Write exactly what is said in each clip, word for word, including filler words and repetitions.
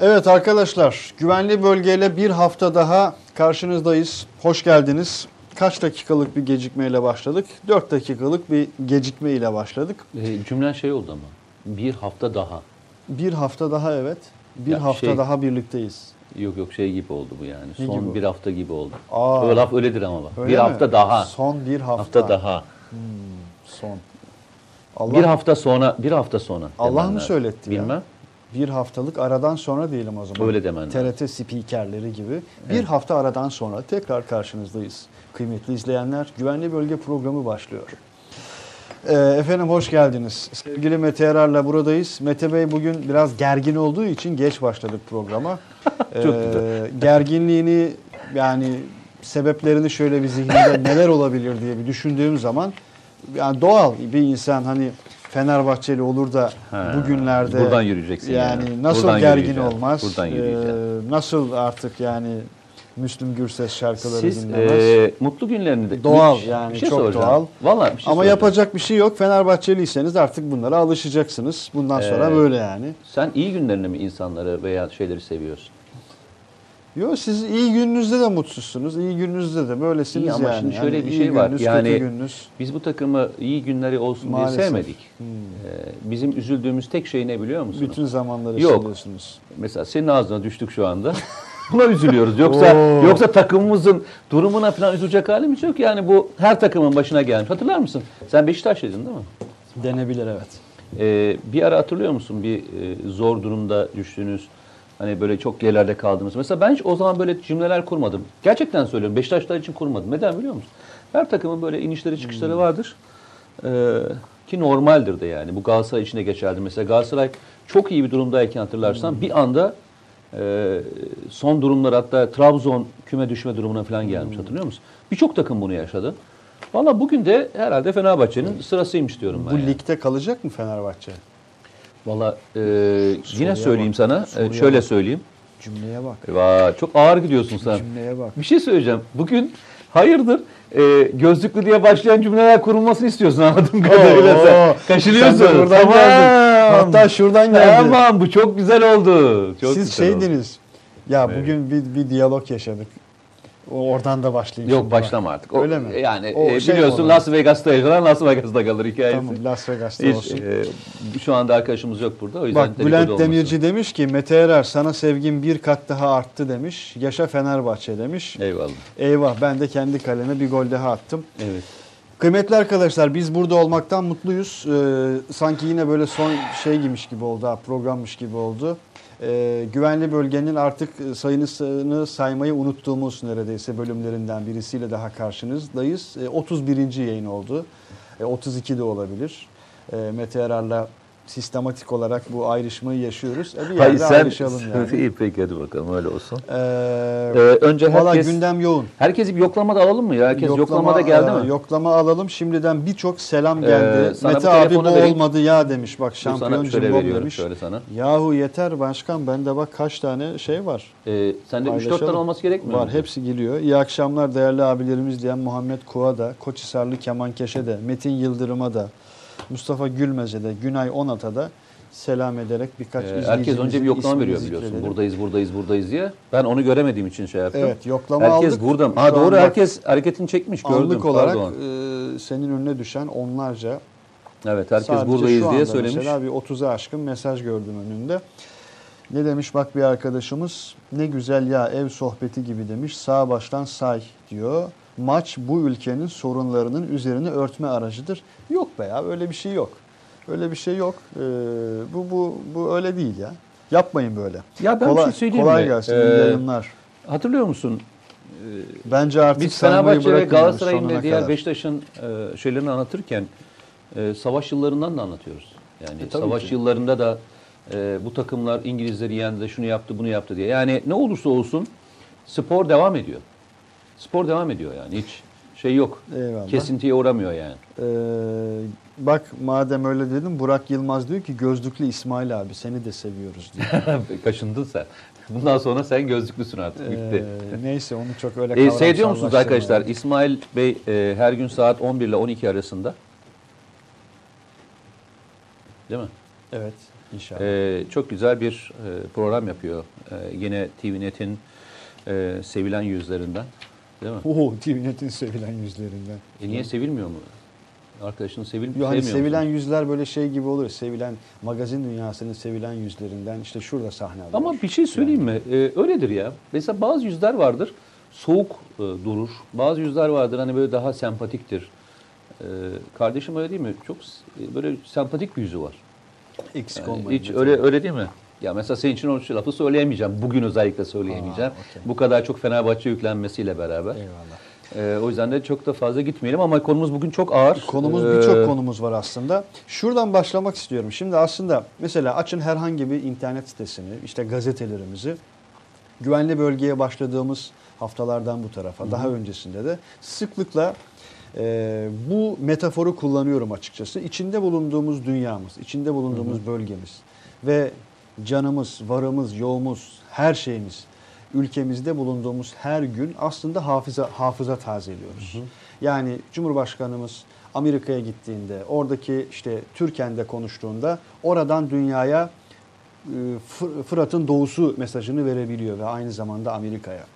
Evet arkadaşlar, güvenli bölgeyle bir hafta daha karşınızdayız. Hoş geldiniz. Kaç dakikalık bir gecikmeyle başladık? dört dakikalık bir gecikmeyle başladık. E, cümlen şey oldu ama. Bir hafta daha. Bir hafta daha evet. Bir ya hafta şey, daha birlikteyiz. Yok yok şey gibi oldu bu yani. Ne Son gibi? bir hafta gibi oldu. Aa, o laf öyledir ama bak. Öyle bir mi? hafta daha. Son bir hafta, hafta daha. Hmm, son. Allah, bir hafta sonra, bir hafta sonra. Allah mı söyletti? Bilmem. Ya? Bir haftalık aradan sonra diyelim o zaman. Öyle demen lazım. T R T spikerleri gibi. Evet. Bir hafta aradan sonra tekrar karşınızdayız. Kıymetli izleyenler, Güvenli Bölge programı başlıyor. Ee, efendim hoş geldiniz. Sevgili Mete Yarar'la buradayız. Mete Bey bugün biraz gergin olduğu için geç başladık programa. Ee, Çok güzel. Gerginliğini yani sebeplerini şöyle bir zihnimde neler olabilir diye bir düşündüğüm zaman yani doğal bir insan hani Fenerbahçeli olur da ha, bugünlerde buradan yürüyeceksin yani, yani. nasıl buradan gergin olmaz, buradan ee, nasıl artık yani Müslüm Gürses şarkıları Siz, dinlemez. E, mutlu günlerinde doğal yani şey çok soracağım. doğal. Vallahi şey ama soracağım. yapacak bir şey yok. Fenerbahçeliyseniz artık bunlara alışacaksınız. Bundan ee, sonra böyle yani. Sen iyi günlerini mi insanları veya şeyleri seviyorsun? Yok, siz iyi gününüzde de mutsuzsunuz. İyi gününüzde de böylesiniz iyi ama yani. Şimdi şöyle yani bir şey var. Gününüz, yani gününüz. Biz bu takımı iyi günleri olsun Maalesef. diye sevmedik. Hmm. Ee, bizim üzüldüğümüz tek şey ne biliyor musunuz? Bütün zamanları seviyorsunuz. Mesela senin ağzına düştük şu anda. Buna üzülüyoruz. Yoksa yoksa takımımızın durumuna falan üzülecek halimiz yok. Yani bu her takımın başına gelmiş. Hatırlar mısın? Sen Beşiktaşlıydın değil mi? Denebilir evet. Ee, bir ara hatırlıyor musun bir e, zor durumda düştüğünüz, hani böyle çok yerlerde kaldığımız. Mesela ben hiç o zaman böyle cümleler kurmadım. Gerçekten söylüyorum. Beşiktaşlılar için kurmadım. Neden biliyor musun? Her takımın böyle inişleri çıkışları vardır. Ee, ki normaldir de yani. Bu Galatasaray için de geçerli. Mesela Galatasaray çok iyi bir durumdayken hatırlarsan hmm. bir anda Ee, son durumlar hatta Trabzon küme düşme durumuna falan gelmiş hmm. hatırlıyor musun? Birçok takım bunu yaşadı. Valla bugün de herhalde Fenerbahçe'nin hmm. sırasıymış diyorum ben. Bu yani. ligde kalacak mı Fenerbahçe? Valla e, yine söyleyeyim bak. sana. Soruya şöyle bak. söyleyeyim. Cümleye bak. Vay, çok ağır gidiyorsun sen. Cümleye bak. Bir şey söyleyeceğim. Bugün hayırdır e, gözlüklü diye başlayan cümleler kurulmasını istiyorsun anladığım kadarıyla sen. Kaşınıyorsun. Sen buradan tamam. geldin. Hatta şuradan geldi. Tamam bu çok güzel oldu. Çok Siz güzel şeydiniz. Oldu. Ya evet. bugün bir, bir diyalog yaşadık. Oradan da başlayayım. Yok başlama artık. O, Öyle mi? Yani e, şey biliyorsun olur. Las Vegas'ta yaşanan Las Vegas'ta kalır hikayesi. Tamam Las Vegas'ta Hiç, olsun. E, şu anda arkadaşımız yok burada. O yüzden Bak Bülent Demirci demiş ki Mete Erer sana sevgim bir kat daha arttı demiş. Yaşa Fenerbahçe demiş. Eyvallah. Eyvah ben de kendi kaleme bir gol daha attım. Evet. Kıymetli arkadaşlar biz burada olmaktan mutluyuz. Ee, sanki yine böyle son şey giymiş gibi oldu, programmış gibi oldu. Ee, güvenli bölgenin artık sayısını saymayı unuttuğumuz neredeyse bölümlerinden birisiyle daha karşınızdayız. Ee, otuz birinci yayın oldu. Ee, otuz iki de olabilir. Ee, Mete Yarar'la sistematik olarak bu ayrışmayı yaşıyoruz. E bir yerde Hayır, sen, ayrışalım yani. İyi peki hadi bakalım öyle olsun. Ee, ee, önce herkes, gündem yoğun. Herkesi bir yoklamada alalım mı ya? Herkes yoklama, yoklamada geldi e, mi? Yoklama alalım. Şimdiden birçok selam geldi. Ee, Mete abi bu vereyim. olmadı ya demiş. Bak şampiyoncum bol demiş. Sana. Yahu yeter başkan bende bak kaç tane şey var. Ee, sende üç dört tane olması gerekmiyor. Var mi? Hepsi geliyor. İyi akşamlar değerli abilerimiz diyen Muhammed Kuğa da, Koçhisarlı Kemankeş'e de, Metin Yıldırım'a da, Mustafa Gülmez'e de, Günay Onat'a da selam ederek birkaç ee, herkes önce bir yoklama veriyor biliyorsun. Edelim. Buradayız, buradayız, buradayız diye. Ben onu göremediğim için şey yaptım. Evet, yoklama herkes aldık. Herkes burada mı? Ha, doğru herkes hareketini çekmiş gördüm. Anlık olarak e, senin önüne düşen onlarca. Evet, herkes Sadece buradayız diye söylemiş. Mesela bir otuza aşkın mesaj gördüm önünde. Ne demiş bak bir arkadaşımız? Ne güzel ya ev sohbeti gibi demiş. Sağ baştan say diyor. Maç bu ülkenin sorunlarının üzerine örtme aracıdır. Yok be ya öyle bir şey yok. Öyle bir şey yok. Ee, bu bu bu öyle değil ya. Yapmayın böyle. Ya ben kolay, bir şey söyleyeyim kolay mi? Kolay gelsin. Ee, yayınlar. Hatırlıyor musun? Ee, Bence artık biz Fenerbahçe ve Galatasaray'ın ve diğer Beşiktaş'ın e, şeylerini anlatırken e, savaş yıllarından da anlatıyoruz. Yani e, savaş ki. yıllarında da e, bu takımlar İngilizleri yendi de şunu yaptı bunu yaptı diye. Yani ne olursa olsun spor devam ediyor. Spor devam ediyor yani hiç şey yok. Eyvallah. Kesintiye uğramıyor yani. Ee, bak madem öyle dedim Burak Yılmaz diyor ki gözlüklü İsmail abi seni de seviyoruz diyor. Kaşındın sen. Bundan sonra sen gözlüklüsün artık. Ee, neyse onu çok öyle kavramsallaştırma. E, seyrediyor musunuz arkadaşlar? Yani. İsmail Bey e, her gün saat on bir ile on iki arasında. Değil mi? Evet. İnşallah. E, çok güzel bir e, program yapıyor. E, yine T V Net'in e, sevilen yüzlerinden. Değil mi? Oo, T V Net'in sevilen yüzlerinden. E, niye sevilmiyor mu? Arkadaşının sevil- hani sevilen mu? yüzler böyle şey gibi olur. Sevilen, magazin dünyasının sevilen yüzlerinden işte şurada sahne alıyor. Ama bir şey söyleyeyim yani. mi? Ee, öyledir ya. Mesela bazı yüzler vardır. Soğuk e, durur. Bazı yüzler vardır hani böyle daha sempatiktir. Ee, kardeşim öyle değil mi? Çok e, böyle sempatik bir yüzü var. Eksik olmadı. Yani hiç öyle tabii. öyle değil mi? Ya mesela senin için o lafı söyleyemeyeceğim. Bugün özellikle söyleyemeyeceğim. Aa, okay. Bu kadar çok Fenerbahçe yüklenmesiyle beraber. Eyvallah. Ee, o yüzden de çok da fazla gitmeyelim ama konumuz bugün çok ağır. Konumuz ee... birçok konumuz var aslında. Şuradan başlamak istiyorum. Şimdi aslında mesela açın herhangi bir internet sitesini, işte gazetelerimizi. Güvenli bölgeye başladığımız haftalardan bu tarafa, Hı-hı. daha öncesinde de sıklıkla e, bu metaforu kullanıyorum açıkçası. İçinde bulunduğumuz dünyamız, içinde bulunduğumuz Hı-hı. bölgemiz ve canımız, varımız, yoğumuz, her şeyimiz. Ülkemizde bulunduğumuz her gün aslında hafıza hafıza tazeliyoruz. Hı hı. Yani Cumhurbaşkanımız Amerika'ya gittiğinde, oradaki işte Türken'de konuştuğunda oradan dünyaya e, Fırat'ın doğusu mesajını verebiliyor ve aynı zamanda Amerika'ya.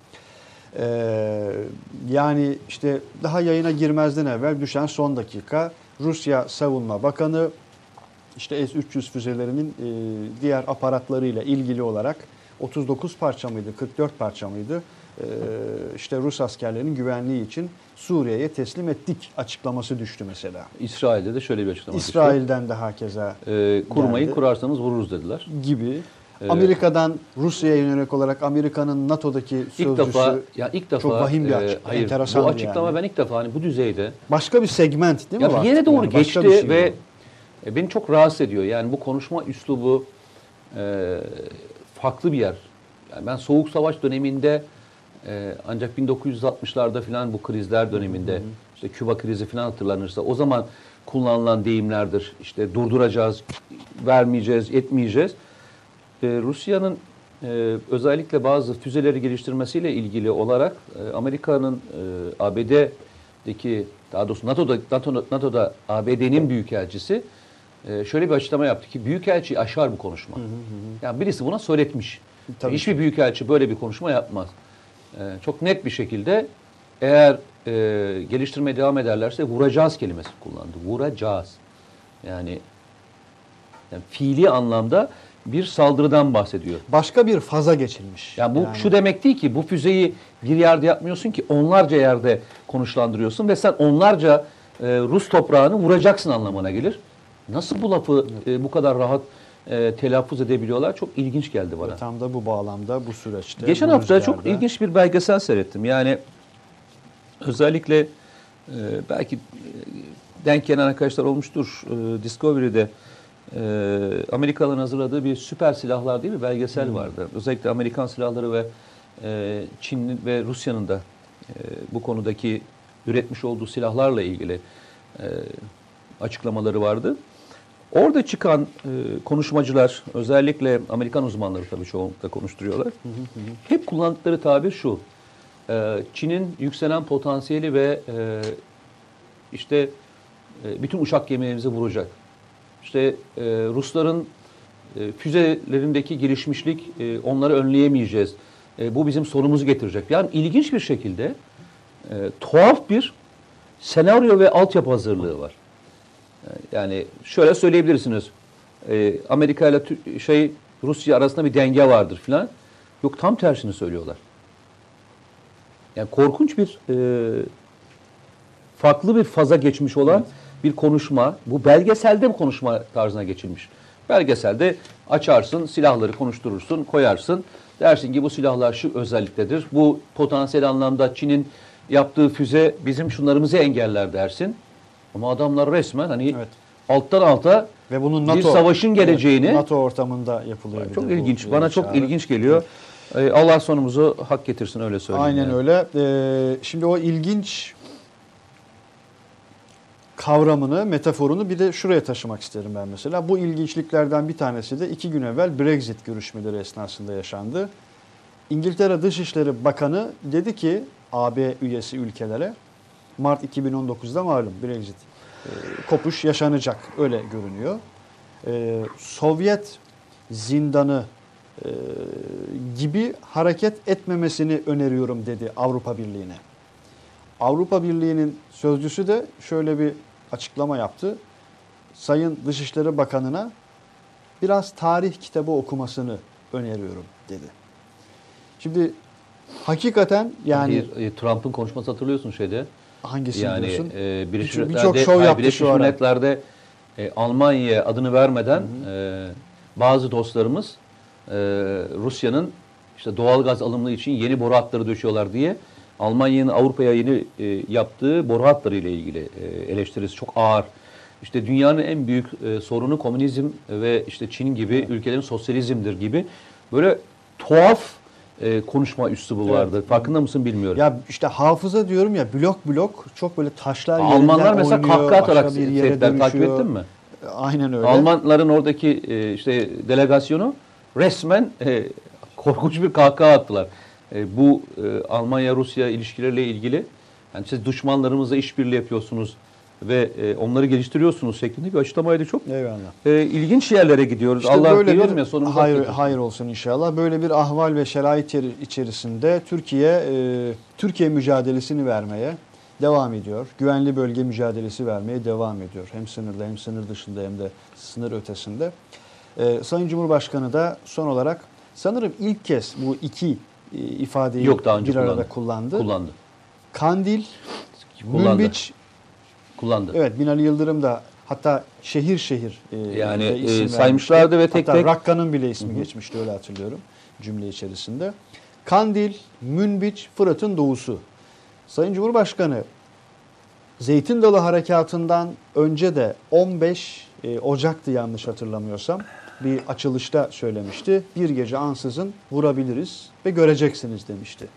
Ee, yani işte daha yayına girmezden evvel düşen son dakika Rusya Savunma Bakanı işte S üç yüz füzelerinin e, diğer aparatlarıyla ilgili olarak otuz dokuz parça mıydı, kırk dört parça mıydı? Ee, işte Rus askerlerinin güvenliği için Suriye'ye teslim ettik açıklaması düştü mesela. İsrail'de de şöyle bir açıklama İsrail'den düştü. İsrail'den de hakeza ee, kurmayı geldi. Kurarsanız vururuz dediler. Gibi. Ee, Amerika'dan Rusya'ya yönelik olarak Amerika'nın NATO'daki sözcüsü ilk defa, ya ilk defa, çok vahim bir açıklama. E, hayır, bu açıklama yani. Ben ilk defa hani bu düzeyde. Başka bir segment değil mi? Ya yere doğru yani geçti şey ve bu. Beni çok rahatsız ediyor. Yani bu konuşma üslubu... E, farklı bir yer. Yani ben Soğuk Savaş döneminde e, ancak bin dokuz yüz altmışlarda falan bu krizler döneminde hı hı. işte Küba krizi falan hatırlanırsa o zaman kullanılan deyimlerdir. İşte durduracağız, vermeyeceğiz, etmeyeceğiz. E, Rusya'nın e, özellikle bazı füzeleri geliştirmesiyle ilgili olarak e, Amerika'nın e, A B D'deki daha doğrusu NATO'da, NATO, NATO'da A B D'nin büyükelçisi Ee, şöyle bir açıklama yaptı ki büyükelçiyi aşar bu konuşma. Hı hı hı. Yani birisi buna söyletmiş. Tabii. Hiçbir büyükelçi böyle bir konuşma yapmaz. Ee, çok net bir şekilde eğer e, geliştirmeye devam ederlerse vuracağız kelimesi kullandı. Vuracağız. Yani, yani fiili anlamda bir saldırıdan bahsediyor. Başka bir faza geçilmiş. Yani bu yani. Şu demek değil ki bu füzeyi bir yerde yapmıyorsun ki onlarca yerde konuşlandırıyorsun ve sen onlarca e, Rus toprağını vuracaksın anlamına gelir. Nasıl bu lafı e, bu kadar rahat e, telaffuz edebiliyorlar? Çok ilginç geldi bana. Ve tam da bu bağlamda, bu süreçte. Geçen bu hafta rüzgarda... çok ilginç bir belgesel seyrettim. Yani özellikle e, belki e, denk gelen arkadaşlar olmuştur. E, Discovery'de e, Amerikalıların hazırladığı bir süper silahlar diye bir belgesel hmm. vardı. Özellikle Amerikan silahları ve e, Çin'in ve Rusya'nın da e, bu konudaki üretmiş olduğu silahlarla ilgili e, açıklamaları vardı. Orada çıkan e, konuşmacılar, özellikle Amerikan uzmanları tabii çoğunlukla konuşturuyorlar. Hı hı hı. Hep kullandıkları tabir şu. E, Çin'in yükselen potansiyeli ve e, işte e, bütün uçak gemilerimizi vuracak. İşte e, Rusların e, füzelerindeki gelişmişlik e, onları önleyemeyeceğiz. E, bu bizim sorunumuzu getirecek. Yani ilginç bir şekilde e, tuhaf bir senaryo ve altyapı hazırlığı var. Yani şöyle söyleyebilirsiniz. E, Amerika ile Tür- şey Rusya arasında bir denge vardır filan. Yok, tam tersini söylüyorlar. Yani korkunç bir e, farklı bir faza geçmiş olan evet. bir konuşma. Bu belgeselde bir konuşma tarzına geçilmiş. Belgeselde açarsın, silahları konuşturursun, koyarsın. Dersin ki bu silahlar şu özelliktedir. Bu potansiyel anlamda Çin'in yaptığı füze bizim şunlarımızı engeller dersin. Ama adamlar resmen hani evet. alttan alta ve bunun NATO, bir savaşın geleceğini... Evet, NATO ortamında yapılıyor. Çok ilginç. Bu, Bana çok çağrı. ilginç geliyor. Ee, Allah sonumuzu hak getirsin, öyle söyleyeyim. Aynen yani. öyle. Ee, şimdi o ilginç kavramını, metaforunu bir de şuraya taşımak isterim ben mesela. Bu ilginçliklerden bir tanesi de iki gün evvel Brexit görüşmeleri esnasında yaşandı. İngiltere Dışişleri Bakanı dedi ki A B üyesi ülkelere, Mart iki bin on dokuzda malum Brexit e, kopuş yaşanacak, öyle görünüyor. E, Sovyet zindanı e, gibi hareket etmemesini öneriyorum dedi Avrupa Birliği'ne. Avrupa Birliği'nin sözcüsü de şöyle bir açıklama yaptı. Sayın Dışişleri Bakanı'na biraz tarih kitabı okumasını öneriyorum dedi. Şimdi hakikaten yani... Trump'ın konuşması hatırlıyorsun şeyde. Hangisini yani, diyorsun? E, Birleşmiş Milletler'de e, Almanya'ya adını vermeden hı hı. E, bazı dostlarımız e, Rusya'nın işte doğal gaz alımı için yeni boru hatları döşüyorlar diye Almanya'nın Avrupa'ya yeni e, yaptığı boru hatları ile ilgili e, eleştirisi çok ağır. İşte dünyanın en büyük e, sorunu komünizm ve işte Çin gibi evet. ülkelerin sosyalizmdir gibi böyle tuhaf e, konuşma üslubu vardı. Evet. Farkında mısın bilmiyorum. Ya işte hafıza diyorum ya blok blok çok böyle taşlar yerinden oynuyor. Almanlar mesela kahkaha atarak seyirler takip ettin mi? Aynen öyle. Almanların oradaki e, işte delegasyonu resmen e, korkunç bir kahkaha attılar. E, bu e, Almanya-Rusya ilişkileriyle ilgili yani siz düşmanlarımızla işbirliği yapıyorsunuz ve e, onları geliştiriyorsunuz şeklinde bir açıklamaydı çok. Eyvallah. E, ilginç yerlere gidiyoruz. İşte Allah biliyorum ya sonumuza. Hayır, hayır olsun inşallah. Böyle bir ahval ve şerait içerisinde Türkiye e, Türkiye mücadelesini vermeye devam ediyor. Güvenli bölge mücadelesi vermeye devam ediyor. Hem sınırda hem sınır dışında hem de sınır ötesinde. E, Sayın Cumhurbaşkanı da son olarak sanırım ilk kez bu iki e, ifadeyi Yok, daha önce bir kullandı. arada kullandı. kullandı. Kandil, Münbiç kullandı. Evet, Binali Yıldırım da hatta şehir şehir e, yani e, saymışlardı ve tek hatta tek Rakka'nın bile ismi Hı-hı. geçmişti öyle hatırlıyorum cümle içerisinde. Kandil, Münbiç, Fırat'ın doğusu. Sayın Cumhurbaşkanı Zeytin Dalı Harekatı'ndan önce de on beş e, Ocak'tı yanlış hatırlamıyorsam bir açılışta söylemişti. Bir gece ansızın vurabiliriz ve göreceksiniz demişti.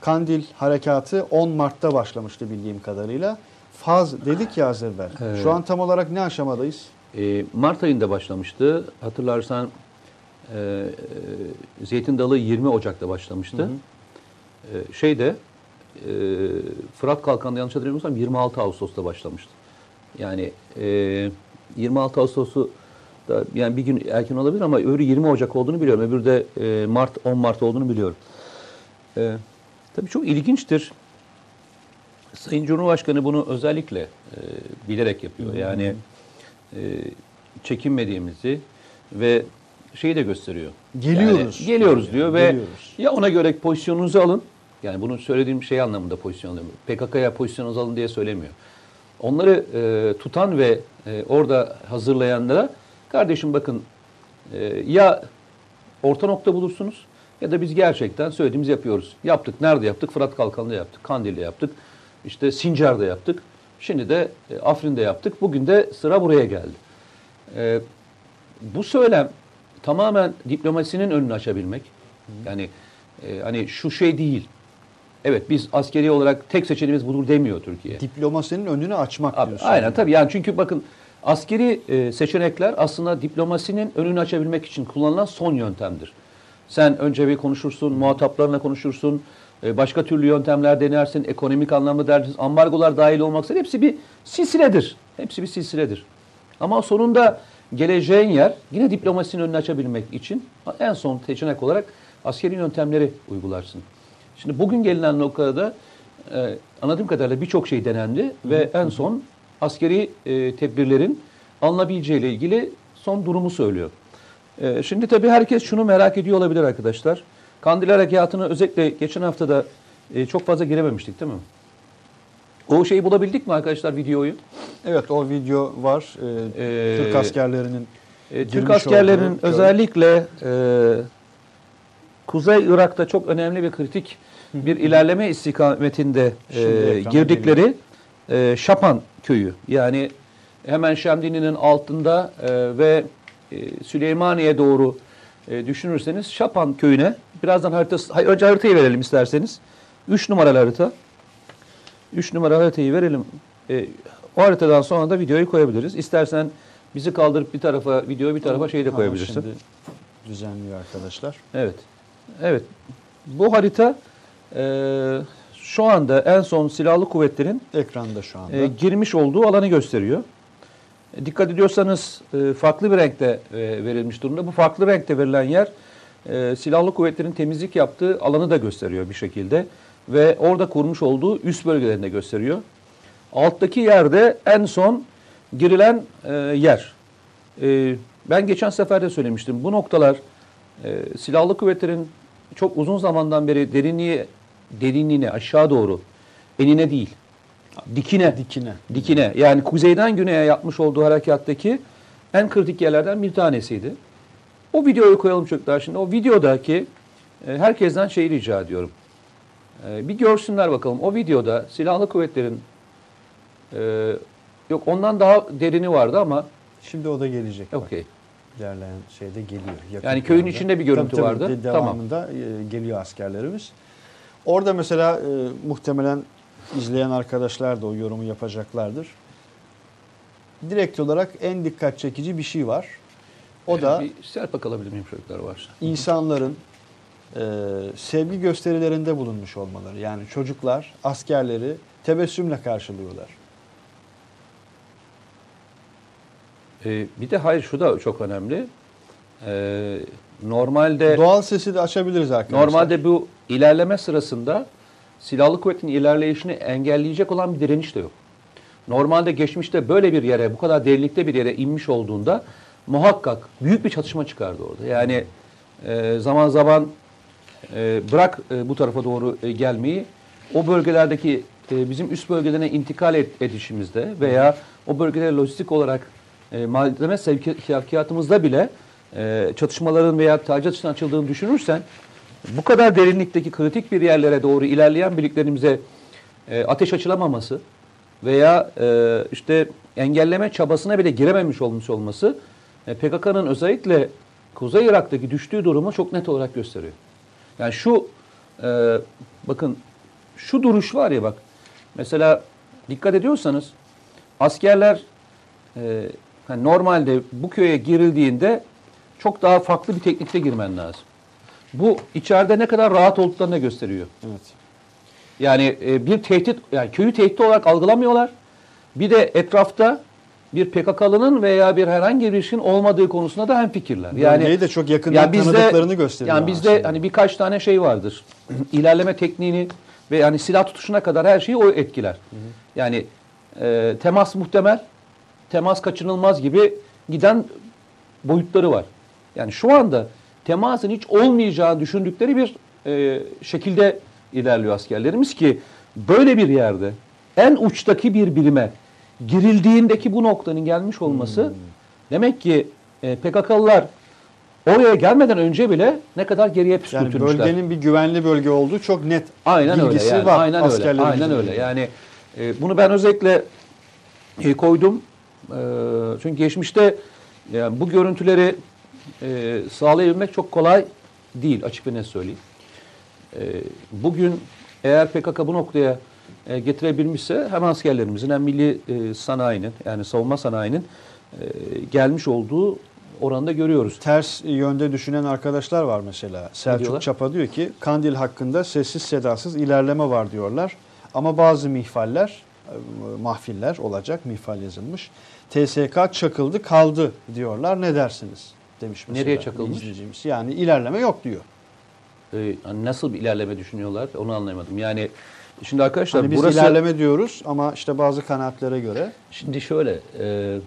Kandil Harekatı on Mart'ta başlamıştı bildiğim kadarıyla. Faz dedik ya az evvel. Evet. Şu an tam olarak ne aşamadayız? E, Mart ayında başlamıştı. Hatırlarsan e, Zeytin Dalı yirmi Ocak'ta başlamıştı. Hı hı. E, şeyde e, Fırat Kalkanı'nda yanlış hatırlamıyorsam yirmi altı Ağustos'ta başlamıştı. Yani e, yirmi altı Ağustos'u da yani bir gün erken olabilir ama öbürü yirmi Ocak olduğunu biliyorum. Öbürü de e, Mart on Mart olduğunu biliyorum. E, tabii çok ilginçtir. Sayın Cumhurbaşkanı bunu özellikle e, bilerek yapıyor. Yani e, çekinmediğimizi ve şeyi de gösteriyor. Geliyoruz. Yani, geliyoruz diyor yani, ve geliyoruz. Ya ona göre pozisyonunuzu alın. Yani bunu söylediğim şey anlamında pozisyon alın. P K K'ya pozisyonunuzu alın diye söylemiyor. Onları e, tutan ve e, orada hazırlayanlara kardeşim bakın e, ya orta nokta bulursunuz ya da biz gerçekten söylediğimizi yapıyoruz. Yaptık. Nerede yaptık? Fırat Kalkanı'nda yaptık. Kandil'de yaptık. İşte Sincar'da yaptık. Şimdi de Afrin'de yaptık. Bugün de sıra buraya geldi. E, bu söylem tamamen diplomasinin önünü açabilmek. Yani e, hani şu şey değil. Evet biz askeri olarak tek seçeneğimiz budur demiyor Türkiye. Diplomasinin önünü açmak Abi, diyorsun. Aynen yani. Tabii. Yani çünkü bakın askeri e, seçenekler aslında diplomasinin önünü açabilmek için kullanılan son yöntemdir. Sen önce bir konuşursun, muhataplarına konuşursun. Başka türlü yöntemler denersin, ekonomik anlamda dersin, ambargolar dahil olmak üzere hepsi bir silsiledir. Hepsi bir silsiledir. Ama sonunda geleceğin yer yine diplomasinin önünü açabilmek için en son seçenek olarak askeri yöntemleri uygularsın. Şimdi bugün gelinen noktada e, anladığım kadarıyla birçok şey denendi ve en son askeri e, tedbirlerin alınabileceğiyle ilgili son durumu söylüyor. E, şimdi tabii herkes şunu merak ediyor olabilir arkadaşlar. Kandil Harekatı'nı özellikle geçen hafta da e, çok fazla girememiştik değil mi? O şeyi bulabildik mi arkadaşlar videoyu? Evet o video var. E, Türk askerlerinin e, Türk askerlerinin özellikle e, Kuzey Irak'ta çok önemli ve kritik bir ilerleme istikametinde e, girdikleri e, Şapan köyü. Yani hemen Şemdinli'nin altında e, ve e, Süleymaniye doğru E, düşünürseniz Şapan köyüne birazdan haritası, hayır, önce haritayı verelim isterseniz. üç numaralı harita. üç numaralı haritayı verelim. E, o haritadan sonra da videoyu koyabiliriz. İstersen bizi kaldırıp bir tarafa videoyu bir tarafa şeyi de koyabilirsin. Şimdi düzenliyor arkadaşlar. Evet. Evet. Bu harita e, şu anda en son silahlı kuvvetlerin ekranda şu anda e, girmiş olduğu alanı gösteriyor. Dikkat ediyorsanız farklı bir renkte verilmiş durumda. Bu farklı renkte verilen yer silahlı kuvvetlerin temizlik yaptığı alanı da gösteriyor bir şekilde. Ve orada kurmuş olduğu üst bölgelerini de gösteriyor. Alttaki yerde en son girilen yer. Ben geçen sefer de söylemiştim. Bu noktalar silahlı kuvvetlerin çok uzun zamandan beri derinliğe, derinliğine aşağı doğru, enine değil, dikine, dikine, dikine yani kuzeyden güneye yapmış olduğu harekattaki en kritik yerlerden bir tanesiydi. O videoyu koyalım çocuklar şimdi. O videodaki herkesten şeyi rica ediyorum. Bir görsünler bakalım. O videoda silahlı kuvvetlerin yok ondan daha derini vardı ama şimdi o da gelecek. Okey. İlerleyen şeyde geliyor. Yakın yani köyün anda. İçinde bir görüntü tabii, tabii, vardı. Devamında tamam. Geliyor askerlerimiz. Orada mesela e, muhtemelen izleyen arkadaşlar da o yorumu yapacaklardır. Direkt olarak en dikkat çekici bir şey var. O da bir serpak alabilir miyim çocuklar varsa? İnsanların e, sevgi gösterilerinde bulunmuş olmaları. Yani çocuklar askerleri tebessümle karşılıyorlar. Ee, bir de hayır şu da çok önemli. Ee, normalde doğal sesi de açabiliriz arkadaşlar. Normalde bu ilerleme sırasında silahlı kuvvetin ilerleyişini engelleyecek olan bir direniş de yok. Normalde geçmişte böyle bir yere, bu kadar derinlikte bir yere inmiş olduğunda muhakkak büyük bir çatışma çıkardı orada. Yani e, zaman zaman e, bırak e, bu tarafa doğru e, gelmeyi, o bölgelerdeki e, bizim üst bölgelerine intikal et, edişimizde veya o bölgelere lojistik olarak E, malzeme sevkiyatımızda bile e, çatışmaların veya taciz için açıldığını düşünürsen bu kadar derinlikteki kritik bir yerlere doğru ilerleyen birliklerimize e, ateş açılamaması veya e, işte engelleme çabasına bile girememiş olmuş olması e, P K K'nın özellikle Kuzey Irak'taki düştüğü durumu çok net olarak gösteriyor. Yani şu e, bakın şu duruş var ya bak mesela dikkat ediyorsanız askerler e, yani normalde bu köye girildiğinde çok daha farklı bir teknikte girmen lazım. Bu içeride ne kadar rahat olduklarını gösteriyor. Evet. Yani bir tehdit, yani köyü tehdit olarak algılamıyorlar. Bir de etrafta bir P K K'lının veya bir herhangi bir işin olmadığı konusunda da hemfikirler. Yani bölgeyi de çok yakından yani tanıdıklarını gösteriyor. Yani bizde hani birkaç tane şey vardır. İlerleme tekniğini ve yani silah tutuşuna kadar her şeyi o etkiler. Hı hı. Yani e, temas muhtemel. Temas kaçınılmaz gibi giden boyutları var. Yani şu anda temasın hiç olmayacağını düşündükleri bir e, şekilde ilerliyor askerlerimiz ki böyle bir yerde en uçtaki bir birime girildiğindeki bu noktanın gelmiş olması hmm. demek ki e, P K K'lılar oraya gelmeden önce bile ne kadar geriye püskürtülmüşler. Yani bölgenin bir güvenli bölge olduğu çok net aynen bilgisi öyle yani. Var. Aynen öyle. Aynen öyle. Yani e, bunu ben özellikle e, koydum. Çünkü geçmişte yani bu görüntüleri e, sağlayabilmek çok kolay değil açık ve net söyleyeyim. E, bugün eğer P K K bu noktaya e, getirebilmişse hem askerlerimizin hem milli e, sanayinin yani savunma sanayinin e, gelmiş olduğu oranda görüyoruz. Ters yönde düşünen arkadaşlar var mesela. Selçuk Çapa diyor ki Kandil hakkında sessiz sedasız ilerleme var diyorlar ama bazı mihfaller mahfiller olacak, mihfal yazılmış. T S K çakıldı kaldı diyorlar. Ne dersiniz? Demiş mesela. Nereye çakılmış? İzleyicimiz. Yani ilerleme yok diyor. Ee, nasıl bir ilerleme düşünüyorlar? Onu anlayamadım. Yani şimdi arkadaşlar hani biz burası... ilerleme diyoruz ama işte bazı kanaatlere göre. Şimdi şöyle e...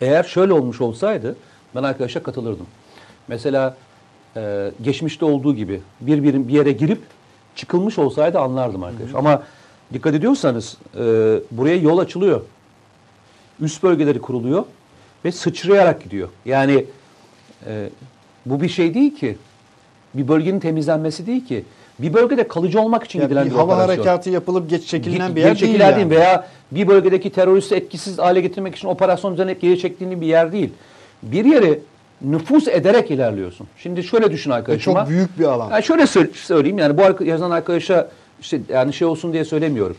eğer şöyle olmuş olsaydı ben arkadaşa katılırdım. Mesela e, geçmişte olduğu gibi bir, bir, bir yere girip çıkılmış olsaydı anlardım arkadaşlar. Hı hı. Ama dikkat ediyorsanız e, buraya yol açılıyor. Üst bölgeleri kuruluyor ve sıçrayarak gidiyor. Yani e, bu bir şey değil ki. Bir bölgenin temizlenmesi değil ki. Bir bölgede kalıcı olmak için ya gidilen bir, bir hava operasyon. Harekatı yapılıp geç çekilen bir yer değil yani. Veya bir bölgedeki teröristi etkisiz hale getirmek için operasyon düzenleyip geri çektiğin bir yer değil. Bir yeri nüfus ederek ilerliyorsun. Şimdi şöyle düşün arkadaşıma. Çok büyük bir alan. Yani şöyle söyleyeyim yani bu yazan arkadaşa işte yani şey olsun diye söylemiyorum.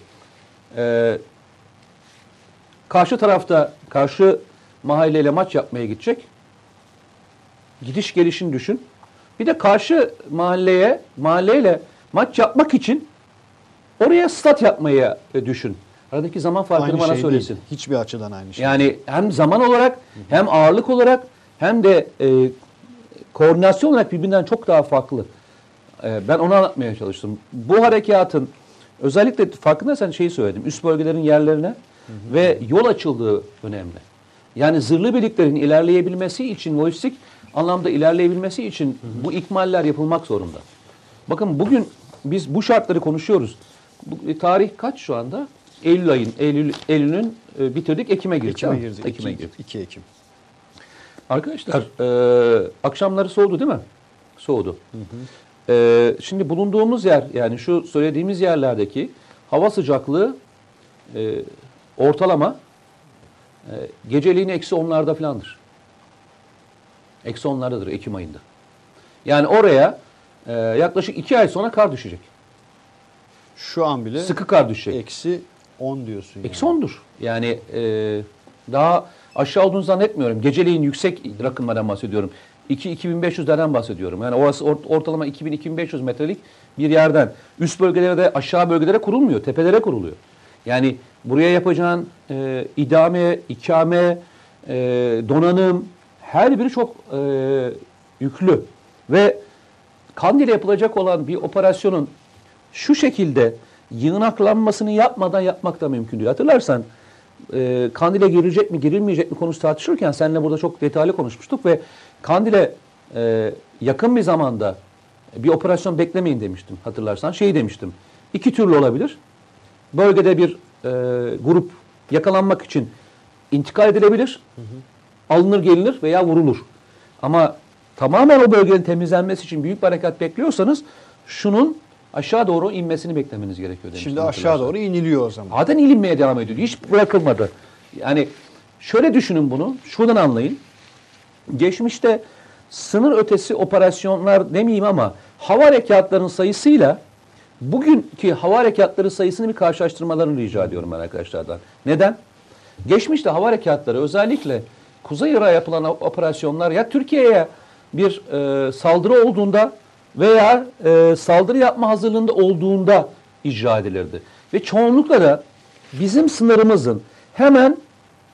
Ee, karşı tarafta karşı mahalleyle maç yapmaya gidecek. Gidiş gelişini düşün. Bir de karşı mahalleye mahalleyle maç yapmak için oraya stat yapmayı düşün. Aradaki zaman farkını aynı bana şey söylesin. Değil. Hiçbir açıdan aynı şey. Yani hem zaman olarak, hem ağırlık olarak, hem de e, koordinasyon olarak birbirinden çok daha farklı. E, ben onu anlatmaya çalıştım. Bu harekatın özellikle farkındaysan şeyi söyledim. Üst bölgelerin yerlerine, hı hı, ve yol açıldığı önemli. Yani zırhlı birliklerin ilerleyebilmesi için, lojistik anlamda ilerleyebilmesi için, hı hı, bu ikmaller yapılmak zorunda. Bakın bugün biz bu şartları konuşuyoruz. Bu, tarih kaç şu anda? Eylül ayın, Eylül, Eylül'ün e, bitirdik, Ekim'e girdik. Ekim'e girdik. Ekim'e girdik. iki Ekim. Arkadaşlar e, akşamları soğudu değil mi? Soğudu. Hı hı. E, şimdi bulunduğumuz yer, yani şu söylediğimiz yerlerdeki hava sıcaklığı e, ortalama e, geceliğin eksi onlarda filandır. Eksi onlardadır Ekim ayında. Yani oraya e, yaklaşık iki ay sonra kar düşecek. Şu an bile sıkı kar düşecek. Eksi on diyorsun. Eksi yani. ondur. Yani e, daha aşağı olduğunu zannetmiyorum. Geceliğin yüksek rakımlardan bahsediyorum. iki iki bin beş yüzlerden bahsediyorum. Yani orası or, ortalama iki bin iki bin beş yüz metrelik bir yerden. Üst bölgelere de aşağı bölgelere kurulmuyor. Tepelere kuruluyor. Yani buraya yapacağın e, idame, ikame, e, donanım her biri çok e, yüklü. Ve Kandil'e yapılacak olan bir operasyonun şu şekilde yığınaklanmasını yapmadan yapmak da mümkün değil. Hatırlarsan e, Kandil'e girilecek mi girilmeyecek mi konusu tartışırken seninle burada çok detaylı konuşmuştuk ve Kandil'e e, yakın bir zamanda bir operasyon beklemeyin demiştim. Hatırlarsan şey demiştim. İki türlü olabilir. Bölgede bir e, grup yakalanmak için intikal edilebilir. Hı hı. Alınır gelinir veya vurulur. Ama tamamen o bölgenin temizlenmesi için büyük bir harekat bekliyorsanız şunun aşağı doğru inmesini beklemeniz gerekiyor demiştim. Şimdi aşağı doğru iniliyor o zaman. Zaten ilinmeye devam ediyor. Hiç bırakılmadı. Yani şöyle düşünün bunu. Şuradan anlayın. Geçmişte sınır ötesi operasyonlar demeyeyim ama hava harekatlarının sayısıyla bugünkü hava harekatları sayısını bir karşılaştırmalarını rica ediyorum ben arkadaşlardan. Neden? Geçmişte hava harekatları özellikle Kuzey Irak'a yapılan operasyonlar ya Türkiye'ye bir e, saldırı olduğunda veya e, saldırı yapma hazırlığında olduğunda icra edilirdi. Ve çoğunlukla da bizim sınırımızın hemen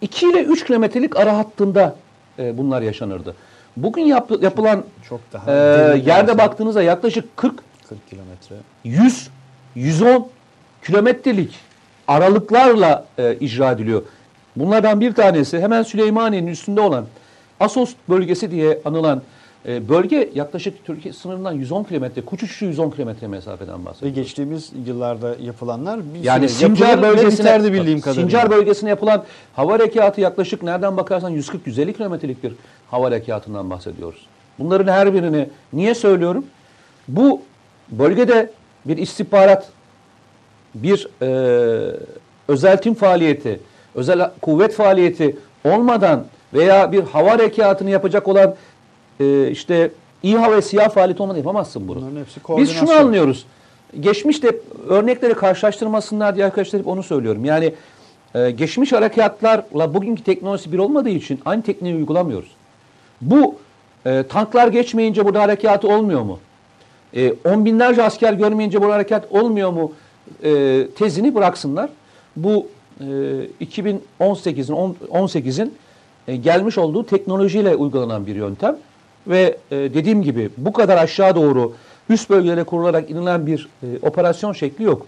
iki ile üç kilometrelik ara hattında e, bunlar yaşanırdı. Bugün yap, yapılan çok daha e, yerde olsa, baktığınızda yaklaşık kırk kırk kilometre, yüz yüz on kilometrelik aralıklarla e, icra ediliyor. Bunlardan bir tanesi hemen Süleymaniye'nin üstünde olan Asos bölgesi diye anılan bölge yaklaşık Türkiye sınırından yüz on kilometre, kuş uçuşu yüz on kilometre mesafeden bahsediyoruz. Ve geçtiğimiz yıllarda yapılanlar bir yani Sincar bölgesine bildiğim kadarıyla. Sincar bölgesine yapılan hava harekatı yaklaşık nereden bakarsan yüz kırk yüz elli kilometrelik bir hava harekatından bahsediyoruz. Bunların her birini niye söylüyorum? Bu bölgede bir istihbarat, bir e, özel tim faaliyeti, özel kuvvet faaliyeti olmadan veya bir hava harekatını yapacak olan Ee, işte İHA ve SİHA faaliyeti olmadan yapamazsın bunu. Biz şunu anlıyoruz. Geçmişte örnekleri karşılaştırmasınlar diye arkadaşlar hep onu söylüyorum. Yani e, geçmiş harekatlarla bugünkü teknolojisi bir olmadığı için aynı tekniği uygulamıyoruz. Bu e, tanklar geçmeyince burada harekatı olmuyor mu? E, on binlerce asker görmeyince burada harekat olmuyor mu? E, tezini bıraksınlar. Bu e, iki bin on sekizin e, gelmiş olduğu teknolojiyle uygulanan bir yöntem. Ve e, dediğim gibi bu kadar aşağı doğru üst bölgelere kurularak inilen bir e, operasyon şekli yok.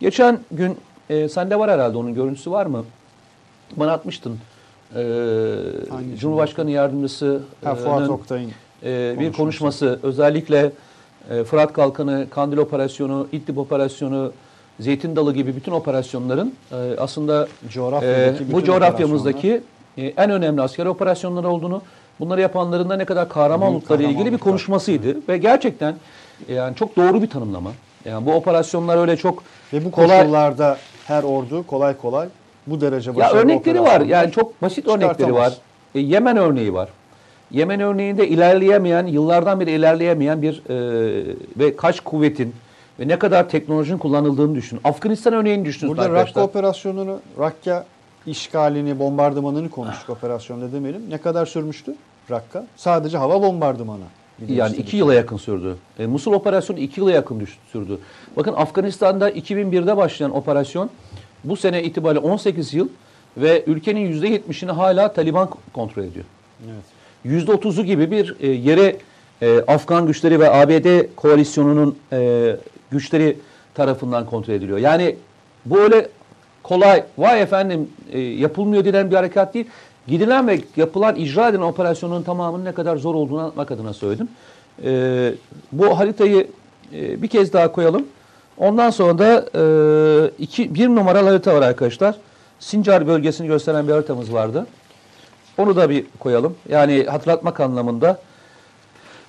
Geçen gün e, sende var herhalde, onun görüntüsü var mı? Bana atmıştın. E, Cumhurbaşkanı Yardımcısı ha, Fırat Oktay'ın e, bir konuşması. Özellikle e, Fırat Kalkanı, Kandil Operasyonu, İdlib Operasyonu, Zeytin Dalı gibi bütün operasyonların e, aslında e, bu coğrafyamızdaki e, en önemli askeri operasyonları olduğunu, bunları yapanların da ne kadar kahramanlıklarla ilgili bir konuşmasıydı. Evet. Ve gerçekten yani çok doğru bir tanımlama. Yani bu operasyonlar öyle çok ve bu koşullarda kolay, her ordu kolay kolay bu derece başarılı. Ya örnekleri var. Yani çok basit örnekleri var. E, Yemen örneği var. Yemen örneğinde ilerleyemeyen, yıllardan beri ilerleyemeyen bir e, ve kaç kuvvetin ve ne kadar teknolojinin kullanıldığını düşün. Afganistan örneğini düşünün. Burada Rakka operasyonunu, Rakka işgalini, bombardımanını konuştuk operasyonda demeyelim. Ne kadar sürmüştü? Rakka. Sadece hava bombardımanı. Yani iki yıla yakın sürdü. E, Musul operasyonu iki yıla yakın sürdü. Bakın Afganistan'da iki bin birde başlayan operasyon bu sene itibariyle on sekiz yıl ve ülkenin yüzde yetmişini hala Taliban kontrol ediyor. Evet. yüzde otuzu gibi bir yere Afgan güçleri ve A B D koalisyonunun güçleri tarafından kontrol ediliyor. Yani bu öyle kolay, vay efendim yapılmıyor denen bir harekat değil. Gidilen ve yapılan, icra edilen operasyonun tamamının ne kadar zor olduğunu anlatmak adına söyledim. Ee, bu haritayı e, bir kez daha koyalım. Ondan sonra da e, iki, bir numaralı harita var arkadaşlar. Sincar bölgesini gösteren bir haritamız vardı. Onu da bir koyalım. Yani hatırlatmak anlamında.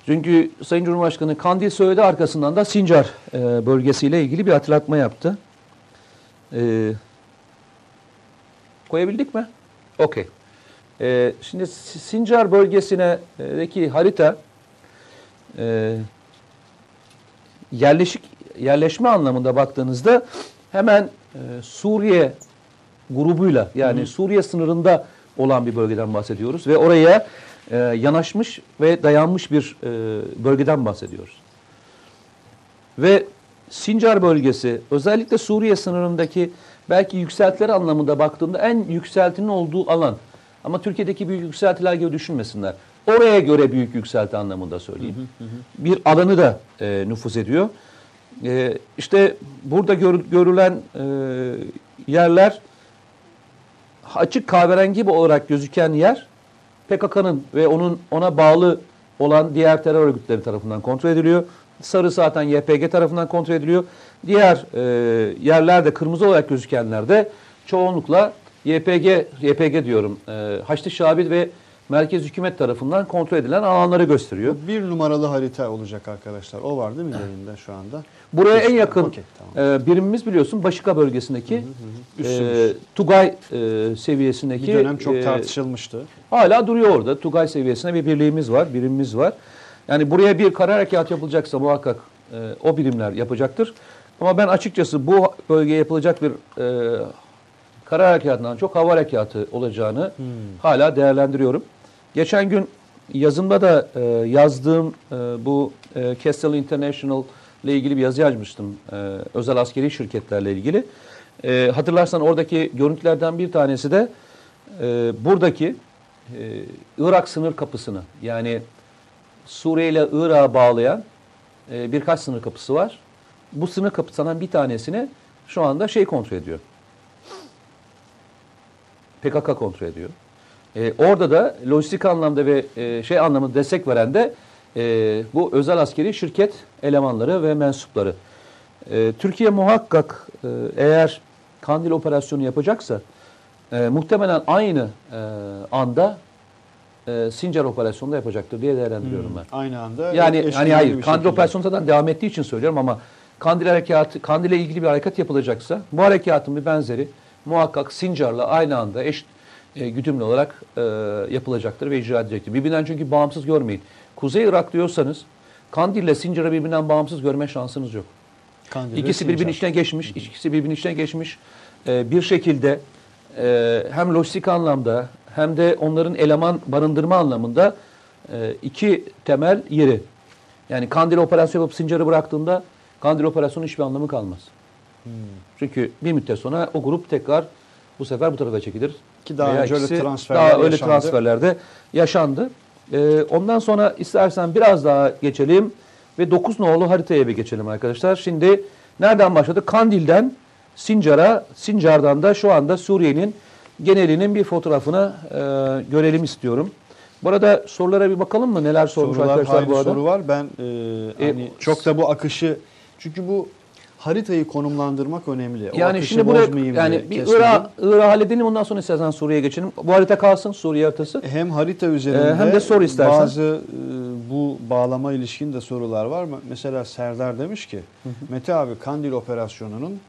Çünkü Sayın Cumhurbaşkanı Kandil söyledi, arkasından da Sincar e, bölgesiyle ilgili bir hatırlatma yaptı. E, koyabildik mi? Okey. E, şimdi Sincar bölgesindeki harita Ee, yerleşik yerleşme anlamında baktığınızda hemen e, Suriye grubuyla, yani hı-hı, Suriye sınırında olan bir bölgeden bahsediyoruz ve oraya e, yanaşmış ve dayanmış bir e, bölgeden bahsediyoruz. Ve Sincar bölgesi özellikle Suriye sınırındaki belki yükseltiler anlamında baktığında en yükseltinin olduğu alan, ama Türkiye'deki büyük yükseltiler gibi düşünmesinler. Oraya göre büyük yükselti anlamında söyleyeyim. Hı hı hı. Bir alanı da e, nüfuz ediyor. E, işte burada gör, görülen e, yerler, açık kahverengi olarak gözüken yer P K K'nın ve onun ona bağlı olan diğer terör örgütleri tarafından kontrol ediliyor. Sarı zaten Y P G tarafından kontrol ediliyor. Diğer e, yerlerde kırmızı olarak gözükenler de çoğunlukla Y P G Y P G diyorum. E, Haçlı Şabi ve Merkez hükümet tarafından kontrol edilen alanları gösteriyor. Bir numaralı harita olacak arkadaşlar. O var değil mi yerinde şu anda? Buraya Beşiktaş en yakın okay, tamam. e, birimimiz biliyorsun Başika bölgesindeki hı hı hı. E, Tugay e, seviyesindeki. Bir dönem çok tartışılmıştı. E, hala duruyor orada. Tugay seviyesinde bir birliğimiz var, birimimiz var. Yani buraya bir kara harekat yapılacaksa muhakkak e, o birimler yapacaktır. Ama ben açıkçası bu bölgeye yapılacak bir e, kara harekatından çok hava harekatı olacağını hmm. hala değerlendiriyorum. Geçen gün yazımda da e, yazdığım e, bu e, Kestel International ile ilgili bir yazı yazmıştım. E, özel askeri şirketlerle ilgili. E, hatırlarsan oradaki görüntülerden bir tanesi de e, buradaki e, Irak sınır kapısını, yani Suriye ile Irak'a bağlayan e, birkaç sınır kapısı var. Bu sınır kapısından bir tanesini şu anda şey kontrol ediyor. P K K kontrol ediyor. Ee, orada da lojistik anlamda ve e, şey anlamında destek veren de e, bu özel askeri şirket elemanları ve mensupları. E, Türkiye muhakkak e, eğer Kandil Operasyonu yapacaksa e, muhtemelen aynı e, anda e, Sincar Operasyonu da yapacaktır diye değerlendiriyorum hmm, ben. Aynı anda. Yani hani hayır, Kandil Operasyonu zaten devam ettiği için söylüyorum ama Kandil harekatı, Kandil'e ilgili bir harekat yapılacaksa bu harekatın bir benzeri muhakkak Sincar'la aynı anda eş e, güdümlü olarak e, yapılacaktır ve icra edecektir. Birbirinden çünkü bağımsız görmeyin. Kuzey Irak diyorsanız Kandil'le Sincar'ı birbirinden bağımsız görme şansınız yok. Kandil ikisi birbirinin içine geçmiş, hı hı. ikisi birbirinin içine geçmiş. E, bir şekilde e, hem lojistik anlamda hem de onların eleman barındırma anlamında e, iki temel yeri. Yani Kandil operasyonu yapıp Sincar'ı bıraktığında Kandil operasyonunun hiçbir anlamı kalmaz. Hmm. Çünkü bir müddet sonra o grup tekrar bu sefer bu tarafa çekilir. Ki daha önce öyle transferler daha öyle yaşandı. transferlerde yaşandı. Ee, ondan sonra istersen biraz daha geçelim ve dokuz nolu haritaya bir geçelim arkadaşlar. Şimdi nereden başladık? Kandil'den Sincar'a, Sincar'dan da şu anda Suriye'nin genelinin bir fotoğrafını e, görelim istiyorum. Bu arada sorulara bir bakalım mı? Neler sormuş Sorular, arkadaşlar bu arada? Soru var. Ben e, hani e, çok da bu akışı, çünkü bu haritayı konumlandırmak önemli. O yani şimdi buraya yani bir Irak Irak halledelim, ondan sonra istersen Suriye'ye geçelim. Bu harita kalsın, Suriye haritası. Hem harita üzerinde ee, hem de soru istersen. Bazı e, bu bağlama ilişkin de sorular var. Mesela Serdar demiş ki, hı hı. Mete abi Kandil operasyonunun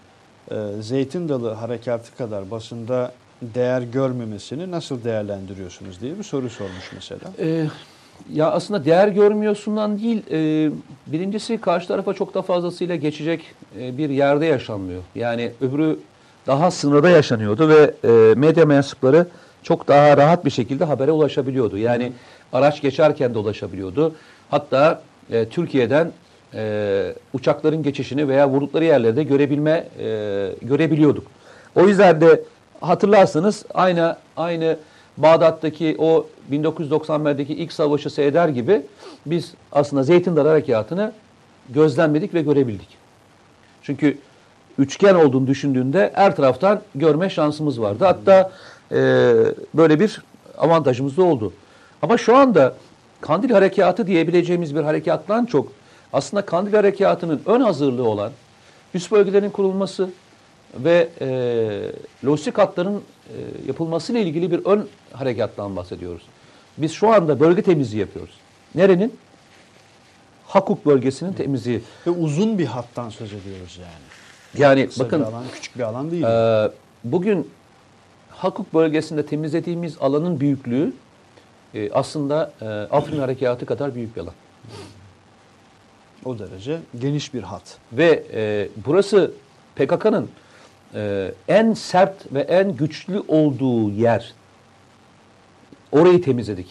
e, Zeytin Dalı harekatı kadar basında değer görmemesini nasıl değerlendiriyorsunuz diye bir soru sormuş mesela. E, ya aslında değer görmüyorsundan değil, e, birincisi karşı tarafa çok da fazlasıyla geçecek e, bir yerde yaşanmıyor. Yani öbürü daha sınırda yaşanıyordu ve e, medya mensupları çok daha rahat bir şekilde habere ulaşabiliyordu. Yani araç geçerken de ulaşabiliyordu. Hatta e, Türkiye'den e, uçakların geçişini veya vurdukları yerlerde görebilme e, görebiliyorduk. O yüzden de hatırlarsanız aynı aynı Bağdat'taki o bin dokuz yüz doksanlardaki ilk savaşı seyreder gibi biz aslında Zeytin Dalı Harekatı'nı gözlemledik ve görebildik. Çünkü üçgen olduğunu düşündüğünde her taraftan görme şansımız vardı. Hatta e, böyle bir avantajımız da oldu. Ama şu anda Kandil Harekatı diyebileceğimiz bir harekattan çok aslında Kandil Harekatı'nın ön hazırlığı olan üst bölgelerin kurulması ve e, lojistik hatların e, yapılmasıyla ilgili bir ön harekattan bahsediyoruz. Biz şu anda bölge temizliği yapıyoruz. Nerenin? Hakuk bölgesinin temizliği. Ve uzun bir hattan söz ediyoruz yani. Yani kısa bakın bir alan, küçük bir alan değil. E, bugün Hakuk bölgesinde temizlediğimiz alanın büyüklüğü e, aslında e, Afrin harekatı kadar büyük bir alan. O derece geniş bir hat. Ve e, burası P K K'nın e, en sert ve en güçlü olduğu yer. Orayı temizledik.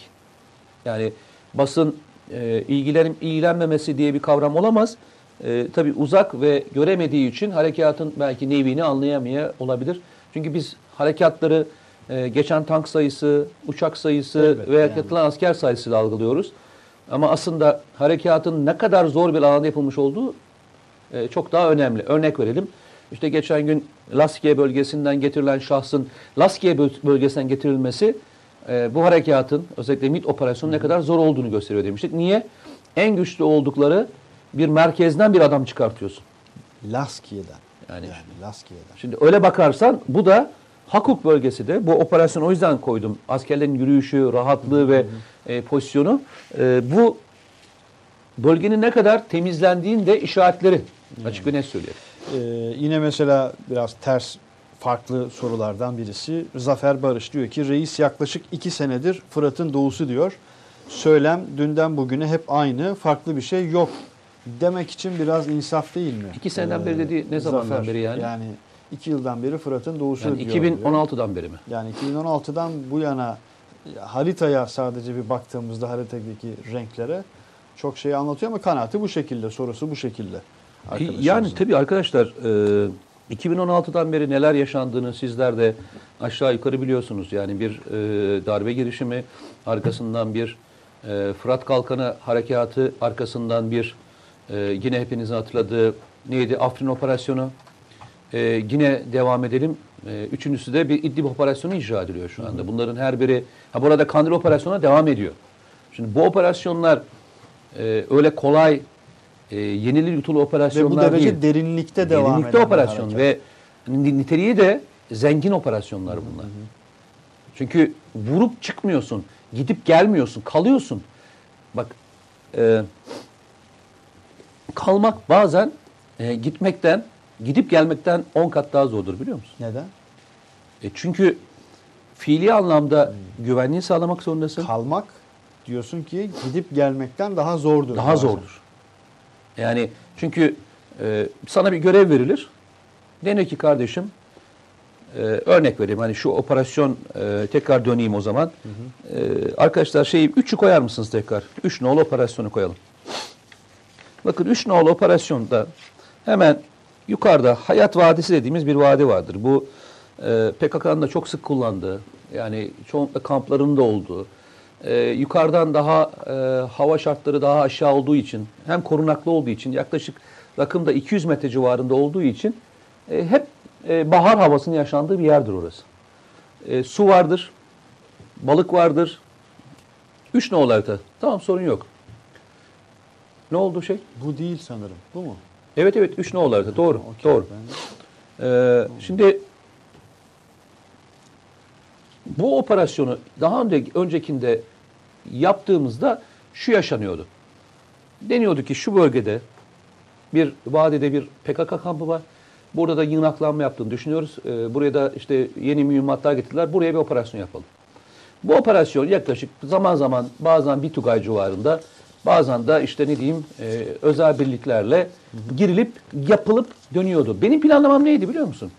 Yani basın e, ilgilen, ilgilenmemesi diye bir kavram olamaz. E, tabii uzak ve göremediği için harekatın belki nevini anlayamaya olabilir. Çünkü biz harekatları e, geçen tank sayısı, uçak sayısı evet, veya yani. katılan asker sayısıyla algılıyoruz. Ama aslında harekatın ne kadar zor bir alanda yapılmış olduğu e, çok daha önemli. Örnek verelim. İşte geçen gün Laskiye bölgesinden getirilen şahsın Laskiye bölgesinden getirilmesi e, bu harekatın özellikle M İ T operasyonun ne kadar zor olduğunu gösteriyor demiştik. Niye? En güçlü oldukları bir merkezden bir adam çıkartıyorsun. Laskiye'den. Yani, yani Laskiye'den. Şimdi öyle bakarsan bu da Hakuk bölgesi de bu operasyon o yüzden koydum. Askerlerin yürüyüşü, rahatlığı hı hı. ve e, pozisyonu. E, bu bölgenin ne kadar temizlendiğini de işaretleri hı. açık ve net söylüyor. Ee, yine mesela biraz ters farklı sorulardan birisi. Zafer Barış diyor ki reis yaklaşık iki senedir Fırat'ın doğusu diyor. Söylem dünden bugüne hep aynı. Farklı bir şey yok. Demek için biraz insaf değil mi? İki seneden ee, beri dedi ne zamandan zafer, beri yani? Yani iki yıldan beri Fırat'ın doğusu yani diyor. iki bin on altıdan beri mi? Yani iki bin on altıdan bu yana haritaya sadece bir baktığımızda haritadaki renklere çok şey anlatıyor ama kanaati bu şekilde, sorusu bu şekilde. Yani tabii arkadaşlar e, iki bin on altıdan beri neler yaşandığını sizler de aşağı yukarı biliyorsunuz. Yani bir e, darbe girişimi, arkasından bir e, Fırat Kalkanı harekatı, arkasından bir e, yine hepinizin hatırladığı neydi? Afrin operasyonu. E, yine devam edelim. E, üçüncüsü de bir İdlib operasyonu icra ediliyor şu anda. Bunların her biri, ha bu arada Kandil operasyonuna devam ediyor. Şimdi bu operasyonlar e, öyle kolay E, yenilir yutulu operasyonlar değil. Ve bu derece değil. derinlikte devam eden. Derinlikte operasyon hareket. Ve niteliği de zengin operasyonlar bunlar. Hı hı. Çünkü vurup çıkmıyorsun, gidip gelmiyorsun, kalıyorsun. Bak, e, kalmak bazen e, gitmekten, gidip gelmekten on kat daha zordur biliyor musun? Neden? E çünkü fiili anlamda hmm. güvenliği sağlamak zorundasın. Kalmak diyorsun ki gidip gelmekten daha zordur. Daha bazen. zordur. Yani çünkü e, sana bir görev verilir. Denir ki kardeşim, e, örnek vereyim hani şu operasyon e, tekrar döneyim o zaman. Hı hı. E, arkadaşlar şeyi üçü koyar mısınız tekrar? Üç nolu operasyonu koyalım. Bakın üç nolu operasyonda hemen yukarıda Hayat Vadisi dediğimiz bir vadi vardır. Bu e, P K K'nın da çok sık kullandığı, yani çoğunlukla kamplarında olduğu. Ee, yukarıdan daha e, hava şartları daha aşağı olduğu için hem korunaklı olduğu için yaklaşık rakımda iki yüz metre civarında olduğu için e, hep e, bahar havasının yaşandığı bir yerdir orası. E, su vardır, balık vardır, üç nolu harita. Tamam sorun yok. Ne oldu şey? Bu değil sanırım. Bu mu? Evet evet üç nolu harita. Doğru. Okay, doğru. Ben... Ee, şimdi bu operasyonu daha önce, öncekinde yaptığımızda şu yaşanıyordu. Deniyordu ki şu bölgede bir vadide bir P K K kampı var. Burada da yığınaklanma yaptığını düşünüyoruz. Ee, buraya da işte yeni mühimmatlar getirdiler. Buraya bir operasyon yapalım. Bu operasyon yaklaşık zaman zaman bazen bir Tugay civarında bazen de işte ne diyeyim e, özel birliklerle girilip yapılıp dönüyordu. Benim planlamam neydi biliyor musun?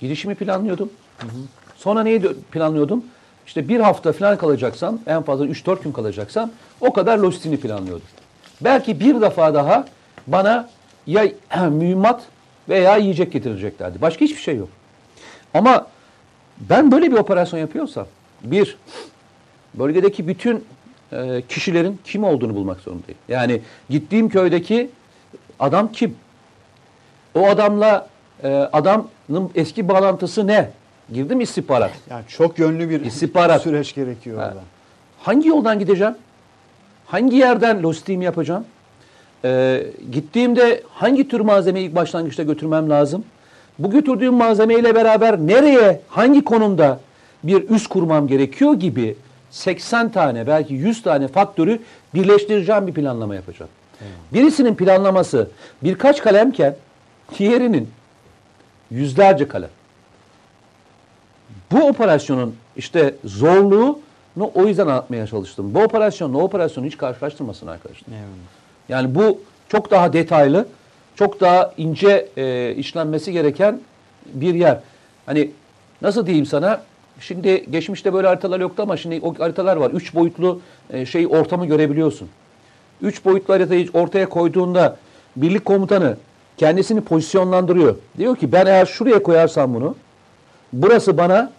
Girişimi planlıyordum. Hı hı. Sonra neyi planlıyordum? İşte bir hafta falan kalacaksam, en fazla üç dört gün kalacaksam o kadar lojistiğini planlıyordum. Belki bir defa daha bana ya mühimmat veya yiyecek getireceklerdi. Başka hiçbir şey yok. Ama ben böyle bir operasyon yapıyorsam, bir, bölgedeki bütün e, kişilerin kim olduğunu bulmak zorundayım. Yani gittiğim köydeki adam kim? O adamla e, adamın eski bağlantısı ne? Girdim istihbarat. Yani çok yönlü bir istihbarat süreç gerekiyor orada. Hangi yoldan gideceğim? Hangi yerden lojistiğimi yapacağım? Ee, gittiğimde hangi tür malzemeyi ilk başlangıçta götürmem lazım? Bu götürdüğüm malzemeyle beraber nereye, hangi konumda bir üs kurmam gerekiyor gibi seksen tane belki yüz tane faktörü birleştireceğim, bir planlama yapacağım. Hmm. Birisinin planlaması birkaç kalemken diğerinin yüzlerce kalem. Bu operasyonun işte zorluğunu o yüzden anlatmaya çalıştım. Bu operasyonla o operasyonu hiç karşılaştırmasın arkadaşlar. Evet. Yani bu çok daha detaylı, çok daha ince e, işlenmesi gereken bir yer. Hani nasıl diyeyim sana? Şimdi geçmişte böyle haritalar yoktu ama şimdi o haritalar var. Üç boyutlu e, şey ortamı görebiliyorsun. Üç boyutlu haritayı ortaya koyduğunda birlik komutanı kendisini pozisyonlandırıyor. Diyor ki ben eğer şuraya koyarsam bunu, burası bana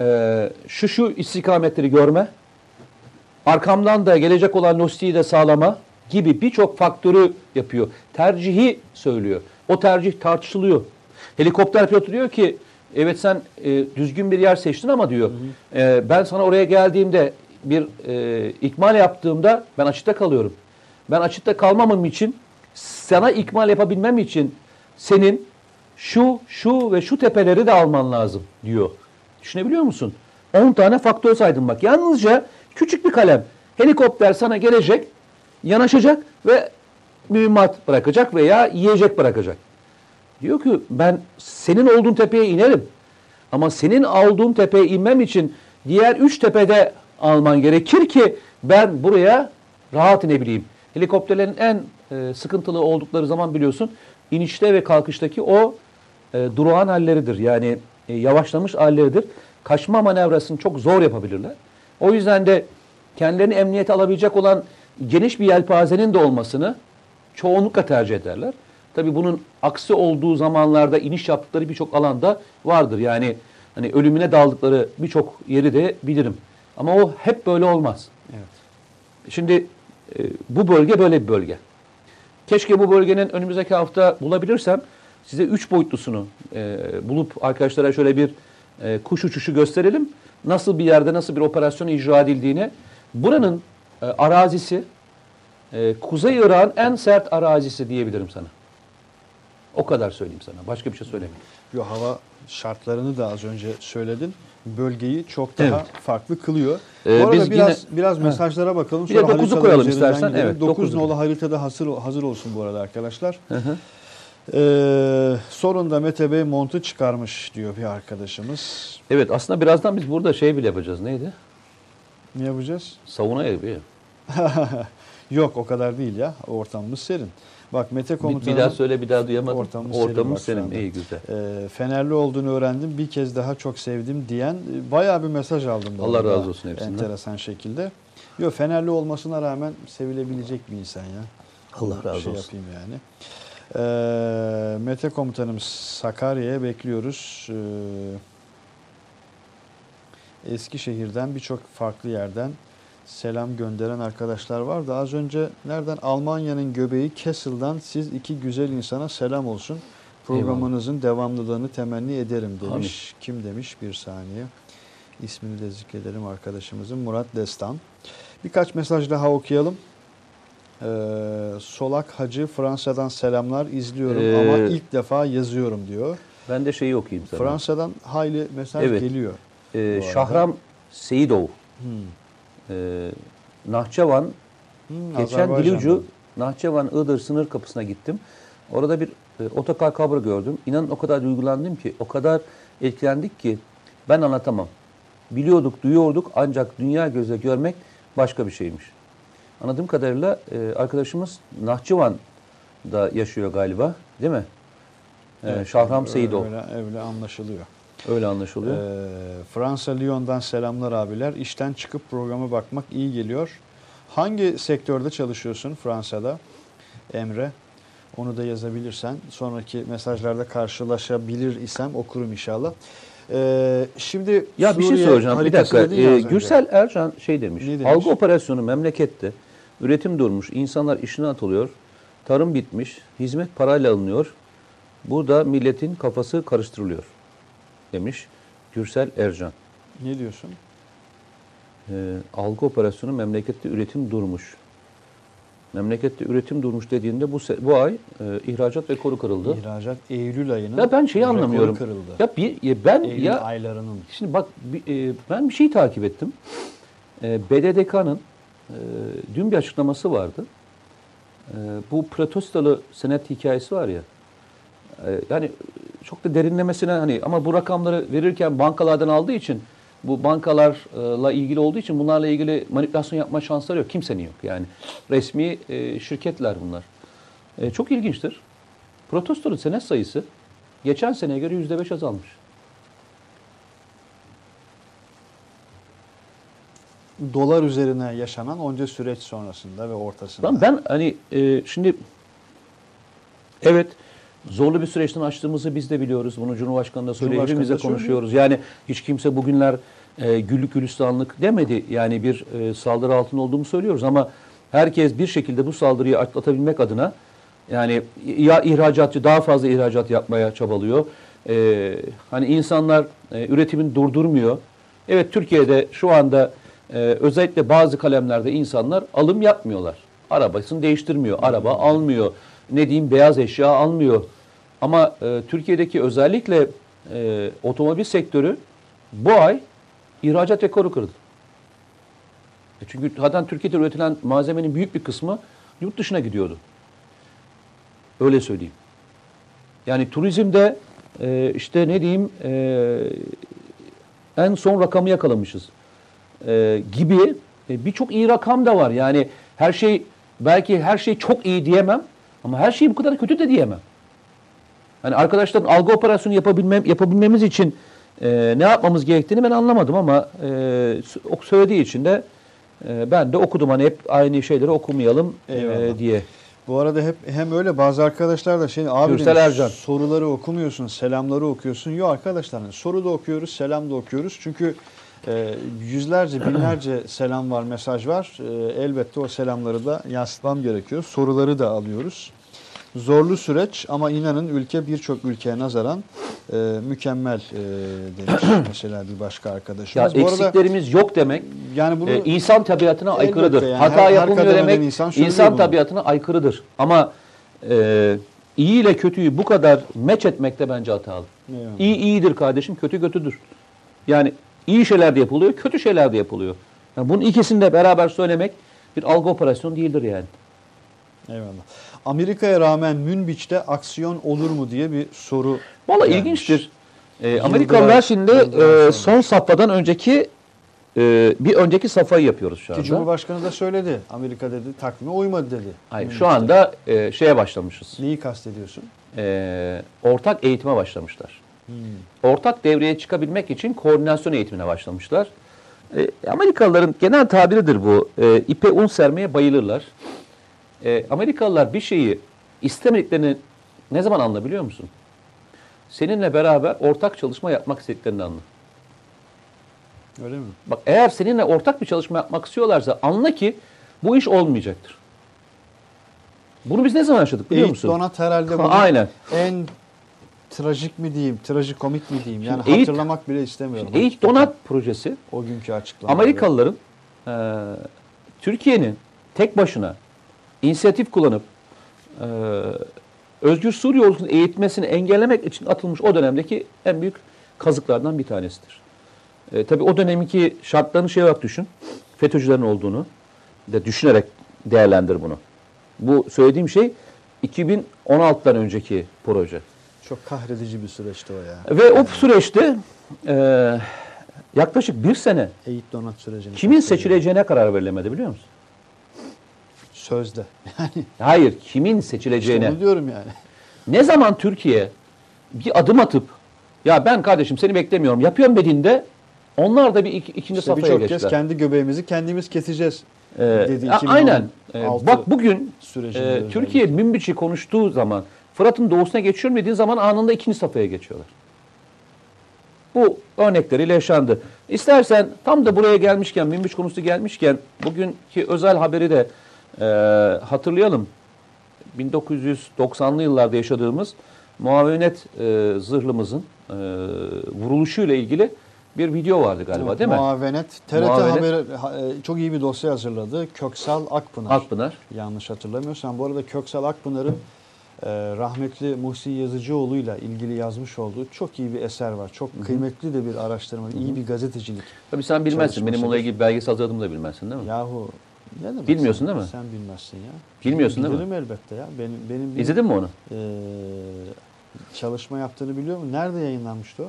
e, şu şu istikametleri görme, arkamdan da gelecek olan lojistiği de sağlama gibi birçok faktörü yapıyor. Tercihi söylüyor. O tercih tartışılıyor. Helikopter pilotu diyor ki evet sen e, düzgün bir yer seçtin ama diyor e, ben sana oraya geldiğimde bir e, ikmal yaptığımda ben açıkta kalıyorum. Ben açıkta kalmamam için, sana ikmal yapabilmem için senin şu, şu ve şu tepeleri de alman lazım diyor. Düşünebiliyor musun? on tane faktör saydım bak. Yalnızca küçük bir kalem. Helikopter sana gelecek, yanaşacak ve mühimmat bırakacak veya yiyecek bırakacak. Diyor ki ben senin olduğun tepeye inerim. Ama senin aldığın tepeye inmem için diğer üç tepede alman gerekir ki ben buraya rahat inebileyim. Helikopterlerin en e, sıkıntılı oldukları zaman biliyorsun inişte ve kalkıştaki o e, durağan halleridir. Yani e, yavaşlamış halleridir. Kaçma manevrasını çok zor yapabilirler. O yüzden de kendilerini emniyete alabilecek olan geniş bir yelpazenin de olmasını çoğunlukla tercih ederler. Tabii bunun aksi olduğu zamanlarda iniş yaptıkları birçok alanda vardır. Yani hani ölümüne daldıkları birçok yeri de bilirim. Ama o hep böyle olmaz. Evet. Şimdi e, bu bölge böyle bir bölge. Keşke bu bölgenin önümüzdeki hafta bulabilirsem size üç boyutlusunu e, bulup arkadaşlara şöyle bir e, kuş uçuşu gösterelim. Nasıl bir yerde nasıl bir operasyon icra edildiğini. Buranın E, arazisi, e, Kuzey Irak'ın en sert arazisi diyebilirim sana. O kadar söyleyeyim sana. Başka bir şey söylemeyeyim. Yo, hava şartlarını da az önce söyledin. Bölgeyi çok daha evet. farklı kılıyor. Ee, Bu arada biz biraz, yine, biraz mesajlara he. bakalım. Sonra bir de dokuzu koyalım istersen. Evet, dokuz nolu haritada hazır, hazır olsun bu arada arkadaşlar. Hı hı. Ee, sonunda Mete Bey montu çıkarmış diyor bir arkadaşımız. Evet, aslında birazdan biz burada şey bile yapacağız. Neydi? Ne yapacağız? Savuna evi. Yok o kadar değil ya. Ortamımız serin. Bak Mete komutanım. Bir daha söyle bir daha duyamadım. Ortamımız, ortamımız serin. serin. İyi güzel. E, Fenerli olduğunu öğrendim. Bir kez daha çok sevdim diyen bayağı bir mesaj aldım. Allah razı olsun hepsinden. Enteresan şekilde. Yok Fenerli olmasına rağmen sevilebilecek bir insan ya. Allah razı olsun. Şey yapayım yani. E, Mete komutanım Sakarya'ya bekliyoruz. E, Eskişehir'den birçok farklı yerden selam gönderen arkadaşlar var da az önce nereden Almanya'nın göbeği Kessel'dan siz iki güzel insana selam olsun. Programınızın eyvallah. Devamlılığını temenni ederim demiş. Amin. Kim demiş? Bir saniye. İsmini de zikredelim arkadaşımızın. Murat Destan. Birkaç mesaj daha okuyalım. Ee, Solak Hacı Fransa'dan selamlar izliyorum ee... ama ilk defa yazıyorum diyor. Ben de şeyi okuyayım sana. Fransa'dan hayli mesaj evet. geliyor. Ee, Şahram Seyidov, hmm. ee, Nahçıvan, hmm, geçen dilucu Nahçıvan Iğdır sınır kapısına gittim. Orada bir e, otokar kabra gördüm. İnanın o kadar duygulandım ki, o kadar etkilendik ki ben anlatamam. Biliyorduk, duyuyorduk ancak dünya gözle görmek başka bir şeymiş. Anladığım kadarıyla e, arkadaşımız Nahçıvan'da yaşıyor galiba, değil mi? Ee, evet, Şahram Seyidov. Öyle, öyle anlaşılıyor. Öyle anlaşılıyor. Ee, Fransa Lyon'dan selamlar abiler. İşten çıkıp programa bakmak iyi geliyor. Hangi sektörde çalışıyorsun Fransa'da Emre? Onu da yazabilirsen. Sonraki mesajlarda karşılaşabilir isem okurum inşallah. Ee, şimdi ya Suriye, bir şey soracağım. Bir dakika. Ee, Gürsel Ercan şey demiş. demiş. Algı operasyonu memlekette. Üretim durmuş. İnsanlar işine atılıyor. Tarım bitmiş. Hizmet parayla alınıyor. Bu da milletin kafası karıştırılıyor. Demiş Gürsel Ercan. Ne diyorsun? Ee, algı operasyonu memlekette üretim durmuş. Memlekette üretim durmuş dediğinde bu bu ay e, ihracat rekoru kırıldı. İhracat Eylül ayının. Ya ben şeyi anlamıyorum. Kırıldı. Ya bir ya ben Eylül ya aylarının. Şimdi bak bir, e, ben bir şey takip ettim. E, B D D K'nın e, dün bir açıklaması vardı. E, bu protestolu senet hikayesi var ya. E, yani çok da derinlemesine hani ama bu rakamları verirken bankalardan aldığı için bu bankalarla ilgili olduğu için bunlarla ilgili manipülasyon yapma şansları yok. Kimsenin yok yani. Resmi e, şirketler bunlar. E, çok ilginçtir. Protestolu senet sayısı geçen seneye göre yüzde beş azalmış. Dolar üzerine yaşanan onca süreç sonrasında ve ortasında. Ben, ben hani e, şimdi evet zorlu bir süreçten açtığımızı biz de biliyoruz. Bunu Cumhurbaşkanı da söylüyor. Hepimiz de konuşuyoruz. Yani hiç kimse bugünler e, güllük gülistanlık demedi. Yani bir e, saldırı altında olduğumu söylüyoruz. Ama herkes bir şekilde bu saldırıyı atlatabilmek adına yani ya ihracatçı daha fazla ihracat yapmaya çabalıyor. E, hani insanlar e, üretimini durdurmuyor. Evet Türkiye'de şu anda e, özellikle bazı kalemlerde insanlar alım yapmıyorlar. Arabasını değiştirmiyor. Araba almıyor. Ne diyeyim beyaz eşya almıyor. Ama e, Türkiye'deki özellikle e, otomobil sektörü bu ay ihracat rekoru kırdı. E çünkü zaten Türkiye'de üretilen malzemenin büyük bir kısmı yurt dışına gidiyordu. Öyle söyleyeyim. Yani turizmde e, işte ne diyeyim e, en son rakamı yakalamışız e, gibi e, birçok iyi rakam da var. Yani her şey belki her şey çok iyi diyemem. Ama her şeyi bu kadar kötü de diyemem. Hani arkadaşların algı operasyonu yapabilmem, yapabilmemiz için e, ne yapmamız gerektiğini ben anlamadım ama e, söylediği için de e, ben de okudum. Hani hep aynı şeyleri okumayalım e, diye. Bu arada hep hem öyle bazı arkadaşlar da şey abi demiş, soruları okumuyorsun, selamları okuyorsun. Yok arkadaşlar soru da okuyoruz, selam da okuyoruz. Çünkü e, yüzlerce, binlerce selam var, mesaj var. E, elbette o selamları da yansıtmam gerekiyor. Soruları da alıyoruz. Zorlu süreç ama inanın ülke birçok ülkeye nazaran e, mükemmel e, demiş mesela bir başka arkadaşımız. Ya bu eksiklerimiz arada, yok demek yani bunu, e, insan tabiatına aykırıdır. Yani hata her, yapılmıyor demek insan, insan tabiatına aykırıdır. Ama e, iyi ile kötüyü bu kadar meç etmekte bence hatalı. Yani. İyi iyidir kardeşim, kötü kötüdür. Yani İyi şeyler de yapılıyor, kötü şeyler de yapılıyor. Yani bunun ikisini de beraber söylemek bir algı operasyonu değildir yani. Eyvallah. Amerika'ya rağmen Münbiç'te aksiyon olur mu diye bir soru. Valla ilginçtir. Ee, Amerikalılar şimdi e, son safhadan önceki e, bir önceki safhayı yapıyoruz şu anda. Ki Cumhurbaşkanı da söyledi. Amerika dedi takvime uymadı dedi. Hayır, Münbiç'te. Şu anda e, şeye başlamışız. Neyi kastediyorsun? E, ortak eğitime başlamışlar. Ortak devreye çıkabilmek için koordinasyon eğitimine başlamışlar. E, Amerikalıların genel tabiridir bu. E, ipe un sermeye bayılırlar. E, Amerikalılar bir şeyi istemediklerini ne zaman anlayabiliyor musun? Seninle beraber ortak çalışma yapmak istediklerini anla. Öyle mi? Bak eğer seninle ortak bir çalışma yapmak istiyorlarsa anla ki bu iş olmayacaktır. Bunu biz ne zaman yaşadık biliyor musun? Donat herhalde bunu aynen. En trajik mi diyeyim, trajikomik mi diyeyim? Yani şimdi hatırlamak eğit, bile istemiyorum. Eğit Donat projesi o günkü açıklama. Amerikalıların e, Türkiye'nin tek başına inisiyatif kullanıp e, Özgür Suriye ordusunun eğitmesini engellemek için atılmış o dönemdeki en büyük kazıklardan bir tanesidir. E, tabii o dönemki şartlarını şey olarak düşün. FETÖ'cülerin olduğunu de düşünerek değerlendir bunu. Bu söylediğim şey iki bin on altıdan önceki proje. Çok kahredici bir süreçti o ya. Ve yani. O süreçte e, yaklaşık bir sene eğit donat sürecini kimin seçileceğine karar verilemedi biliyor musun? Sözde. Yani. Hayır, kimin seçileceğine. İşte onu diyorum yani. Ne zaman Türkiye bir adım atıp ya ben kardeşim seni beklemiyorum yapıyorum dediğinde onlar da bir iki, ikinci işte safhaya geçtiler. Birçok kez kendi göbeğimizi kendimiz keseceğiz ee, dedi. Aynen. Ee, bak bugün e, Türkiye Münbiç'i konuştuğu zaman Fırat'ın doğusuna geçiyorum dediğin zaman anında ikinci safhaya geçiyorlar. bu örnekleriyle yaşandı. İstersen tam da buraya gelmişken, Münbiç konusu gelmişken bugünkü özel haberi de e, hatırlayalım. bin dokuz yüz doksanlı yıllarda yaşadığımız muavinet e, zırhlımızın e, vuruluşuyla ilgili bir video vardı galiba, değil mi? Muavenet. T R T Haber çok iyi bir dosya hazırladı. Köksal Akpınar. Akpınar. Yanlış hatırlamıyorsam. Bu arada Köksal Akpınar'ın e, rahmetli Muhsin Yazıcıoğlu'yla ilgili yazmış olduğu çok iyi bir eser var. Çok Hı-hı. kıymetli de bir araştırma, Hı-hı. iyi bir gazetecilik. Tabii sen bilmezsin. Benim olayla ilgili belgesel hazırladığımı da bilmezsin, değil mi? Yahu ne demek? Bilmiyorsun sen, değil mi? Sen bilmezsin ya. Bilmiyorsun Bilirim, değil mi? Bilirim elbette ya. Benim, benim bir, İzledin mi onu? E, çalışma yaptığını biliyor musun? Nerede yayınlanmıştı o?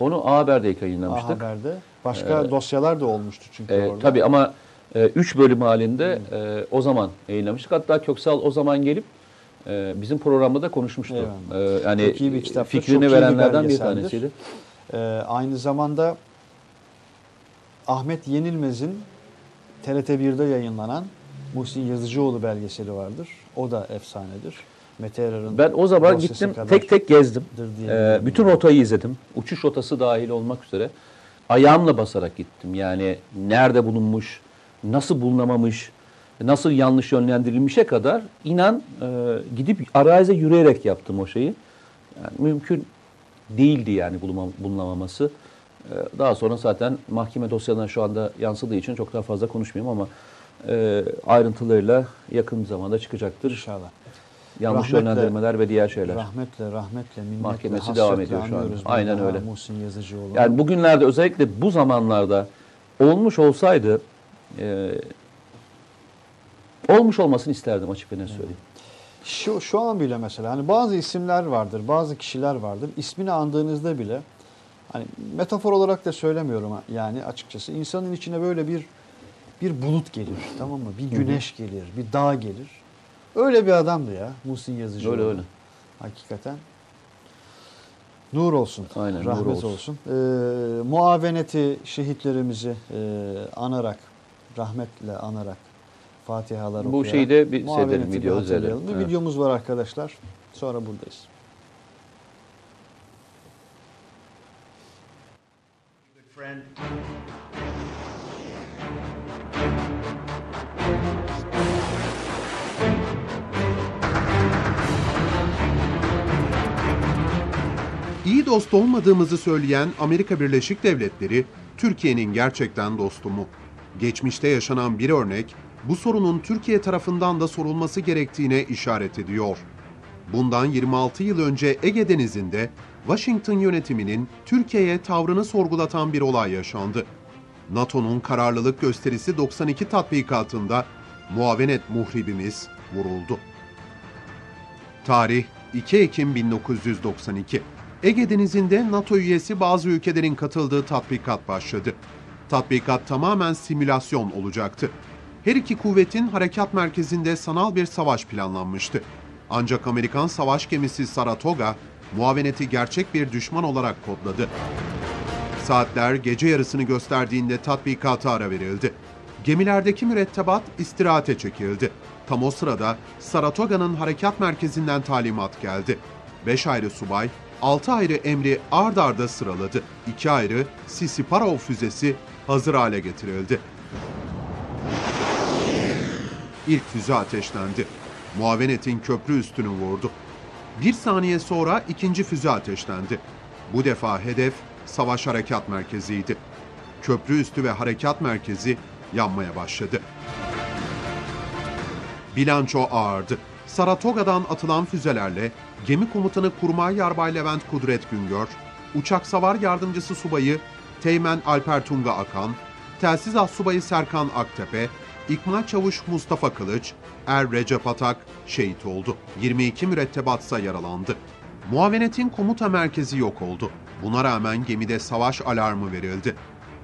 Onu A Haber'de yayınlamıştık. A Haber'de. Başka ee, dosyalar da olmuştu çünkü e, orada. Tabii ama üç e, bölüm halinde hmm. e, o zaman yayınlamıştık. Hatta Köksal o zaman gelip e, bizim programda da konuşmuştu. E, yani bir fikrini çok verenlerden bir, bir tanesiydi. E, aynı zamanda Ahmet Yenilmez'in T R T bir'de yayınlanan Muhsin Yazıcıoğlu belgeseli vardır. O da efsanedir. Mete Erer'in ben o zaman gittim, tek tek gezdim. Ee, bütün rotayı izledim. Uçuş rotası dahil olmak üzere. Ayağımla basarak gittim. Yani nerede bulunmuş, nasıl bulunamamış, nasıl yanlış yönlendirilmişe kadar inan e, gidip araziye yürüyerek yaptım o şeyi. Yani mümkün değildi yani bulunamaması. E, daha sonra zaten mahkeme dosyalarına şu anda yansıdığı için çok daha fazla konuşmayayım ama e, ayrıntılarıyla yakın bir zamanda çıkacaktır. İnşallah. Yanlış rahmetle, yönlendirmeler ve diğer şeyler. Rahmetle, rahmetle, minnetle, mahkemesi devam ediyor şu an. Aynen öyle. Muhsin Yazıcıoğlu. Yani bugünlerde özellikle bu zamanlarda olmuş olsaydı e, olmuş olmasını isterdim açık ve ne söyleyeyim. Şu, şu an bile mesela hani bazı isimler vardır, bazı kişiler vardır. İsmini andığınızda bile hani metafor olarak da söylemiyorum yani açıkçası insanın içine böyle bir bir bulut gelir, tamam mı? Bir güneş gelir, bir dağ gelir. Öyle bir adamdı ya Muhsin Yazıcıoğlu. Öyle öyle. Hakikaten. Nur olsun. Aynen, rahmet nur olsun. olsun. Ee, muaveneti, şehitlerimizi e, anarak, rahmetle anarak, fatihalar okuyarak. Bu şeyi de bir seyredelim, video izleyelim. Bir evet. videomuz var arkadaşlar. Sonra buradayız. İyi dost olmadığımızı söyleyen Amerika Birleşik Devletleri, Türkiye'nin gerçekten dostu mu? Geçmişte yaşanan bir örnek, bu sorunun Türkiye tarafından da sorulması gerektiğine işaret ediyor. Bundan yirmi altı yıl önce Ege Denizi'nde Washington yönetiminin Türkiye'ye tavrını sorgulatan bir olay yaşandı. NATO'nun kararlılık gösterisi doksan iki tatbikatında muavenet muhribimiz vuruldu. Tarih iki Ekim bin dokuz yüz doksan iki. Ege Denizi'nde NATO üyesi bazı ülkelerin katıldığı tatbikat başladı. Tatbikat tamamen simülasyon olacaktı. Her iki kuvvetin harekat merkezinde sanal bir savaş planlanmıştı. Ancak Amerikan savaş gemisi Saratoga, muaveneti gerçek bir düşman olarak kodladı. Saatler gece yarısını gösterdiğinde tatbikata ara verildi. Gemilerdeki mürettebat istirahate çekildi. Tam o sırada Saratoga'nın harekat merkezinden talimat geldi. Beş ayrı subay, altı ayrı emri ard arda sıraladı. İki ayrı Sisiparov füzesi hazır hale getirildi. İlk füze ateşlendi. Muavenetin köprü üstünü vurdu. Bir saniye sonra ikinci füze ateşlendi. Bu defa hedef savaş harekat merkeziydi. Köprü üstü ve harekat merkezi yanmaya başladı. Bilanço ağırdı. Saratoga'dan atılan füzelerle Gemi Komutanı Kurmay Yarbay Levent Kudret Güngör, Uçak Savar Yardımcısı Subayı Teğmen Alper Tunga Akan, Telsiz Assubayı Serkan Aktepe, İkmal Çavuş Mustafa Kılıç, Er Recep Atak şehit oldu. yirmi iki mürettebatsa yaralandı. Muavenetin komuta merkezi yok oldu. Buna rağmen gemide savaş alarmı verildi.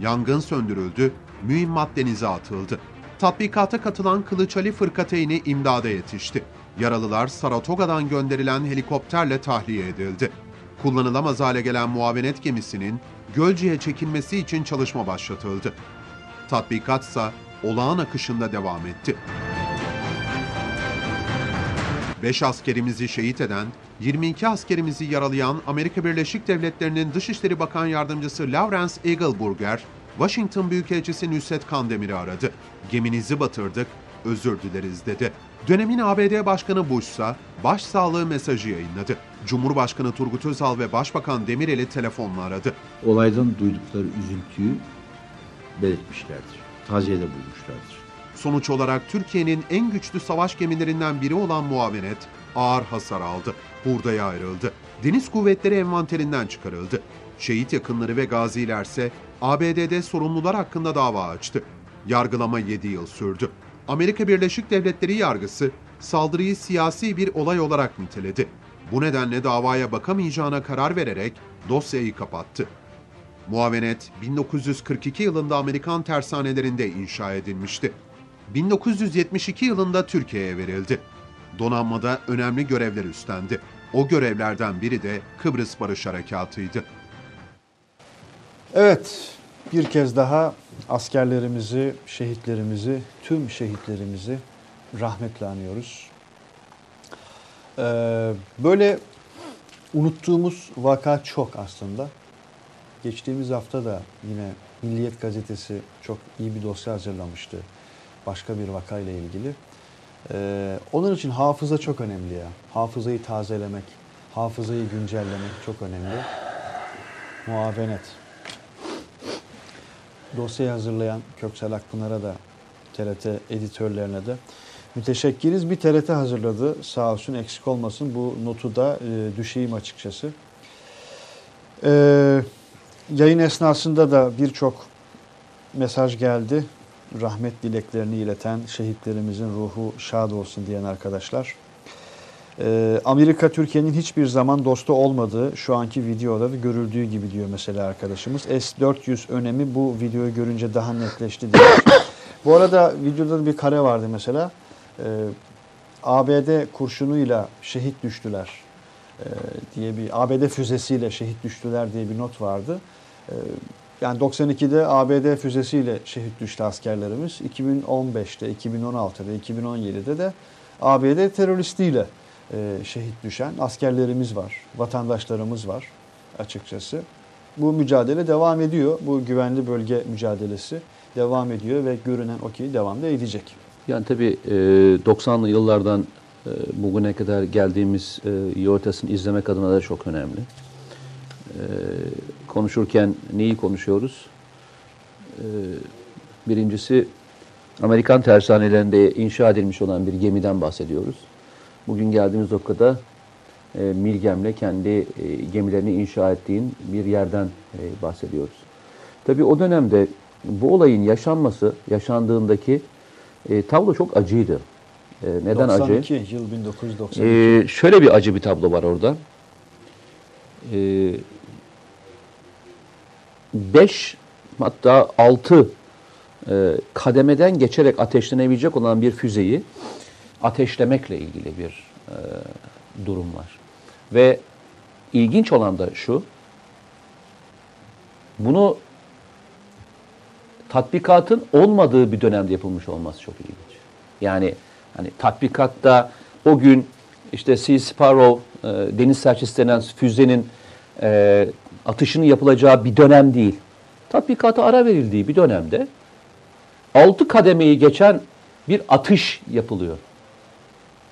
Yangın söndürüldü, mühimmat denize atıldı. Tatbikata katılan Kılıç Ali Fırkateyni imdada yetişti. Yaralılar Saratoga'dan gönderilen helikopterle tahliye edildi. Kullanılamaz hale gelen muavenet gemisinin Gölcük'e çekilmesi için çalışma başlatıldı. Tatbikatsa olağan akışında devam etti. Beş askerimizi şehit eden yirmi iki askerimizi yaralayan Amerika Birleşik Devletleri'nin Dışişleri Bakan Yardımcısı Lawrence Eagleburger, Washington Büyükelçisi Nusret Kandemir'i aradı. "Geminizi batırdık, özür dileriz" dedi. Dönemin A B D Başkanı Bush ise başsağlığı mesajı yayınladı. Cumhurbaşkanı Turgut Özal ve Başbakan Demirel'i telefonla aradı. Olaydan duydukları üzüntüyü belirtmişlerdir. Taziyede bulmuşlardır. Sonuç olarak Türkiye'nin en güçlü savaş gemilerinden biri olan Muavenet ağır hasar aldı. Hurdaya ayrıldı. Deniz kuvvetleri envanterinden çıkarıldı. Şehit yakınları ve gaziler ise A B D'de sorumlular hakkında dava açtı. Yargılama yedi yıl sürdü. Amerika Birleşik Devletleri yargısı saldırıyı siyasi bir olay olarak niteledi. Bu nedenle davaya bakamayacağına karar vererek dosyayı kapattı. Muavenet bin dokuz yüz kırk iki yılında Amerikan tersanelerinde inşa edilmişti. bin dokuz yüz yetmiş iki yılında Türkiye'ye verildi. Donanmada önemli görevler üstlendi. O görevlerden biri de Kıbrıs Barış Harekatı'ydı. Evet, bir kez daha askerlerimizi, şehitlerimizi, tüm şehitlerimizi rahmetle anıyoruz. Ee, böyle unuttuğumuz vaka çok aslında. Geçtiğimiz hafta da yine Milliyet Gazetesi çok iyi bir dosya hazırlamıştı. Başka bir vakayla ilgili. Ee, onun için hafıza çok önemli ya. Hafızayı tazelemek, hafızayı güncellemek çok önemli. Muavenet. Dosyayı hazırlayan Köksal Akpınar'a da, T R T editörlerine de müteşekkiriz. Bir T R T hazırladı. Sağ olsun, eksik olmasın. Bu notu da e, düşeyim açıkçası. Ee, yayın esnasında da birçok mesaj geldi. Rahmet dileklerini ileten, şehitlerimizin ruhu şad olsun diyen arkadaşlar. Ee, Amerika Türkiye'nin hiçbir zaman dostu olmadığı şu anki videoda da görüldüğü gibi diyor mesela arkadaşımız. S dört yüz önemi bu videoyu görünce daha netleşti diyor. Bu arada videoda bir kare vardı mesela. Ee, A B D kurşunuyla şehit düştüler e, diye bir, A B D füzesiyle şehit düştüler diye bir not vardı. Ee, Yani doksan ikide A B D füzesiyle şehit düştü askerlerimiz. iki bin on beşte, iki bin on altıda, iki bin on yedide de A B D teröristiyle şehit düşen askerlerimiz var, vatandaşlarımız var açıkçası. Bu mücadele devam ediyor. Bu güvenli bölge mücadelesi devam ediyor ve görünen o ki devam da edecek. Yani tabii doksanlı yıllardan bugüne kadar geldiğimiz yörtesini izlemek adına da çok önemli. Ee, konuşurken neyi konuşuyoruz? Ee, birincisi, Amerikan tersanelerinde inşa edilmiş olan bir gemiden bahsediyoruz. Bugün geldiğimiz noktada e, Milgem'le kendi e, gemilerini inşa ettiğin bir yerden e, bahsediyoruz. Tabii o dönemde bu olayın yaşanması, yaşandığındaki e, tablo çok acıydı. E, neden doksan iki, acı? doksan iki yıl bin dokuz yüz doksan iki. E, şöyle bir acı bir tablo var orada. Ee, beş hatta altı e, kademeden geçerek ateşlenebilecek olan bir füzeyi ateşlemekle ilgili bir e, durum var. Ve ilginç olan da şu, bunu tatbikatın olmadığı bir dönemde yapılmış olması çok ilginç. Yani hani tatbikatta o gün işte Sea Sparrow e, deniz serçesi denen füzenin e, atışının yapılacağı bir dönem değil. Tatbikata ara verildiği bir dönemde altı kademeyi geçen bir atış yapılıyor.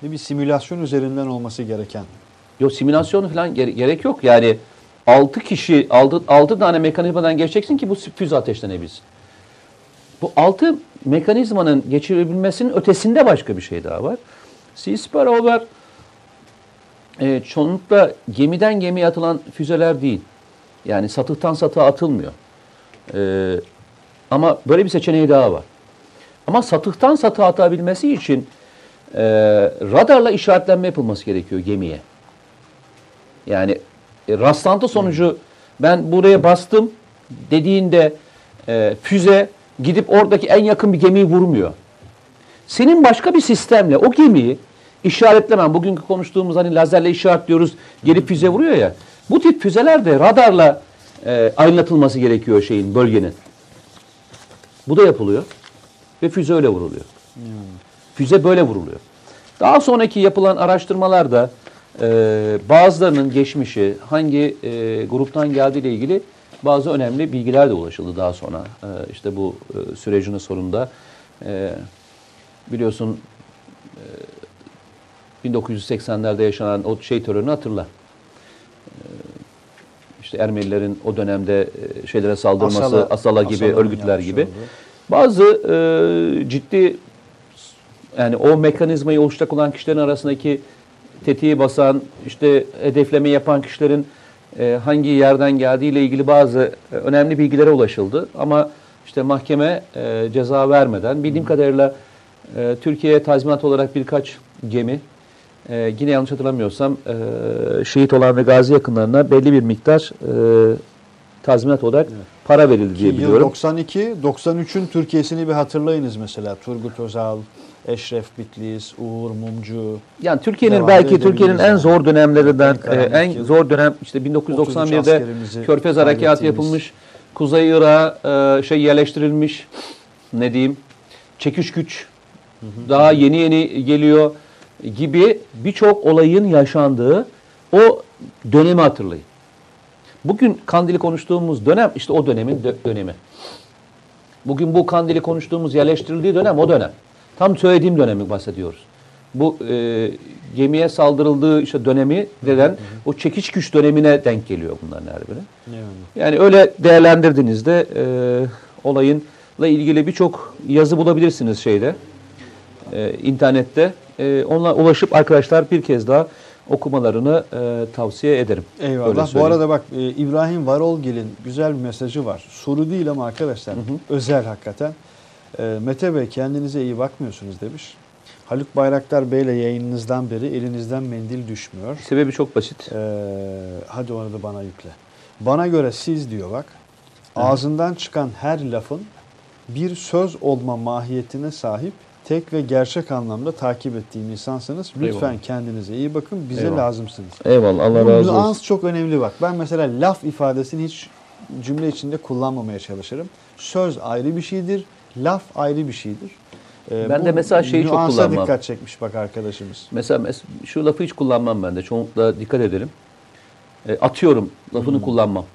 Ve bir simülasyon üzerinden olması gereken. Yok, simülasyon falan gere- gerek yok. Yani altı kişi, altı tane mekanizmadan geçeceksin ki bu füze ateşlenebilsin. Bu altı mekanizmanın geçirebilmesinin ötesinde başka bir şey daha var. Sea Sparrow'lar E, çoğunlukla gemiden gemiye atılan füzeler değil. Yani satıhtan satığa atılmıyor. E, ama böyle bir seçeneği daha var. Ama satıhtan satığa atabilmesi için e, radarla işaretlenme yapılması gerekiyor gemiye. Yani e, rastlantı sonucu ben buraya bastım dediğinde e, füze gidip oradaki en yakın bir gemiyi vurmuyor. Senin başka bir sistemle o gemiyi İşaretlemem. Bugünkü konuştuğumuz hani lazerle işaretliyoruz, gelip füze vuruyor ya. Bu tip füzeler de radarla e, aydınlatılması gerekiyor şeyin, bölgenin. Bu da yapılıyor. Ve füze öyle vuruluyor. Hmm. Füze böyle vuruluyor. Daha sonraki yapılan araştırmalarda Ee, bazılarının geçmişi, hangi e, gruptan geldiğiyle ilgili bazı önemli bilgiler de ulaşıldı daha sonra. Ee, işte bu e, sürecin sonunda e, biliyorsun e, bin dokuz yüz seksenlerde yaşanan o şey terörünü hatırla. E, işte Ermenilerin o dönemde e, şeylere saldırması, Asala, Asala gibi Asala örgütler gibi. Oldu. Bazı e, ciddi, yani o mekanizmayı oluşturacak olan kişilerin arasındaki tetiği basan, işte hedefleme yapan kişilerin e, hangi yerden geldiğiyle ilgili bazı e, önemli bilgilere ulaşıldı. Ama işte mahkeme e, ceza vermeden, bildiğim Hı. kadarıyla e, Türkiye'ye tazminat olarak birkaç gemi, e, yine yanlış hatırlamıyorsam e, şehit olan ve gazi yakınlarına belli bir miktar e, tazminat olarak evet. para verildi diye biliyorum. Yıl doksan iki doksan üçün Türkiye'sini bir hatırlayınız mesela. Turgut Özal, Eşref Bitlis, Uğur Mumcu. Yani Türkiye'nin belki Türkiye'nin en zor dönemlerinden en, en yıl, zor dönem işte bin dokuz yüz doksan birde Körfez Harekatı yapılmış. Kuzey Irak'a e, şey yerleştirilmiş. Ne diyeyim? Çekiş güç hı hı. daha yeni yeni geliyor gibi birçok olayın yaşandığı o dönemi hatırlayın. Bugün Kandil'i konuştuğumuz dönem işte o dönemin dö- dönemi. Bugün bu Kandil'i konuştuğumuz yerleştirildiği dönem o dönem. Tam söylediğim dönemi bahsediyoruz. Bu e, gemiye saldırıldığı işte dönemi deden hı hı. o çekiş güç dönemine denk geliyor bunların her biri. Yani, yani öyle değerlendirdiğinizde e, olayınla ilgili birçok yazı bulabilirsiniz şeyde e, internette. E, onlara ulaşıp arkadaşlar bir kez daha okumalarını e, tavsiye ederim. Eyvallah. Bu arada bak e, İbrahim Varolgil'in güzel bir mesajı var. Soru değil ama arkadaşlar hı hı. özel hakikaten. E, Mete Bey kendinize iyi bakmıyorsunuz demiş. Haluk Bayraktar Bey'le yayınınızdan beri elinizden mendil düşmüyor. Sebebi çok basit. E, hadi onu da bana yükle. Bana göre siz diyor bak hı. ağzından çıkan her lafın bir söz olma mahiyetine sahip tek ve gerçek anlamda takip ettiğim insansınız. Lütfen Eyvallah. Kendinize iyi bakın. Bize Eyvallah. Lazımsınız. Eyvallah. Allah razı olsun. Nüans çok önemli bak. Ben mesela laf ifadesini hiç cümle içinde kullanmamaya çalışırım. Söz ayrı bir şeydir. Laf ayrı bir şeydir. Ee, ben de mesela şeyi çok kullanmam. Nüansa dikkat çekmiş bak arkadaşımız. Mesela mes- şu lafı hiç kullanmam ben de. Çoğunlukla dikkat ederim. E, atıyorum. Lafını hmm. kullanmam.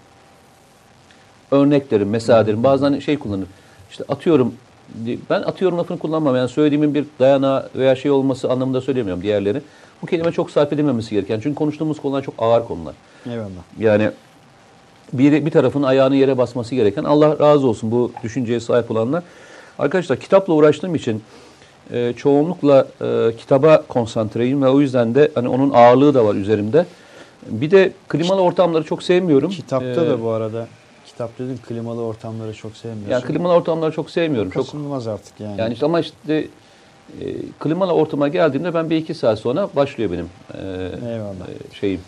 Örnek derim. Mesela hmm. derim. Bazen şey kullanırım. İşte atıyorum. Ben atıyorum lafını kullanmam. Yani söylediğimin bir dayanağı veya şey olması anlamında söylemiyorum diğerleri. Bu kelime çok sarf edilmemesi gereken. Çünkü konuştuğumuz konular çok ağır konular. Eyvallah. Yani bir, bir tarafın ayağını yere basması gereken. Allah razı olsun bu düşünceye sahip olanlar. Arkadaşlar kitapla uğraştığım için e, çoğunlukla e, kitaba konsantreyim ve o yüzden de hani onun ağırlığı da var üzerimde. Bir de klimalı ortamları çok sevmiyorum. Kitapta ee, da bu arada... Kitap dedim, klimalı ortamları çok sevmiyorsun. Ya klimalı ortamları çok sevmiyorum. Kasılmaz çok, artık yani. Yani işte ama işte e, klimalı ortama geldiğimde ben bir iki saat sonra başlıyor benim e, Eyvallah. E, şeyim.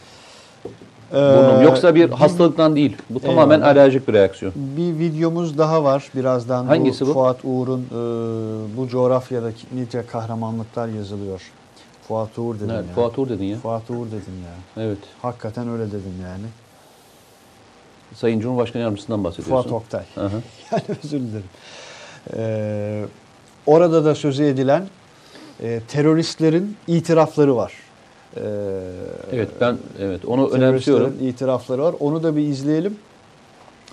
Ee, Burnum. Yoksa bir hastalıktan değil. Bu eyvallah. Tamamen alerjik bir reaksiyon. Bir videomuz daha var birazdan. Hangisi bu? bu? Fuat Uğur'un e, bu coğrafyadaki nice kahramanlıklar yazılıyor. Fuat Uğur dedin evet, ya. Fuat Uğur dedin ya. Fuat Uğur dedin ya. Evet. Hakikaten öyle dedim yani. Sayın Cumhurbaşkanı Yardımcısından bahsediyorsun. Fuat Oktay. Aha. Yani özür dilerim. Ee, orada da sözü edilen e, teröristlerin itirafları var. Ee, evet ben evet onu önemsiyorum. Teröristlerin itirafları var. Onu da bir izleyelim.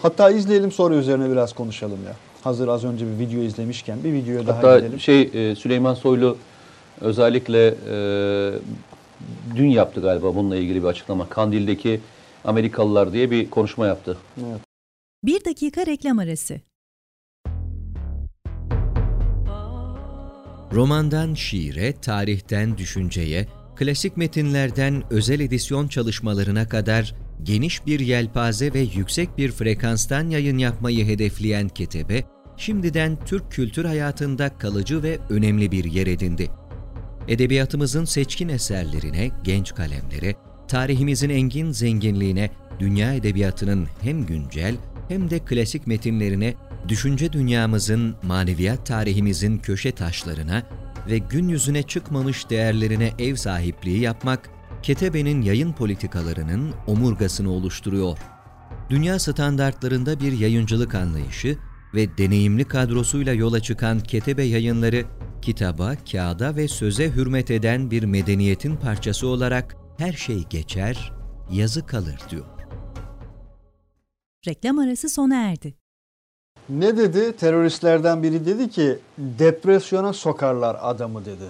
Hatta izleyelim sonra üzerine biraz konuşalım ya. Hazır az önce bir video izlemişken bir videoya daha Hatta gidelim. Hatta şey Süleyman Soylu özellikle e, dün yaptı galiba bununla ilgili bir açıklama. Kandil'deki Amerikalılar diye bir konuşma yaptı. Evet. Bir dakika reklam arası. Romandan şiire, tarihten düşünceye, klasik metinlerden özel edisyon çalışmalarına kadar geniş bir yelpaze ve yüksek bir frekanstan yayın yapmayı hedefleyen Ketebe, şimdiden Türk kültür hayatında kalıcı ve önemli bir yer edindi. Edebiyatımızın seçkin eserlerine, genç kalemlere, tarihimizin engin zenginliğine, dünya edebiyatının hem güncel hem de klasik metinlerine, düşünce dünyamızın, maneviyat tarihimizin köşe taşlarına ve gün yüzüne çıkmamış değerlerine ev sahipliği yapmak, Ketebe'nin yayın politikalarının omurgasını oluşturuyor. Dünya standartlarında bir yayıncılık anlayışı ve deneyimli kadrosuyla yola çıkan Ketebe Yayınları, kitaba, kağıda ve söze hürmet eden bir medeniyetin parçası olarak her şey geçer, yazı kalır diyor. Reklam arası sona erdi. Ne dedi? Teröristlerden biri dedi ki depresyona sokarlar adamı dedi.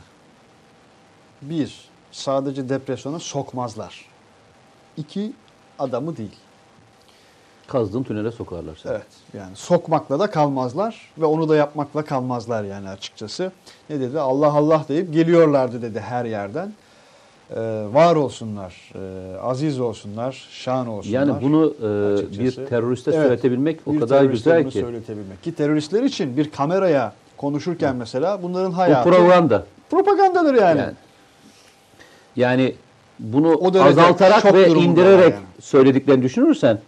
Bir, sadece depresyona sokmazlar. İki, adamı değil. Kazdığın tünele sokarlar seni. Evet, yani sokmakla da kalmazlar ve onu da yapmakla kalmazlar yani açıkçası. Ne dedi? Allah Allah deyip geliyorlardı dedi her yerden. Ee, var olsunlar, e, aziz olsunlar, şan olsunlar. Yani bunu e, bir teröriste evet, söyletebilmek o kadar güzel ki. Söyletebilmek. Ki teröristler için bir kameraya konuşurken evet, mesela bunların hayatı... Bu propaganda. Propagandadır yani. Yani, yani bunu azaltarak ve indirerek yani söylediklerini düşünürsen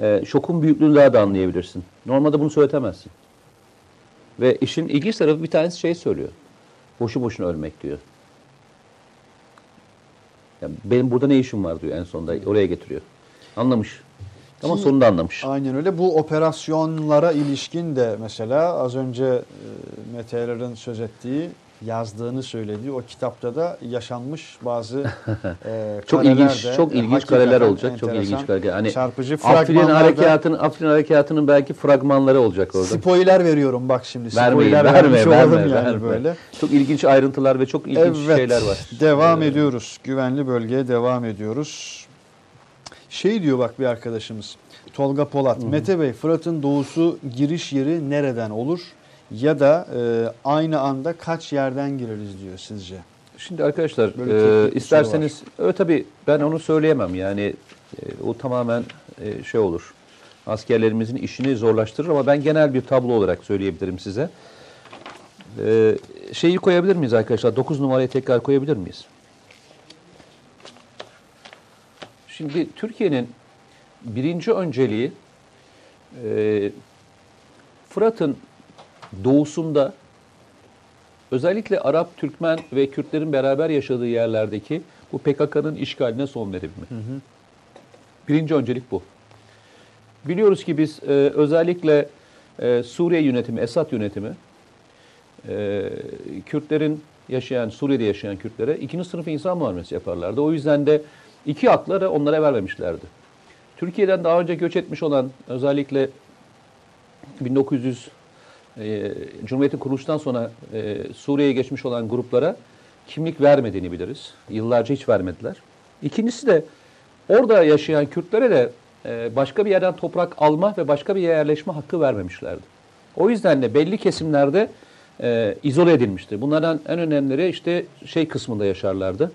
e, şokun büyüklüğünü daha da anlayabilirsin. Normalde bunu söyletemezsin. Ve işin ilginç tarafı bir tanesi şey söylüyor. Boşu boşuna ölmek diyor. Benim burada ne işim var diyor en sonunda. Oraya getiriyor. Anlamış. Ama şimdi, sonunda anlamış. Aynen öyle. Bu operasyonlara ilişkin de mesela az önce Mete Erer'in söz ettiği, yazdığını söylediği o kitapta da yaşanmış bazı e, çok ilginç, de, çok ilginç kareler olacak. Enteresan, çok ilginç kareler. Hani çarpıcı Afrin harekatının, Afrin harekatının belki fragmanları olacak orada. Spoiler veriyorum bak şimdi. Vermeyin, verme, verme, yani verme. Böyle. Çok ilginç ayrıntılar ve çok ilginç evet, şeyler var. Devam ee, ediyoruz. Güvenli bölgeye devam ediyoruz. Şey diyor bak bir arkadaşımız. Tolga Polat. Hı-hı. Mete Bey, Fırat'ın doğusu giriş yeri nereden olur? Ya da e, aynı anda kaç yerden gireriz diyor sizce? Şimdi arkadaşlar e, isterseniz e, tabii ben onu söyleyemem. Yani e, o tamamen e, şey olur. Askerlerimizin işini zorlaştırır ama ben genel bir tablo olarak söyleyebilirim size. E, şeyi koyabilir miyiz arkadaşlar? dokuz numarayı tekrar koyabilir miyiz? Şimdi Türkiye'nin birinci önceliği e, Fırat'ın doğusunda özellikle Arap, Türkmen ve Kürtlerin beraber yaşadığı yerlerdeki bu P K K'nın işgaline son verebilmek. Hı hı. Birinci öncelik bu. Biliyoruz ki biz e, özellikle e, Suriye yönetimi, Esad yönetimi e, Kürtlerin yaşayan, Suriye'de yaşayan Kürtlere ikinci sınıf insan muamelesi yaparlardı. O yüzden de iki hakları onlara vermemişlerdi. Türkiye'den daha önce göç etmiş olan özellikle bin dokuz yüz Ee, Cumhuriyet'in kuruluştan sonra e, Suriye'ye geçmiş olan gruplara kimlik vermediğini biliriz. Yıllarca hiç vermediler. İkincisi de orada yaşayan Kürtlere de e, başka bir yerden toprak alma ve başka bir yerleşme hakkı vermemişlerdi. O yüzden de belli kesimlerde e, izole edilmişti. Bunlardan en önemlileri işte şey kısmında yaşarlardı.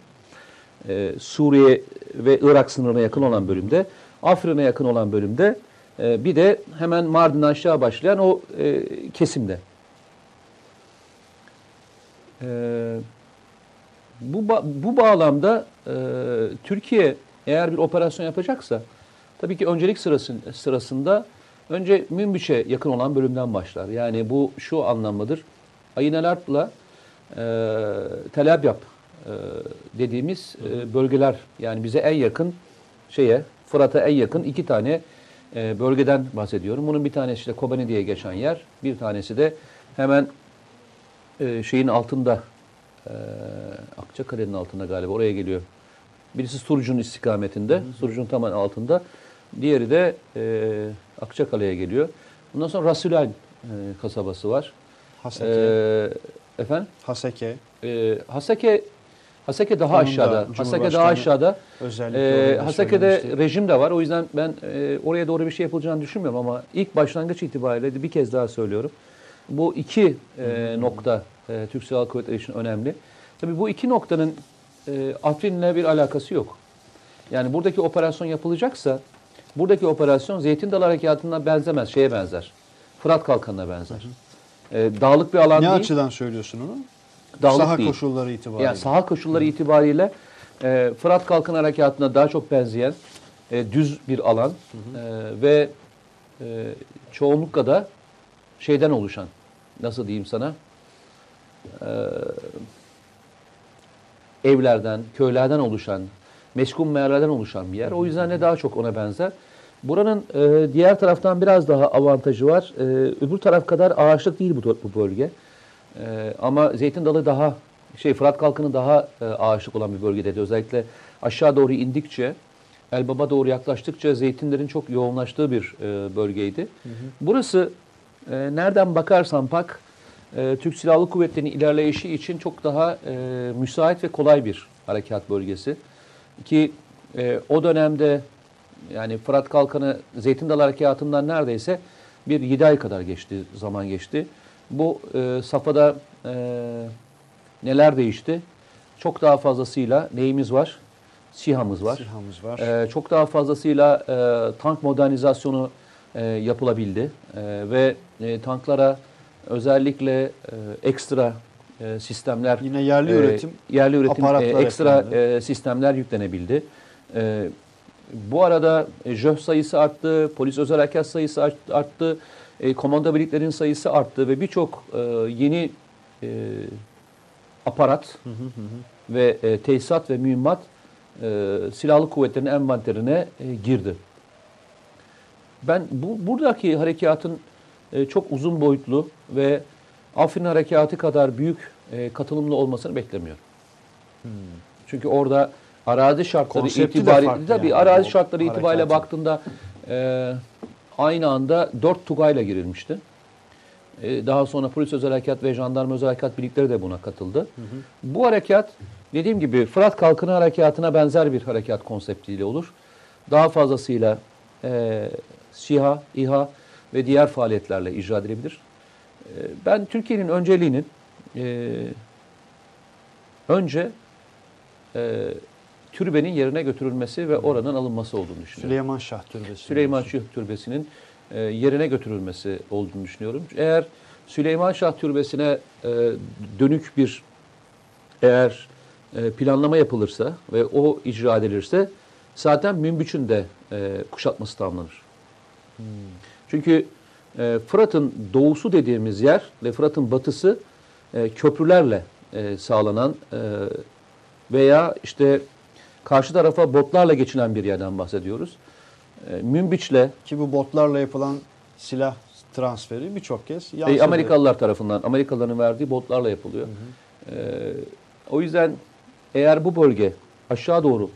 E, Suriye ve Irak sınırına yakın olan bölümde, Afrin'e yakın olan bölümde, bir de hemen Mardin'den aşağı başlayan o e, kesimde. E, bu, bu bağlamda e, Türkiye eğer bir operasyon yapacaksa tabii ki öncelik sırasın, sırasında önce Münbiç'e yakın olan bölümden başlar. Yani bu şu anlamdadır. Ayn el Arb'la e, Tel Abyad e, dediğimiz e, bölgeler yani bize en yakın şeye, Fırat'a en yakın iki tane bölgeden bahsediyorum. Bunun bir tanesi işte Kobani diye geçen yer. Bir tanesi de hemen şeyin altında, Akçakale'nin altında galiba oraya geliyor. Birisi Suruc'un istikametinde. Suruc'un tamamen altında. Diğeri de Akçakale'ye geliyor. Bundan sonra Rasulayn kasabası var. Haseke. E, efendim? Haseke. E, Haseke. Haseke daha aşağıda. Haseke daha aşağıda. Ee, Haseke'de rejim de var. O yüzden ben e, oraya doğru bir şey yapılacağını düşünmüyorum ama ilk başlangıç itibariyle bir kez daha söylüyorum. Bu iki e, nokta e, Türk Silahlı Kuvvetleri için önemli. Tabii bu iki noktanın e, Afrin'le bir alakası yok. Yani buradaki operasyon yapılacaksa buradaki operasyon Zeytin Dalı Harekatı'na benzemez. Şeye benzer. Fırat Kalkanı'na benzer. E, dağlık bir alan ne değil. Ne açıdan söylüyorsun onu? Dağlık saha değil. Koşulları itibariyle. Yani saha koşulları itibariyle e, Fırat Kalkanı Harekatı'na daha çok benzeyen e, düz bir alan hı hı. E, ve e, çoğunlukla da şeyden oluşan, nasıl diyeyim sana, e, evlerden, köylerden oluşan, meskun meallerden oluşan bir yer. O yüzden de daha çok ona benzer. Buranın e, diğer taraftan biraz daha avantajı var. E, öbür taraf kadar ağaçlık değil bu, bu bölge. Ee, ama Zeytin Dalı daha, şey Fırat Kalkanı daha e, ağaçlık olan bir bölgedeydi. Özellikle aşağı doğru indikçe, Elbab'a doğru yaklaştıkça zeytinlerin çok yoğunlaştığı bir e, bölgeydi. Hı hı. Burası e, nereden bakarsan bak e, Türk Silahlı Kuvvetleri'nin ilerleyişi için çok daha e, müsait ve kolay bir harekat bölgesi. Ki e, o dönemde yani Fırat Kalkanı Zeytin Dalı Harekatı'ndan neredeyse bir yedi ay kadar geçti, zaman geçti. Bu e, safhada e, neler değişti? Çok daha fazlasıyla neyimiz var? SİHA'mız var. SİHA'mız var. Ee, çok daha fazlasıyla e, tank modernizasyonu e, yapılabildi. E, ve e, tanklara özellikle e, ekstra e, sistemler... Yine yerli e, üretim, yerli üretim e, ekstra e, sistemler yüklenebildi. E, bu arada e, jöh sayısı arttı, polis özel harekat sayısı arttı, e, komando birliklerinin sayısı arttı ve birçok e, yeni e, aparat hı hı hı. ve e, tesisat ve mühimmat E, silahlı kuvvetlerin envanterine e, girdi. Ben bu, buradaki harekatın e, çok uzun boyutlu ve Afrin harekatı kadar büyük e, katılımlı olmasını beklemiyorum. Hmm. Çünkü orada arazi şartları itibariyle tabii yani, arazi şartları itibariyle harekatı. baktığında e, aynı anda dört tugayla girilmişti. E, daha sonra polis özel harekat ve jandarma özel harekat birlikleri de buna katıldı. Hı hı. Bu harekat dediğim gibi Fırat Kalkanı Harekatı'na benzer bir harekat konseptiyle olur. Daha fazlasıyla e, SİHA, İHA ve diğer faaliyetlerle icra edilebilir. E, ben Türkiye'nin önceliğinin e, önce e, türbenin yerine götürülmesi ve oradan alınması olduğunu düşünüyorum. Süleyman Şah Türbesi. Süleyman Şah Türbesi'nin e, yerine götürülmesi olduğunu düşünüyorum. Eğer Süleyman Şah Türbesi'ne e, dönük bir eğer planlama yapılırsa ve o icra edilirse zaten Münbiç'in de e, kuşatması tamamlanır. Hmm. Çünkü e, Fırat'ın doğusu dediğimiz yer ve Fırat'ın batısı e, köprülerle e, sağlanan e, veya işte karşı tarafa botlarla geçilen bir yerden bahsediyoruz. E, Münbiç'le ki bu botlarla yapılan silah transferi birçok kez e, Amerikalılar tarafından, Amerikalıların verdiği botlarla yapılıyor. Hmm. E, o yüzden eğer bu bölge aşağı doğru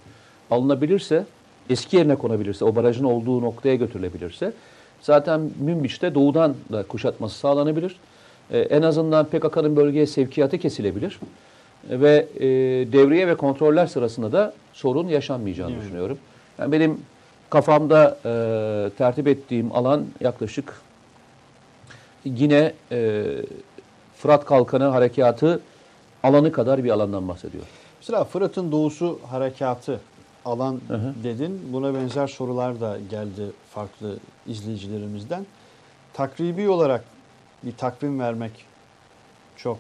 alınabilirse, eski yerine konabilirse, o barajın olduğu noktaya götürülebilirse zaten Münbiç'te doğudan da kuşatması sağlanabilir. Ee, en azından P K K'nın bölgeye sevkiyatı kesilebilir. Ee, ve e, devriye ve kontroller sırasında da sorun yaşanmayacağını evet. düşünüyorum. Yani benim kafamda e, tertip ettiğim alan yaklaşık yine e, Fırat Kalkanı Harekatı alanı kadar bir alandan bahsediyor. Mesela Fırat'ın doğusu harekatı alan hı hı. dedin. Buna benzer sorular da geldi farklı izleyicilerimizden. Takribi olarak bir takvim vermek çok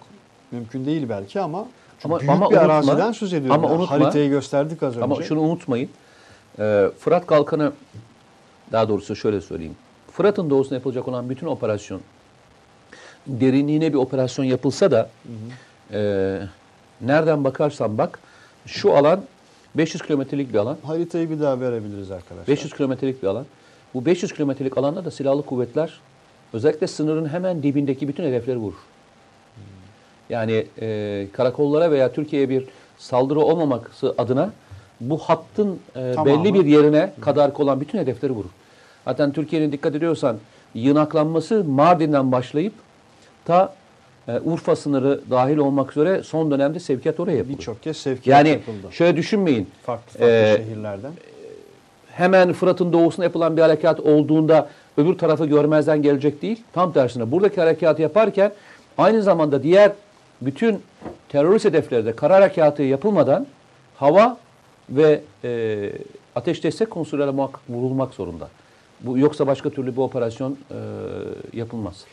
mümkün değil belki ama ama, büyük ama bir unutma, araziden söz ediyorum. Ama yani. unutma, haritayı gösterdik az önce. Ama şunu unutmayın. Ee, Fırat Kalkanı, daha doğrusu şöyle söyleyeyim. Fırat'ın doğusuna yapılacak olan bütün operasyon, derinliğine bir operasyon yapılsa da hı hı. Ee, nereden bakarsan bak şu alan beş yüz kilometrelik bir alan. Haritayı bir daha verebiliriz arkadaşlar. beş yüz kilometrelik bir alan. Bu beş yüz kilometrelik alanda da silahlı kuvvetler özellikle sınırın hemen dibindeki bütün hedefleri vurur. Hmm. Yani e, karakollara veya Türkiye'ye bir saldırı olmaması adına bu hattın e, tamam. belli bir yerine hmm. kadar olan bütün hedefleri vurur. Zaten Türkiye'nin dikkat ediyorsan yığınaklanması Mardin'den başlayıp ta Urfa sınırı dahil olmak üzere son dönemde sevkiyat oraya yapıldı. Birçok kez sevkiyat yani yapıldı. Yani şöyle düşünmeyin. Farklı farklı e, şehirlerden. Hemen Fırat'ın doğusuna yapılan bir harekat olduğunda öbür tarafı görmezden gelecek değil. Tam tersine buradaki harekatı yaparken aynı zamanda diğer bütün terörist hedefleri de kara harekatı yapılmadan hava ve e, ateş destek konusuyla muhakkak vurulmak zorunda. Bu yoksa başka türlü bir operasyon e, yapılmaz.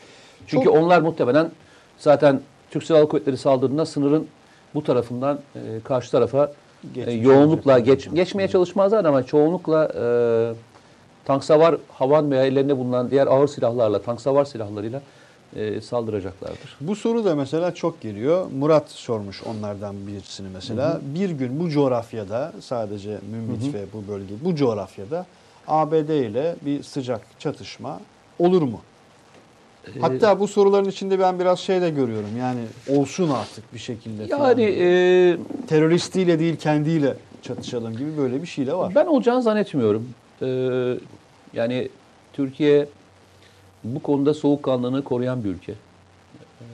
Çünkü Çok... onlar muhtemelen zaten Türk Silahlı Kuvvetleri saldırında sınırın bu tarafından e, karşı tarafa e, yoğunlukla geç, geçmeye çalışmazlar ama çoğunlukla e, tank savar, havan veya ellerinde bulunan diğer ağır silahlarla, tank savar silahlarıyla e, saldıracaklardır. Bu soru da mesela çok geliyor. Murat sormuş onlardan birisini mesela. Hı hı. Bir gün bu coğrafyada sadece Münbiç ve bu bölge, bu coğrafyada A B D ile bir sıcak çatışma olur mu? Hatta bu soruların içinde ben biraz şey de görüyorum. Yani olsun artık bir şekilde. Yani e, teröristiyle değil kendiyle çatışalım gibi böyle bir şeyle var. Ben olacağını zannetmiyorum. Ee, yani Türkiye bu konuda soğukkanlılığını koruyan bir ülke. Ee,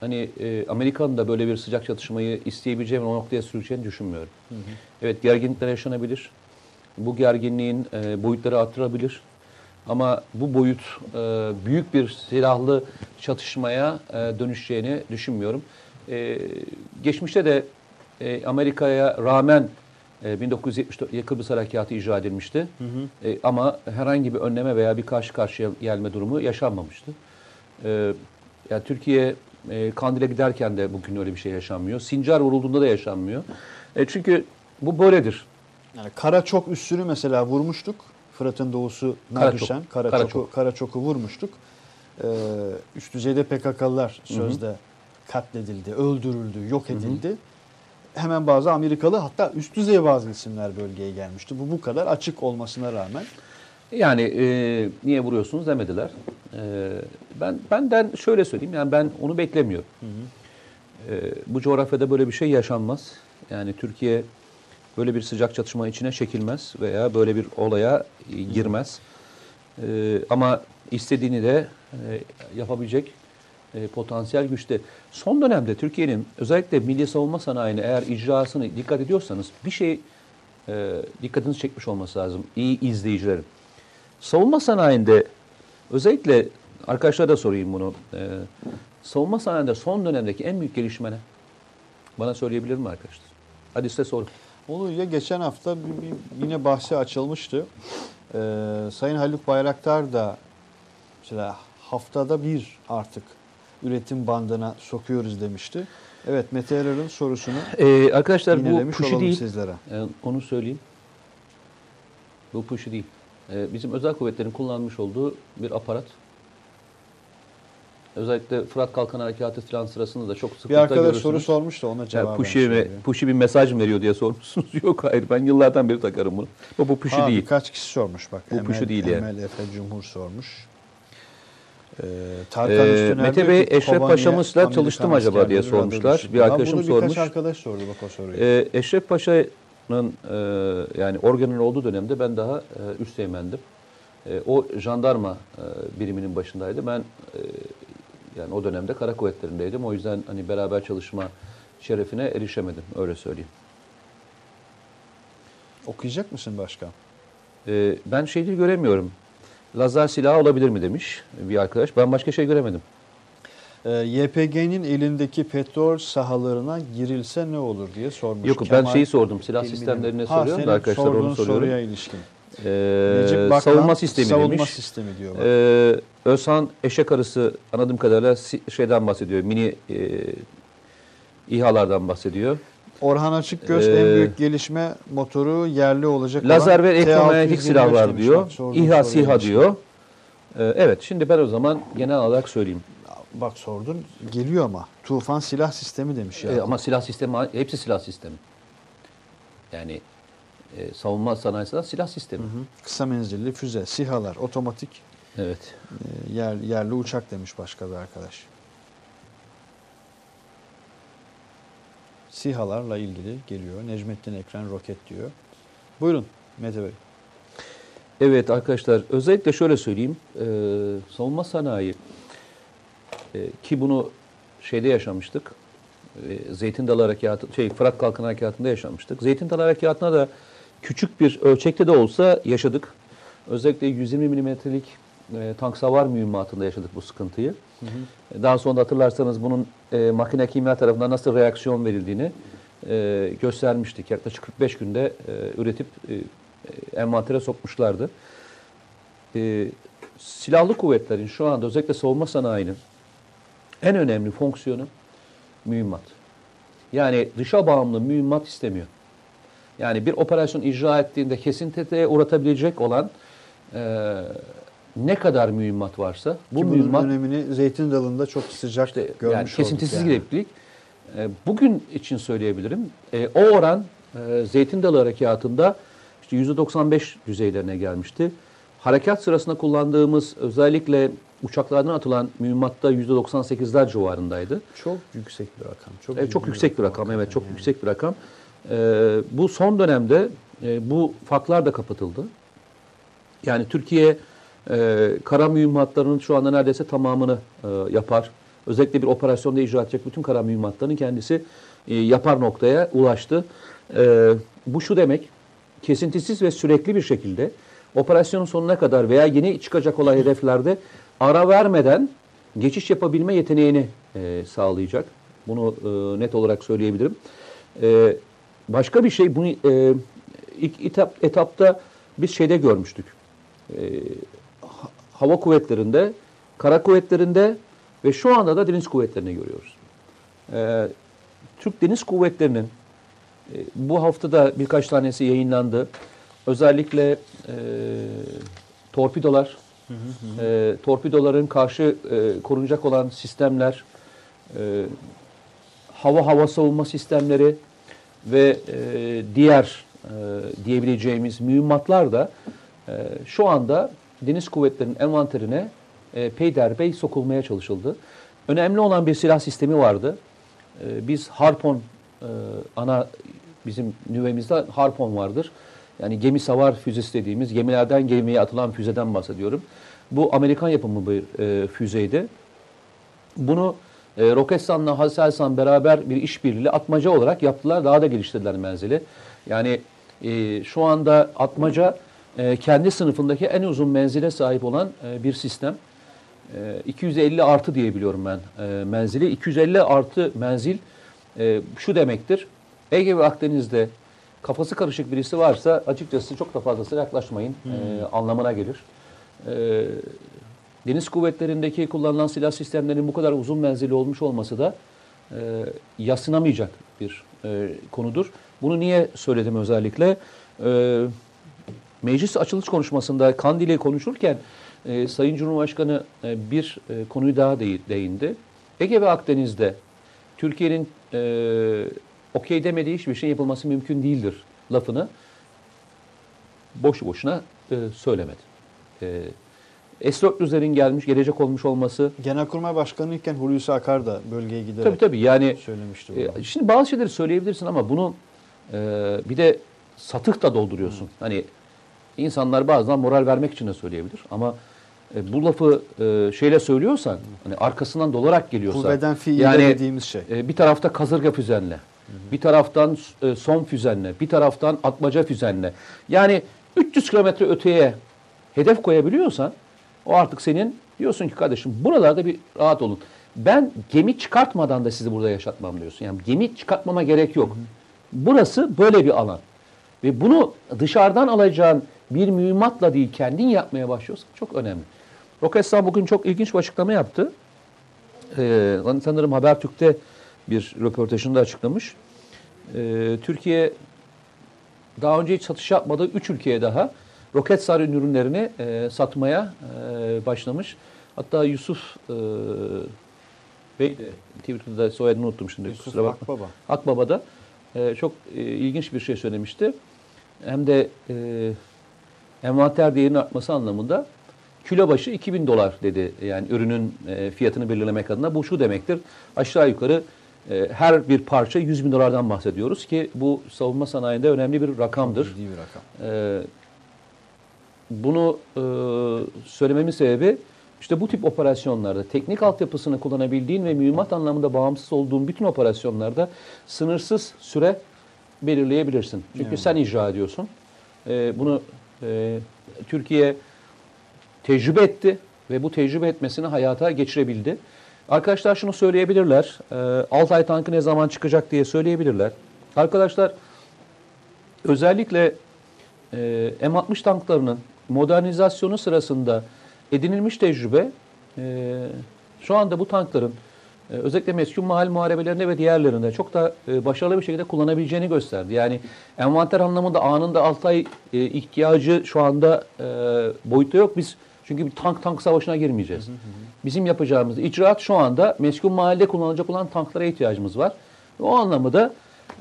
hani e, Amerika'nın da böyle bir sıcak çatışmayı isteyebileceğini, o noktaya süreceğini düşünmüyorum. Hı hı. Evet, gerginlikler yaşanabilir. Bu gerginliğin e, boyutları arttırabilir. Ama bu boyut e, büyük bir silahlı çatışmaya e, dönüşeceğini düşünmüyorum. E, geçmişte de e, Amerika'ya rağmen e, bin dokuz yüz yetmiş dört Kıbrıs Harekatı icra edilmişti. Hı hı. E, ama herhangi bir önleme veya bir karşı karşıya gelme durumu yaşanmamıştı. E, yani Türkiye e, Kandil'e giderken de bugün öyle bir şey yaşanmıyor. Sincar vurulduğunda da yaşanmıyor. E, çünkü bu böyledir. Yani Karaçok üssünü mesela vurmuştuk. Fırat'ın doğusu Karaçok. Karaçok. Karaçok'u vurmuştuk. Ee, üst düzeyde P K K'lılar sözde, hı hı, katledildi, öldürüldü, yok edildi. Hı hı. Hemen bazı Amerikalı, hatta üst düzey bazı isimler bölgeye gelmişti. Bu bu kadar açık olmasına rağmen. Yani e, niye vuruyorsunuz demediler. E, ben benden şöyle söyleyeyim, yani ben onu beklemiyorum. Hı hı. E, bu coğrafyada böyle bir şey yaşanmaz. Yani Türkiye böyle bir sıcak çatışma içine çekilmez veya böyle bir olaya girmez. Ee, ama istediğini de e, yapabilecek e, potansiyel güçte. Son dönemde Türkiye'nin özellikle milli savunma sanayini, eğer icraasını dikkat ediyorsanız, bir şey e, dikkatinizi çekmiş olması lazım iyi izleyicilerin. Savunma sanayinde özellikle, arkadaşlara da sorayım bunu. E, savunma sanayinde son dönemdeki en büyük gelişme ne? Bana söyleyebilir mi arkadaşlar? Hadi size sorun. Onu ya geçen hafta bir, bir, yine bahsi açılmıştı. Ee, Sayın Haluk Bayraktar da mesela haftada bir artık üretim bandına sokuyoruz demişti. Evet, Mete Erer'in sorusunu ee, arkadaşlar, bu puşu değil. Sizlere. Yani onu söyleyeyim. Bu puşu değil. Ee, bizim özel kuvvetlerin kullanmış olduğu bir aparat. Özellikle Fırat Kalkanı Harekatı filan sırasında da çok sıklıkla görüyorsunuz. Bir arkadaş soru sormuş da ona cevap yani puşi, ve, puşi bir mesaj mı veriyor diye sormuşsunuz. Yok, hayır, ben yıllardan beri takarım bunu. Bu, bu puşi ha, değil. Birkaç kişi sormuş bak. Bu Emel, puşi değil yani. Emel Efe Cumhur sormuş. Ee, ee, Mete Bey, Eşref Paşa'mızla çalıştım acaba diye sormuşlar. Bir arkadaşım bunu sormuş. Birkaç arkadaş sordu bak o soruyu. Ee, Eşref Paşa'nın e, yani organın olduğu dönemde ben daha e, üsteğmendim. E, o jandarma e, biriminin başındaydı. Ben e, yani o dönemde kara kuvvetlerindeydim. O yüzden hani beraber çalışma şerefine erişemedim, öyle söyleyeyim. Okuyacak mısın başkan? E, ben şeyleri göremiyorum. Lazer silahı olabilir mi demiş bir arkadaş. Ben başka şey göremedim. E, Y P G'nin elindeki petrol sahalarına girilse ne olur diye sormuş. Yok, Kemal, ben şeyi sordum. Silah sistemlerine soruyorum da arkadaşlar, onu soruyorum. Soruya ilişkin. Ee, Bakan, savunma sistemi savunma demiş. Sistemi diyor ee, Özhan Eşek Arısı anladığım kadarıyla şeyden bahsediyor. Mini e, İHA'lardan bahsediyor. Orhan Açıkgöz ee, en büyük gelişme motoru yerli olacak. Lazer ve elektromanyetik silahlar diyor. Bak, İHA, SİHA diyor. Ee, evet, şimdi ben o zaman genel olarak söyleyeyim. Bak, sordun geliyor ama. Tufan silah sistemi demiş ya. Ee, ama silah sistemi, hepsi silah sistemi. Yani E, savunma sanayisinde silah sistemi. Hı hı. Kısa menzilli füze, SİHA'lar, otomatik, evet, e, yer, yerli uçak demiş başka bir arkadaş. SİHA'larla ilgili geliyor. Necmettin Ekren roket diyor. Buyurun Mete Bey. Evet arkadaşlar, özellikle şöyle söyleyeyim. E, savunma sanayi e, ki bunu şeyde yaşamıştık. E, Zeytin Dalı Harekatı, şey, Fırat Kalkanı Harekatı'nda yaşamıştık. Zeytin Dalı Harekatı'na da küçük bir ölçekte de olsa yaşadık. Özellikle yüz yirmi milimetrelik e, tank savar mühimmatında yaşadık bu sıkıntıyı. Hı hı. Daha sonra da hatırlarsanız bunun e, makine kimya tarafından nasıl reaksiyon verildiğini e, göstermiştik. Yaklaşık kırk beş günde e, üretip e, envantere sokmuşlardı. E, silahlı kuvvetlerin şu anda özellikle savunma sanayinin en önemli fonksiyonu mühimmat. Yani dışa bağımlı mühimmat istemiyor. Yani bir operasyon icra ettiğinde kesintiye uğratabilecek olan e, ne kadar mühimmat varsa bu ki mühimmat önemini Zeytin Dalı'nda çok sıcak işte, görmüş yani kesintisiz yani. Gidebildik. E, bugün için söyleyebilirim. E, o oran e, Zeytin Dalı Harekatı'nda işte yüzde doksan beş düzeylerine gelmişti. Harekat sırasında kullandığımız özellikle uçaklardan atılan mühimmatta yüzde doksan sekizler civarındaydı. Çok yüksek bir rakam. Çok, e, çok yüksek bir rakam. rakam evet, çok yani. yüksek bir rakam. Ee, bu son dönemde e, bu faklar da kapatıldı. Yani Türkiye e, kara mühimmatlarının şu anda neredeyse tamamını e, yapar. Özellikle bir operasyonda icra edecek bütün kara mühimmatlarının kendisi e, yapar noktaya ulaştı. E, bu şu demek, kesintisiz ve sürekli bir şekilde operasyonun sonuna kadar veya yeni çıkacak olan hedeflerde ara vermeden geçiş yapabilme yeteneğini e, sağlayacak. Bunu e, net olarak söyleyebilirim. E, başka bir şey, bunu e, ilk etap, etapta biz şeyde görmüştük. E, hava kuvvetlerinde, kara kuvvetlerinde ve şu anda da deniz kuvvetlerini görüyoruz. E, Türk Deniz Kuvvetleri'nin e, bu haftada birkaç tanesi yayınlandı. Özellikle e, torpidolar, hı hı hı. E, torpidoların karşı e, korunacak olan sistemler, e, hava hava savunma sistemleri ve e, diğer e, diyebileceğimiz mühimmatlar da e, şu anda Deniz Kuvvetleri'nin envanterine e, peyderbey sokulmaya çalışıldı. Önemli olan bir silah sistemi vardı. E, biz Harpon, e, ana bizim nüvemizde Harpon vardır. Yani gemi savar füzesi dediğimiz, gemilerden gemiye atılan füzeden bahsediyorum. Bu Amerikan yapımı bir e, füzeydi. Bunu e, Roketsan'la Haselsan beraber bir işbirliğiyle atmaca olarak yaptılar. Daha da geliştirdiler menzili. Yani e, şu anda atmaca e, kendi sınıfındaki en uzun menzile sahip olan e, bir sistem. E, iki yüz elli artı diye biliyorum ben e, menzili. iki yüz elli artı menzil e, şu demektir. Ege ve Akdeniz'de kafası karışık birisi varsa açıkçası çok da fazlasına yaklaşmayın hmm. e, anlamına gelir. E, Deniz kuvvetlerindeki kullanılan silah sistemlerinin bu kadar uzun menzilli olmuş olması da e, yaslanamayacak bir e, konudur. Bunu niye söyledim özellikle? E, meclis açılış konuşmasında Kandil'i konuşurken e, Sayın Cumhurbaşkanı e, bir e, konuyu daha değindi. Ege ve Akdeniz'de Türkiye'nin e, okey demediği hiçbir şey yapılması mümkün değildir lafını boşu boşuna e, söylemedi. E, S dört yüzlerin gelmiş, gelecek olmuş olması... Genelkurmay Başkanı iken Hulusi Akar da bölgeye giderek tabii, tabii, yani, söylemişti. E, şimdi bazı şeyleri söyleyebilirsin ama bunu e, bir de satık da dolduruyorsun. Hı. Hani insanlar bazen moral vermek için de söyleyebilir ama e, bu lafı e, şeyle söylüyorsan, hani arkasından dolarak geliyorsa... Kuvveden fiile yani, dediğimiz şey. E, bir tarafta kasırga füzenle, bir taraftan son füzenle, bir taraftan atmaca füzenle. Yani üç yüz kilometre öteye hedef koyabiliyorsan o artık senin, diyorsun ki kardeşim buralarda bir rahat olun. Ben gemi çıkartmadan da sizi burada yaşatmam diyorsun. Yani gemi çıkartmama gerek yok. Hı hı. Burası böyle bir alan. Ve bunu dışarıdan alacağın bir mühimmatla değil kendin yapmaya başlıyorsan çok önemli. Roketsan bugün çok ilginç bir açıklama yaptı. Ee, sanırım Habertürk'te bir röportajında açıklamış. Ee, Türkiye daha önce hiç satış yapmadığı üç ülkeye daha Roketsan ürünlerini e, satmaya e, başlamış. Hatta Yusuf e, Bey de Twitter'da soyadını unuttum şimdi. Yusuf kusura bakma. Akbaba. Akbaba da e, çok e, ilginç bir şey söylemişti. Hem de e, envanter değerinin artması anlamında kilo başı iki bin dolar dedi. Yani ürünün e, fiyatını belirlemek adına. Bu şu demektir. Aşağı yukarı her bir parça yüz bin dolardan bahsediyoruz ki bu savunma sanayinde önemli bir rakamdır. Bir rakam. Ee, bunu e, söylememin sebebi işte bu tip operasyonlarda teknik altyapısını kullanabildiğin ve mühimmat anlamında bağımsız olduğun bütün operasyonlarda sınırsız süre belirleyebilirsin. Çünkü yani. Sen icra ediyorsun. Ee, bunu e, Türkiye tecrübe etti ve bu tecrübe etmesini hayata geçirebildi. Arkadaşlar şunu söyleyebilirler, Altay tankı ne zaman çıkacak diye söyleyebilirler. Arkadaşlar özellikle M altmış tanklarının modernizasyonu sırasında edinilmiş tecrübe şu anda bu tankların özellikle meskun mahal muharebelerinde ve diğerlerinde çok da başarılı bir şekilde kullanabileceğini gösterdi. Yani envanter anlamında anında Altay ihtiyacı şu anda boyutta yok. Biz çünkü bir tank tank savaşına girmeyeceğiz. Hı hı hı. Bizim yapacağımız icraat şu anda meskun mahallede kullanılacak olan tanklara ihtiyacımız var. O anlamda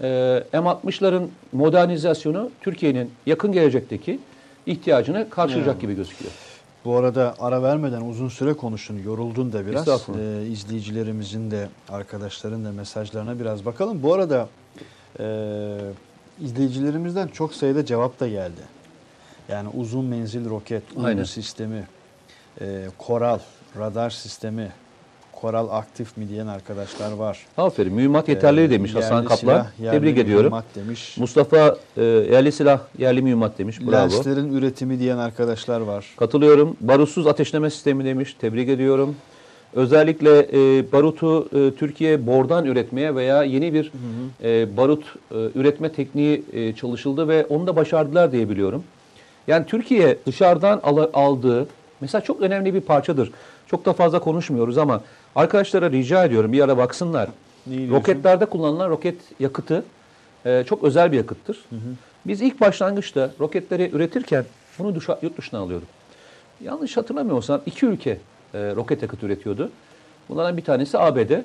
e, M altmışların modernizasyonu Türkiye'nin yakın gelecekteki ihtiyacını karşılayacak yani. Gibi gözüküyor. Bu arada ara vermeden uzun süre konuştun, yoruldun da biraz. E, izleyicilerimizin de arkadaşların da mesajlarına biraz bakalım. Bu arada e, izleyicilerimizden çok sayıda cevap da geldi. Yani uzun menzil roket, uydu sistemi, e, koral, radar sistemi, koral aktif mi diyen arkadaşlar var. Aferin, mühimmat yeterli ee, demiş Hasan Kaplan. Silah, tebrik ediyorum. Demiş. Mustafa e, yerli silah, yerli mühimmat demiş. Bravo. Lenslerin üretimi diyen arkadaşlar var. Katılıyorum. Barutsuz ateşleme sistemi demiş. Tebrik ediyorum. Özellikle e, barutu e, Türkiye bordan üretmeye veya yeni bir hı hı. E, barut e, üretme tekniği e, çalışıldı ve onu da başardılar diye biliyorum. Yani Türkiye dışarıdan al aldığı, mesela çok önemli bir parçadır. Çok da fazla konuşmuyoruz ama arkadaşlara rica ediyorum bir ara baksınlar. Roketlerde kullanılan roket yakıtı e, çok özel bir yakıttır. Hı hı. Biz ilk başlangıçta roketleri üretirken bunu dışa, yurt dışına alıyorduk. Yanlış hatırlamıyorsam iki ülke e, roket yakıtı üretiyordu. Bunlardan bir tanesi A B D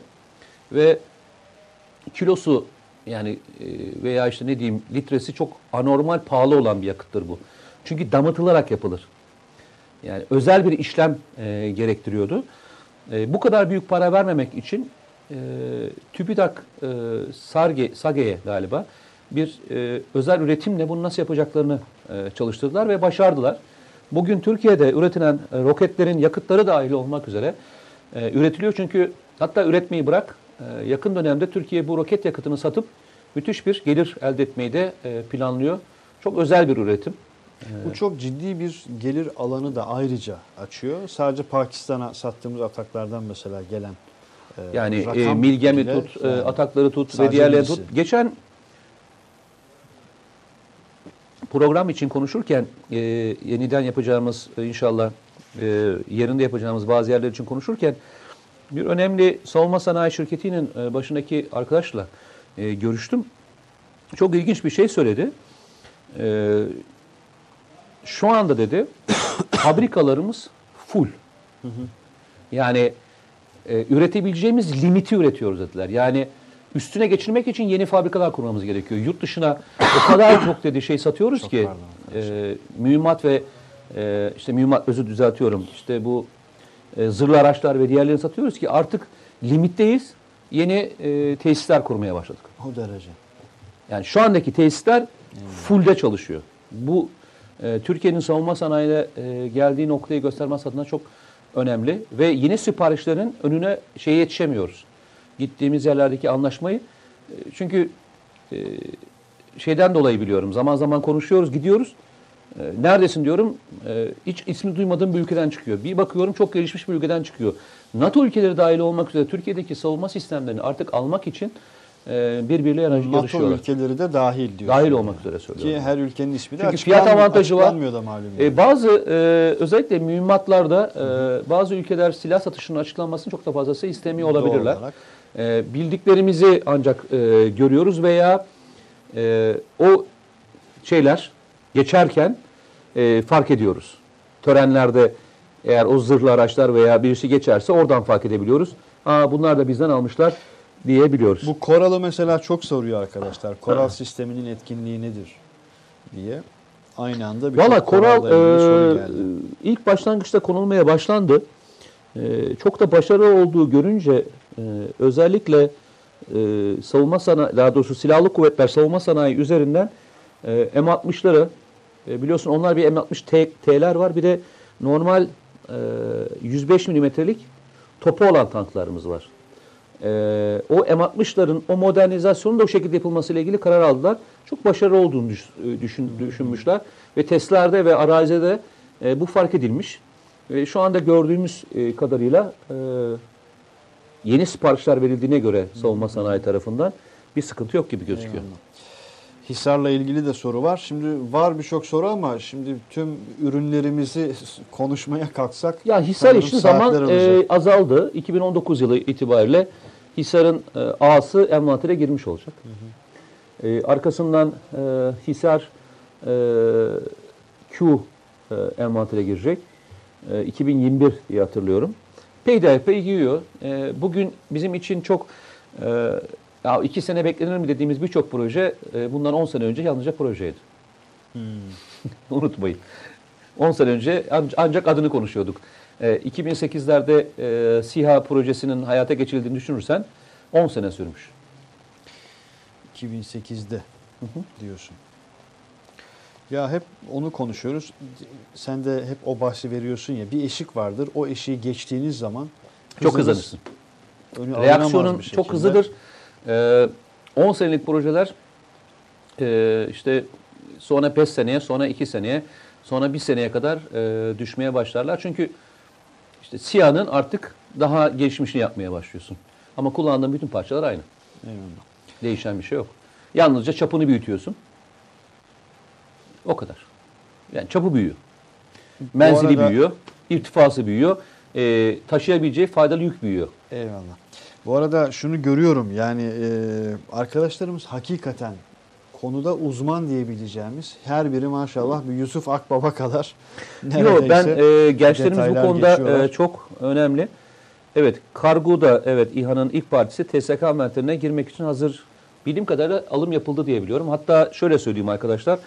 ve kilosu yani e, veya işte ne diyeyim litresi çok anormal pahalı olan bir yakıttır bu. Çünkü damıtılarak yapılır. Yani özel bir işlem e, gerektiriyordu. E, bu kadar büyük para vermemek için e, TÜBİTAK e, Sarge, Sage'ye galiba bir e, özel üretimle bunu nasıl yapacaklarını e, çalıştırdılar ve başardılar. Bugün Türkiye'de üretilen e, roketlerin yakıtları dahil olmak üzere e, üretiliyor. Çünkü hatta üretmeyi bırak e, yakın dönemde Türkiye bu roket yakıtını satıp müthiş bir gelir elde etmeyi de e, planlıyor. Çok özel bir üretim. Evet. Bu çok ciddi bir gelir alanı da ayrıca açıyor. Sadece Pakistan'a sattığımız ataklardan mesela gelen e, yani e, Milgem'i bile, tut, e, atakları tut ve diğerleri tut. Geçen program için konuşurken e, yeniden yapacağımız inşallah e, yerinde yapacağımız bazı yerler için konuşurken bir önemli savunma sanayi şirketinin e, başındaki arkadaşla e, görüştüm. Çok ilginç bir şey söyledi. E, Şu anda dedi, fabrikalarımız full. Hı hı. Yani e, üretebileceğimiz limiti üretiyoruz dediler. Yani üstüne geçirmek için yeni fabrikalar kurmamız gerekiyor. Yurt dışına o kadar çok dedi şey satıyoruz çok ki e, mühimmat ve e, işte mühimmat özü düzeltiyorum. İşte bu e, zırhlı araçlar ve diğerlerini satıyoruz ki artık limitteyiz. Yeni e, tesisler kurmaya başladık. O derece. Yani şu andaki tesisler hmm. fullde çalışıyor. Bu Türkiye'nin savunma sanayide geldiği noktayı göstermesi adına çok önemli. Ve yine siparişlerin önüne şeye yetişemiyoruz. Gittiğimiz yerlerdeki anlaşmayı. Çünkü şeyden dolayı biliyorum. Zaman zaman konuşuyoruz, gidiyoruz. Neredesin diyorum. Hiç ismi duymadığım bir ülkeden çıkıyor. Bir bakıyorum çok gelişmiş bir ülkeden çıkıyor. NATO ülkeleri dahil olmak üzere Türkiye'deki savunma sistemlerini artık almak için birbiriyle yarışıyorlar. NATO ülkeleri de dahil diyor. Dahil olmak üzere söylüyorum. Ki her ülkenin ismi de çünkü fiyat avantajı var. E, bazı e, özellikle mühimmatlarda e, bazı ülkeler silah satışının açıklanmasını çok da fazlası istemiyor olabilirler. E, bildiklerimizi ancak e, görüyoruz veya e, o şeyler geçerken e, fark ediyoruz. Törenlerde eğer o zırhlı araçlar veya birisi geçerse oradan fark edebiliyoruz. Aa, bunlar da bizden almışlar diyebiliyoruz. Bu koralı mesela çok soruyor arkadaşlar. Koral ha. sisteminin etkinliği nedir diye. Aynı anda bir Valla koral e, ilk başlangıçta konulmaya başlandı. E, çok da başarılı olduğu görünce e, özellikle e, savunma sanayi, daha doğrusu silahlı kuvvetler savunma sanayi üzerinden e, M altmışları e, biliyorsun onlar bir M altmış T'ler var. Bir de normal e, yüz beş milimetrelik topu olan tanklarımız var. Ee, o M altmışların o modernizasyonun da o şekilde yapılmasıyla ilgili karar aldılar. Çok başarılı olduğunu düşün, düşünmüşler. Ve testlerde ve arazide e, bu fark edilmiş. E, şu anda gördüğümüz e, kadarıyla e, yeni siparişler verildiğine göre savunma sanayi tarafından bir sıkıntı yok gibi gözüküyor. Eyvallah. Hisar'la ilgili de soru var. Şimdi var birçok soru ama şimdi tüm ürünlerimizi konuşmaya kalksak... Ya Hisar için zaman e, azaldı. iki bin on dokuz yılı itibariyle Hisar'ın e, ağası envantere girmiş olacak. Hı hı. E, arkasından e, Hisar e, Q e, envantere girecek. E, iki bin yirmi bir diye hatırlıyorum. Peyderpey giyiyor. E, bugün bizim için çok... E, Ya iki sene beklenir mi dediğimiz birçok proje bundan on sene önce yalnızca projeydi. Hmm. Unutmayın. on sene önce ancak adını konuşuyorduk. iki bin sekizlerde SİHA projesinin hayata geçirildiğini düşünürsen on sene sürmüş. iki bin sekizde hı hı. diyorsun. Ya hep onu konuşuyoruz. Sen de hep o bahsi veriyorsun ya. Bir eşik vardır. O eşiği geçtiğiniz zaman hızlıdır. Çok hızlanırsın. Reaksiyonun çok hızlıdır. Ee, on senelik projeler e, işte sonra beş seneye, sonra iki seneye, sonra bir seneye kadar e, düşmeye başlarlar. Çünkü işte SİHA'nın artık daha gelişmişini yapmaya başlıyorsun. Ama kullandığın bütün parçalar aynı. Eyvallah. Değişen bir şey yok. Yalnızca çapını büyütüyorsun. O kadar. Yani çapı büyüyor. Menzili arada... büyüyor. İrtifası büyüyor. E, taşıyabileceği faydalı yük büyüyor. Eyvallah. Bu arada şunu görüyorum. Yani e, arkadaşlarımız hakikaten konuda uzman diyebileceğimiz, her biri maşallah bir Yusuf Akbaba kadar neredeyse Yo, ben e, gençlerimiz bu konuda e, çok önemli. Evet, kargoda evet İHA'nın ilk partisi T S K merkezine girmek için hazır. Bildiğim kadarıyla alım yapıldı diye biliyorum. Hatta şöyle söyleyeyim arkadaşlar.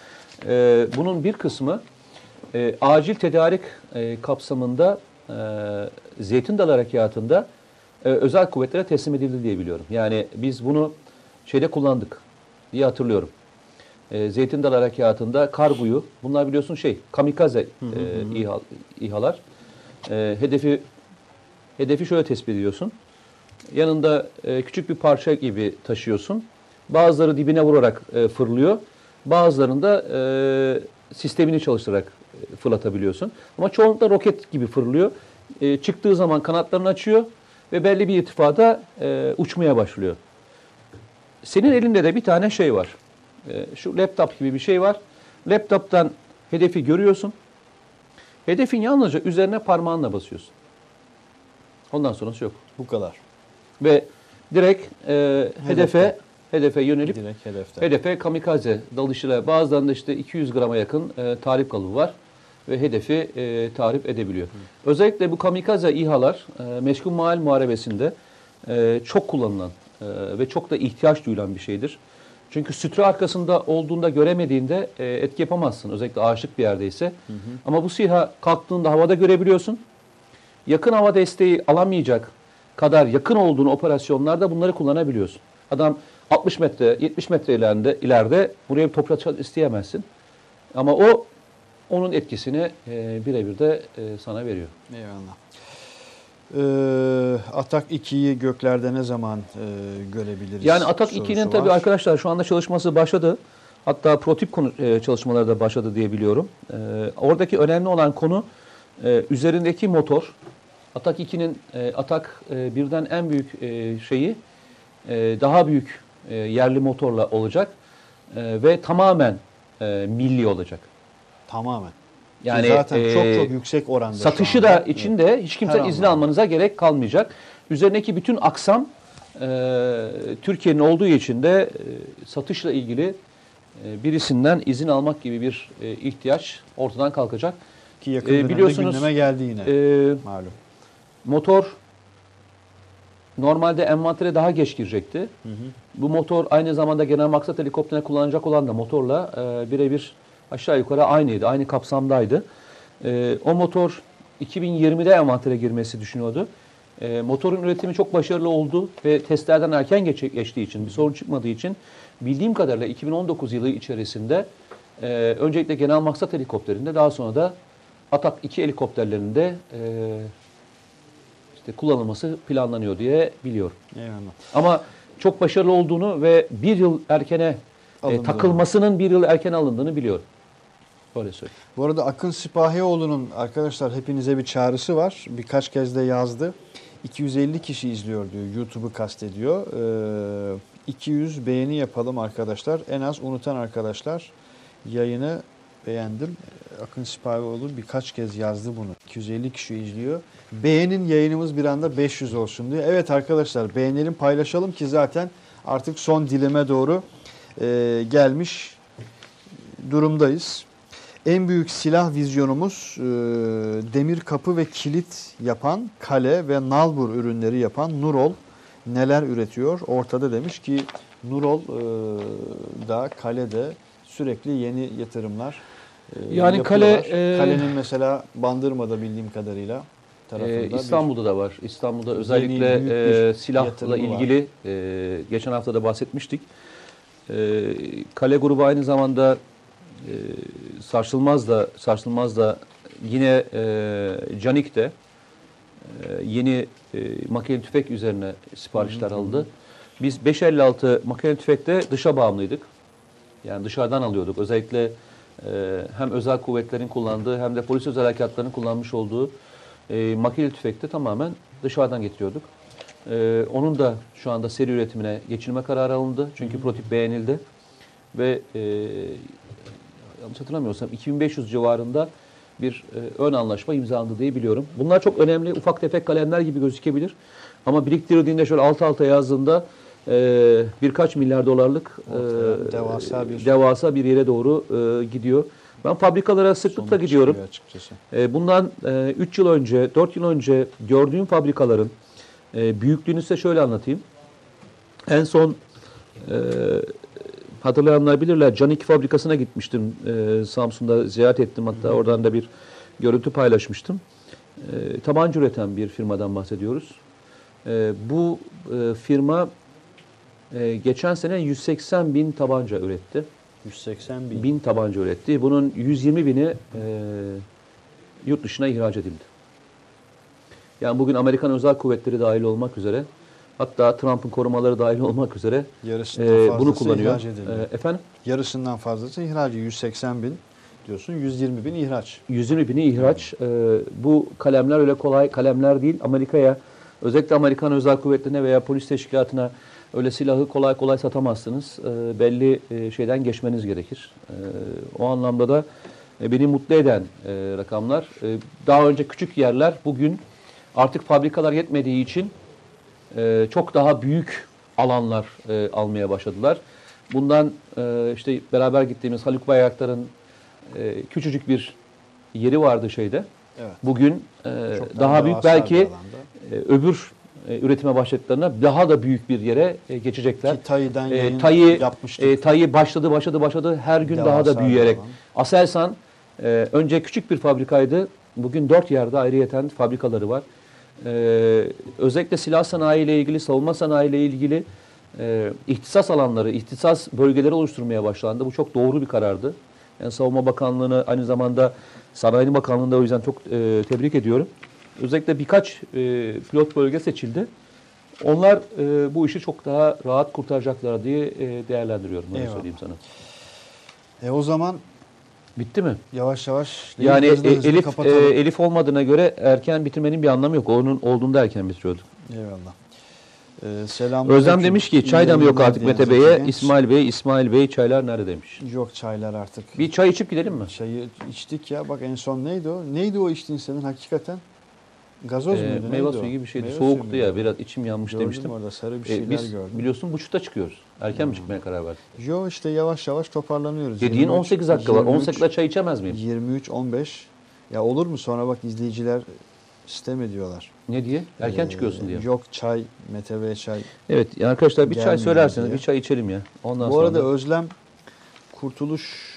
E, bunun bir kısmı e, acil tedarik e, kapsamında e, Zeytin Dalı Harekatı'nda e, özel kuvvetlere teslim edildi diye biliyorum. Yani biz bunu şeyde kullandık diye hatırlıyorum. E, Zeytin Dalı Harekatı'nda kargoyu, bunlar biliyorsun şey, kamikaze hı hı hı. E, İHA, İHA'lar. E, hedefi hedefi şöyle tespit ediyorsun. Yanında e, küçük bir parça gibi taşıyorsun. Bazıları dibine vurarak e, fırlıyor. Bazılarını da e, sistemini çalıştırarak e, fırlatabiliyorsun. Ama çoğunlukla roket gibi fırlıyor. E, çıktığı zaman kanatlarını açıyor ve belli bir irtifada e, uçmaya başlıyor. Senin elinde de bir tane şey var. E, şu laptop gibi bir şey var. Laptop'tan hedefi görüyorsun. Hedefin yalnızca üzerine parmağınla basıyorsun. Ondan sonrası yok. Bu kadar. Ve direkt e, hedefe... hedefe Hedefe yönelip, hedefe kamikaze dalışıyla, bazılarında da işte iki yüz grama yakın e, tahrip kalıbı var ve hedefi e, tahrip edebiliyor. Hı. Özellikle bu kamikaze İHA'lar e, meşgul maal muharebesinde e, çok kullanılan e, ve çok da ihtiyaç duyulan bir şeydir. Çünkü sütre arkasında olduğunda göremediğinde e, etki yapamazsın, özellikle ağaçlık bir yerdeyse. Hı hı. Ama bu SİHA kalktığında havada görebiliyorsun. Yakın hava desteği alamayacak kadar yakın olduğun operasyonlarda bunları kullanabiliyorsun. Adam altmış metre, yetmiş metre ileride, ileride buraya bir toprak isteyemezsin. Ama o, onun etkisini e, birebir de e, sana veriyor. Eyvallah. Ee, Atak ikiyi göklerde ne zaman e, görebiliriz? Yani Atak ikinin tabii arkadaşlar şu anda çalışması başladı. Hatta prototip konu, e, çalışmaları da başladı diye biliyorum. E, oradaki önemli olan konu e, üzerindeki motor. Atak ikinin, e, Atak e, birden en büyük e, şeyi e, daha büyük E, yerli motorla olacak e, ve tamamen e, milli olacak. Tamamen. Yani Ki zaten e, çok çok yüksek oranda. Satışı da içinde evet. hiç kimse izin almanıza gerek kalmayacak. Üzerindeki bütün aksam e, Türkiye'nin olduğu için de e, satışla ilgili e, birisinden izin almak gibi bir e, ihtiyaç ortadan kalkacak. Ki yakın dönemde e, biliyorsunuz, gündeme geldi yine. E, malum. Motor normalde envantere daha geç girecekti. Hı hı. Bu motor aynı zamanda genel maksat helikopterine kullanacak olan da motorla e, birebir aşağı yukarı aynıydı. Aynı kapsamdaydı. E, o motor iki bin yirmide envantere girmesi düşünüyordu. E, motorun üretimi çok başarılı oldu ve testlerden erken geç, geçtiği için, bir sorun çıkmadığı için bildiğim kadarıyla iki bin on dokuz yılı içerisinde e, öncelikle genel maksat helikopterinde, daha sonra da Atak iki helikopterlerinde e, İşte kullanılması planlanıyor diye biliyorum. Eyvallah. Ama çok başarılı olduğunu ve bir yıl erkene e, takılmasının bir yıl erken alındığını biliyorum. Böyle söyleyeyim. Bu arada Akın Sipahioğlu'nun arkadaşlar hepinize bir çağrısı var. Birkaç kez de yazdı. iki yüz elli kişi izliyor diyor. YouTube'u kastediyor. Ee, iki yüz beğeni yapalım arkadaşlar. En az unutan arkadaşlar yayını beğendim. Akın Sipahioğlu birkaç kez yazdı bunu. iki yüz elli kişi izliyor. Beğenin yayınımız bir anda beş yüz olsun diye. Evet arkadaşlar, beğenelim, paylaşalım ki zaten artık son dilime doğru e, gelmiş durumdayız. En büyük silah vizyonumuz e, demir kapı ve kilit yapan, kale ve nalbur ürünleri yapan Nurol neler üretiyor ortada demiş ki Nurol e, da kale de sürekli yeni yatırımlar e, yani yapıyorlar. Kale, e... Kalenin mesela Bandırma'da bildiğim kadarıyla Ee, İstanbul'da bir, da var. İstanbul'da özellikle e, silahla ilgili e, geçen hafta da bahsetmiştik. E, kale grubu aynı zamanda e, sarsılmaz da sarsılmaz da yine e, Canik de e, yeni e, makineli tüfek üzerine siparişler aldı. Biz beş elli altı makineli tüfekte dışa bağımlıydık. Yani dışarıdan alıyorduk. Özellikle e, hem özel kuvvetlerin kullandığı hem de polis özel harekatlarının kullanmış olduğu e, makineli tüfekte tamamen dışarıdan getiriyorduk. Ee, onun da şu anda seri üretimine geçilme kararı alındı. Çünkü hmm. prototip beğenildi. Ve e, yanlış hatırlamıyorsam iki bin beş yüz civarında bir e, ön anlaşma imzalandı diye biliyorum. Bunlar çok önemli. Ufak tefek kalemler gibi gözükebilir. Ama biriktirdiğinde şöyle alt alta yazdığında e, birkaç milyar dolarlık e, devasa, bir devasa bir yere doğru e, gidiyor. Ben fabrikalara sıklıkla gidiyorum. E, bundan e, üç yıl önce, dört yıl önce gördüğüm fabrikaların E, büyüklüğünü size şöyle anlatayım. En son e, hatırlayanlar bilirler, Canik fabrikasına gitmiştim. E, Samsun'da ziyaret ettim. Hatta Hı -hı. oradan da bir görüntü paylaşmıştım. E, tabanca üreten bir firmadan bahsediyoruz. E, bu e, firma e, geçen sene yüz seksen bin tabanca üretti. yüz seksen bin. bin tabanca üretti. Bunun yüz yirmi bini e, yurt dışına ihraç edildi. Yani bugün Amerikan Özel Kuvvetleri dahil olmak üzere, hatta Trump'ın korumaları dahil olmak üzere e, bunu kullanıyor. E, efendim? Yarısından fazlası ihracı. yüz seksen bin diyorsun, yüz yirmi bin ihraç. yüz yirmi bini ihraç. E, bu kalemler öyle kolay kalemler değil. Amerika'ya, özellikle Amerikan Özel Kuvvetleri'ne veya polis teşkilatına öyle silahı kolay kolay satamazsınız. E, belli e, şeyden geçmeniz gerekir. E, o anlamda da e, beni mutlu eden e, rakamlar. E, daha önce küçük yerler bugün artık fabrikalar yetmediği için e, çok daha büyük alanlar e, almaya başladılar. Bundan e, işte beraber gittiğimiz Haluk Bayraktar'ın e, küçücük bir yeri vardı şeyde. Evet. Bugün e, daha, daha büyük belki e, öbür e, üretime başladıklarına daha da büyük bir yere e, geçecekler. Ki Tay'dan yayın e, Tay'ı, yapmıştık. E, Tay'ı başladı başladı başladı her gün devasa daha da büyüyerek. Alan. Aselsan e, önce küçük bir fabrikaydı. Bugün dört yerde ayrıyeten fabrikaları var. Ee, özellikle silah sanayi ile ilgili, savunma sanayi ile ilgili e, ihtisas alanları, ihtisas bölgeleri oluşturmaya başlandı. Bu çok doğru bir karardı. Yani Savunma Bakanlığı'nı, aynı zamanda Sanayi Bakanlığı'nı da o yüzden çok e, tebrik ediyorum. Özellikle birkaç e, pilot bölge seçildi. Onlar e, bu işi çok daha rahat kurtaracaklar diye e, değerlendiriyorum. Öyle söyleyeyim sana. E o zaman... Bitti mi? Yavaş yavaş. Yani e, Elif, e, Elif olmadığına göre erken bitirmenin bir anlamı yok. Onun olduğunda erken bitiriyorduk. Eyvallah. Ee, selam Özlem demiş ki çay da mı yok artık Mete Bey'e? İsmail Bey, İsmail Bey çaylar nerede demiş. Yok çaylar artık. Bir çay içip gidelim mi? Çayı içtik ya. Bak en son neydi o? Neydi o içtiğin senin hakikaten? Gazoz ee, muydu? Meyve suyu gibi bir şeydi. Meyve Soğuktu ya. Biraz içim yanmış gördüm demiştim. Orada sarı bir şeyler ee, biz gördüm. Biliyorsun buçukta çıkıyoruz. Erken hmm. mi çıkmaya karar verdik? Yo işte yavaş yavaş toparlanıyoruz. Dediğin on sekiz dakika var. on sekizde çay içemez miyim? yirmi üç on beş. Ya olur mu sonra bak izleyiciler sistem ediyorlar. Ne diye? Erken ee, çıkıyorsun diye. Yok çay, Mete Bey çay. Evet arkadaşlar bir çay söylerseniz diye. Bir çay içelim ya. Ondan Bu sonra arada da... Özlem Kurtuluş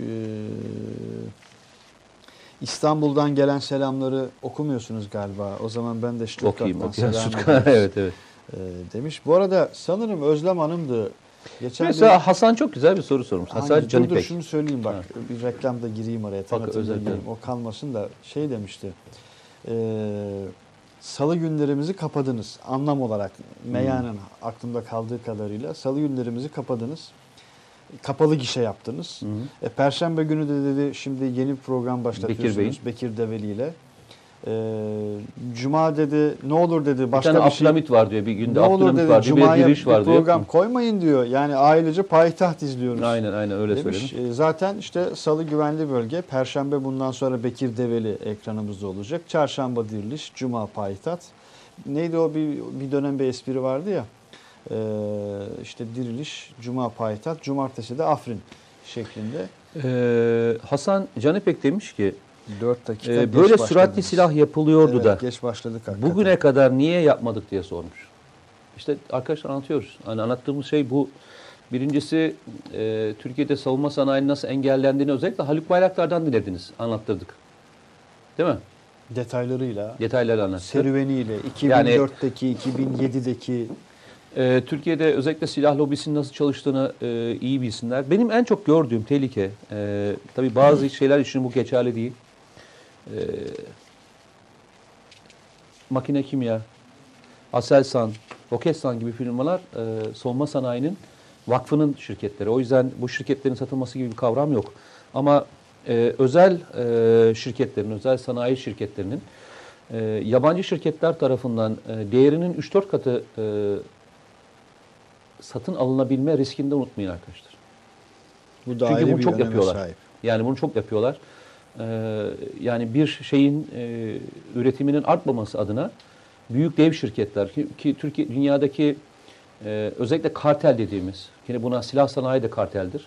e, İstanbul'dan gelen selamları okumuyorsunuz galiba. O zaman ben de Stuttgart'tan selam evet, evet. E, demiş. Bu arada sanırım Özlem Hanım'dı. Geçen Mesela bir... Hasan çok güzel bir soru sormuş. Hangi? Hasan Canipek. Dur dur şunu söyleyeyim bak. Ha. Bir reklamda gireyim araya. Bak, gireyim. O kalmasın da şey demişti. E, Salı günlerimizi kapadınız. Anlam olarak meyanın hmm. aklımda kaldığı kadarıyla. Salı günlerimizi kapadınız. Kapalı gişe yaptınız. Hı hı. E, Perşembe günü de dedi şimdi yeni program başlatıyorsunuz Bekir, Bekir Develi ile. E, Cuma dedi ne olur dedi başka bir, bir Abdülhamit şey, var diyor bir günde. Ne olur dedi var, Cuma'ya bir, bir var program diyor. Koymayın diyor. Yani ailece payitaht izliyoruz. Aynen aynen öyle demiş. E, zaten işte Salı Güvenli Bölge, Perşembe bundan sonra Bekir Develi ekranımızda olacak. Çarşamba Diriliş, Cuma payitaht. Neydi o bir, bir dönem bir espri vardı ya. Ee, işte Diriliş, Cuma payitaht, Cumartesi de Afrin şeklinde. Ee, Hasan Canipek demiş ki dört dakika e, böyle başladınız. Süratli silah yapılıyordu evet, da geç başladık hakikaten. Bugüne kadar niye yapmadık diye sormuş. İşte arkadaşlar anlatıyoruz. Yani anlattığımız şey bu. Birincisi e, Türkiye'de savunma sanayinin nasıl engellendiğini özellikle Haluk Bayraktar'dan dinlediniz. Anlattırdık. Değil mi? Detaylarıyla. Detaylarıyla anlattık. Serüveniyle. iki bin dörtteki, yani, iki bin yedideki e, Türkiye'de özellikle silah lobisinin nasıl çalıştığını e, iyi bilsinler. Benim en çok gördüğüm tehlike, e, tabii bazı şeyler için bu geçerli değil. E, Makine Kimya, Aselsan, Roketsan gibi firmalar e, savunma sanayinin vakfının şirketleri. O yüzden bu şirketlerin satılması gibi bir kavram yok. Ama e, özel e, şirketlerin, özel sanayi şirketlerinin e, yabancı şirketler tarafından e, değerinin üç dört katı e, satın alınabilme riskini de unutmayın arkadaşlar. Bu Çünkü bunu çok yapıyorlar. Sahip. Yani bunu çok yapıyorlar. E, yani bir şeyin e, üretiminin artmaması adına büyük dev şirketler ki, ki Türkiye dünyadaki Ee, özellikle kartel dediğimiz, yine buna silah sanayi de karteldir.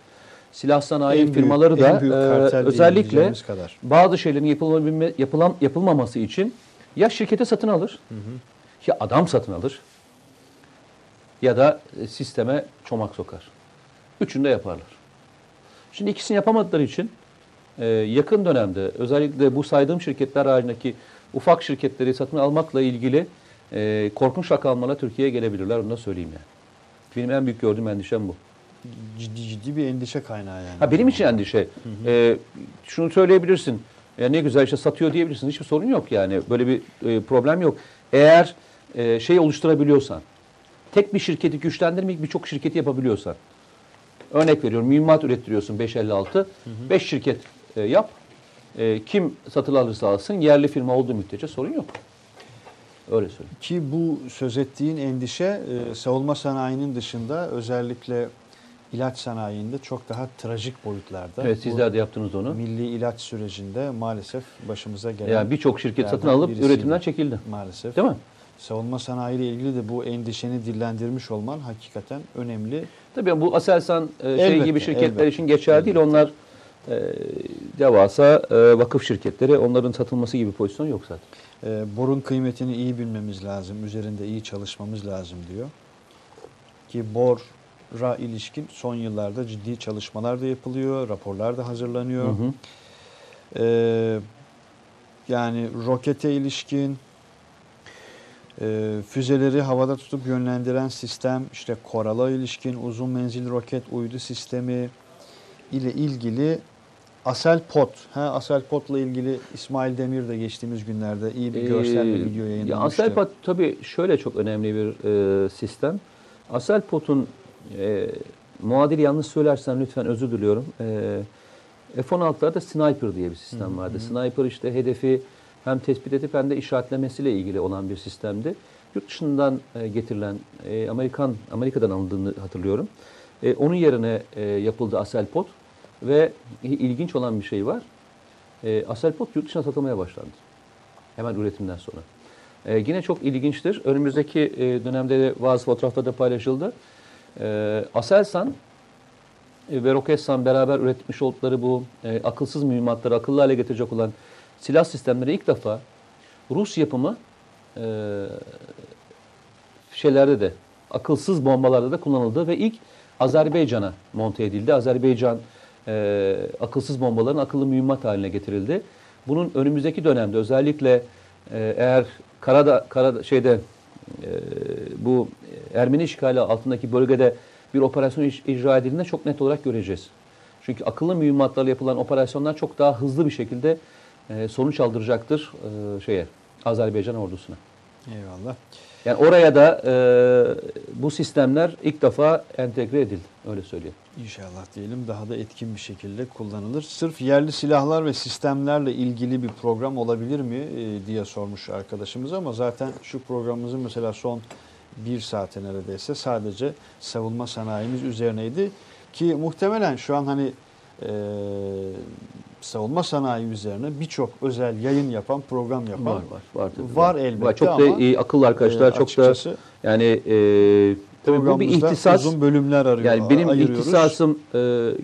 Silah sanayi en firmaları büyük, da e, özellikle kadar. bazı şeylerin yapılabilme, yapılan, yapılmaması için ya şirkete satın alır, hı hı. ya adam satın alır, ya da e, sisteme çomak sokar. Üçünü de yaparlar. Şimdi ikisini yapamadıkları için e, yakın dönemde özellikle bu saydığım şirketler haricindeki ufak şirketleri satın almakla ilgili E, korkunç rakamlarla Türkiye'ye gelebilirler. Onu da söyleyeyim yani. Benim en büyük gördüğüm endişem bu. Ciddi ciddi bir endişe kaynağı yani. Ha, benim için endişe. Hı hı. E, şunu söyleyebilirsin. Ya ne güzel işte satıyor diyebilirsin. Hiçbir sorun yok yani. Böyle bir e, problem yok. Eğer e, şey oluşturabiliyorsan, tek bir şirketi güçlendirmek birçok şirketi yapabiliyorsan. Örnek veriyorum. Mühimmat ürettiriyorsun beş elli altı. beş şirket e, yap. E, kim satın alırsa alsın. Yerli firma olduğu müddetçe sorun yok. Öyle söyleyeyim. Ki bu söz ettiğin endişe e, savunma sanayinin dışında özellikle ilaç sanayinde çok daha trajik boyutlarda. Evet, sizler de yaptınız onu. Milli ilaç sürecinde maalesef başımıza gelen. Yani birçok şirket satın alıp üretimden çekildi. Maalesef. Değil mi? Savunma sanayiyle ilgili de bu endişeni dillendirmiş olman hakikaten önemli. Tabii bu Aselsan e, elbette, şey gibi şirketler elbette, için geçerli elbette. değil. Onlar e, devasa e, vakıf şirketleri, onların satılması gibi pozisyon yok zaten. E, borun kıymetini iyi bilmemiz lazım, üzerinde iyi çalışmamız lazım diyor. Ki bora ilişkin son yıllarda ciddi çalışmalar da yapılıyor, raporlar da hazırlanıyor. Hı hı. E, yani rokete ilişkin, e, füzeleri havada tutup yönlendiren sistem, işte Koral'a ilişkin uzun menzil roket uydu sistemi ile ilgili... Aselpod, ha Aselpod'la ilgili İsmail Demir de geçtiğimiz günlerde iyi bir görsel bir ee, video yayınlamıştı. Ya Aselpod tabii şöyle çok önemli bir e, sistem. Aselpod'un e, muadili yanlış söylersem lütfen özür diliyorum. E, F on altılarda Sniper diye bir sistem hı-hı. vardı. Sniper işte hedefi hem tespit edip hem de işaretlemesiyle ilgili olan bir sistemdi. Yurt dışından e, getirilen e, Amerikan Amerika'dan alındığını hatırlıyorum. E, onun yerine e, yapıldı Aselpod. Ve ilginç olan bir şey var. E, Aselpod yurt dışına satılmaya başlandı. Hemen üretimden sonra. E, yine çok ilginçtir. Önümüzdeki e, dönemde de bazı fotoğraflarda paylaşıldı. E, Aselsan e, ve Roketsan beraber üretmiş oldukları bu e, akılsız mühimmatları akıllı hale getirecek olan silah sistemleri ilk defa Rus yapımı e, şeylerde de akılsız bombalarda da kullanıldı ve ilk Azerbaycan'a monte edildi. Azerbaycan E, akılsız bombaların akıllı mühimmat haline getirildi. Bunun önümüzdeki dönemde özellikle e, eğer karada, karada şeyde e, bu Ermeni işgali altındaki bölgede bir operasyon icra edildiğinde çok net olarak göreceğiz. Çünkü akıllı mühimmatlarla yapılan operasyonlar çok daha hızlı bir şekilde e, sonuç aldıracaktır e, şeye Azerbaycan ordusuna. Eyvallah. Yani oraya da e, bu sistemler ilk defa entegre edildi. Öyle söyleyeyim. İnşallah diyelim daha da etkin bir şekilde kullanılır. Sırf yerli silahlar ve sistemlerle ilgili bir program olabilir mi e, diye sormuş arkadaşımız ama zaten şu programımızın mesela son bir saati neredeyse sadece savunma sanayimiz üzerineydi. Ki muhtemelen şu an hani e, savunma sanayi üzerine birçok özel yayın yapan, program yapan var, var, var, var elbette var. Çok ama. Çok da iyi akıllı arkadaşlar. E, çok da yani... E, Tabii bu bir ihtisas. Uzun bölümler arıyor, yani benim ayırıyoruz. ihtisasım e,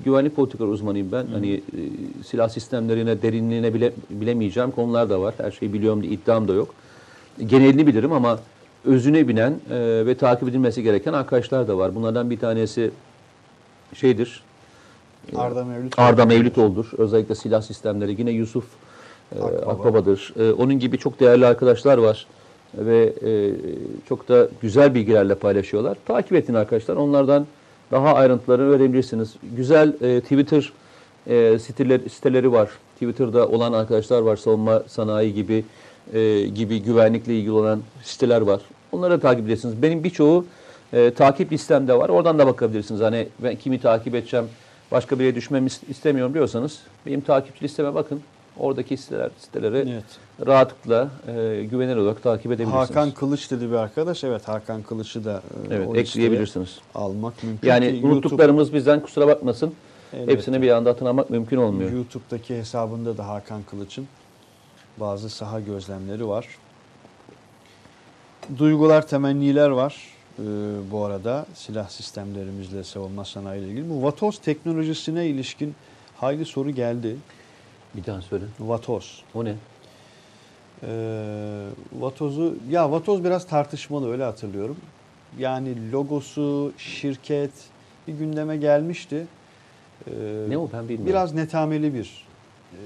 güvenlik politikaları uzmanıyım ben. Hı. Hani e, silah sistemlerine derinliğine bile bilemeyeceğim konular da var. Her şeyi biliyorum diye iddiam da yok. Genelini bilirim ama özüne binen e, ve takip edilmesi gereken arkadaşlar da var. Bunlardan bir tanesi şeydir. Arda Mevlüt. Arda Mevlütoğlu'dur. Özellikle silah sistemleri. Yine Yusuf e, Akbaba'dır. E, onun gibi çok değerli arkadaşlar var. ve e, çok da güzel bilgilerle paylaşıyorlar. Takip edin arkadaşlar. Onlardan daha ayrıntıları öğrenebilirsiniz. Güzel e, Twitter e, siteleri, siteleri var. Twitter'da olan arkadaşlar var. Savunma sanayi gibi e, gibi güvenlikle ilgili olan siteler var. Onları da takip edersiniz. Benim birçoğu e, takip listemde var. Oradan da bakabilirsiniz. Hani ben kimi takip edeceğim, başka biriye düşmemi istemiyorum diyorsanız benim takipçi listeme bakın. Oradaki siteler, siteleri evet. rahatlıkla e, güvenilir olarak takip edebilirsiniz. Hakan Kılıç dedi bir arkadaş. Evet, Hakan Kılıç'ı da e, evet, ekleyebilirsiniz. Almak mümkün. Yani YouTube... unuttuklarımız bizden kusura bakmasın. Elbette. Hepsini bir anda hatırlamak mümkün olmuyor. YouTube'daki hesabında da Hakan Kılıç'ın bazı saha gözlemleri var. Duygular, temenniler var. Ee, bu arada silah sistemlerimizle, savunma sanayi ile ilgili. Bu Vatos teknolojisine ilişkin hayli soru geldi. Bir daha söyle. Vatos. O ne? Ee, Vatos'u, ya Vatos biraz tartışmalı, öyle hatırlıyorum. Yani logosu, şirket bir gündeme gelmişti. Ee, ne o, ben bilmiyorum. Biraz netameli bir. Ee,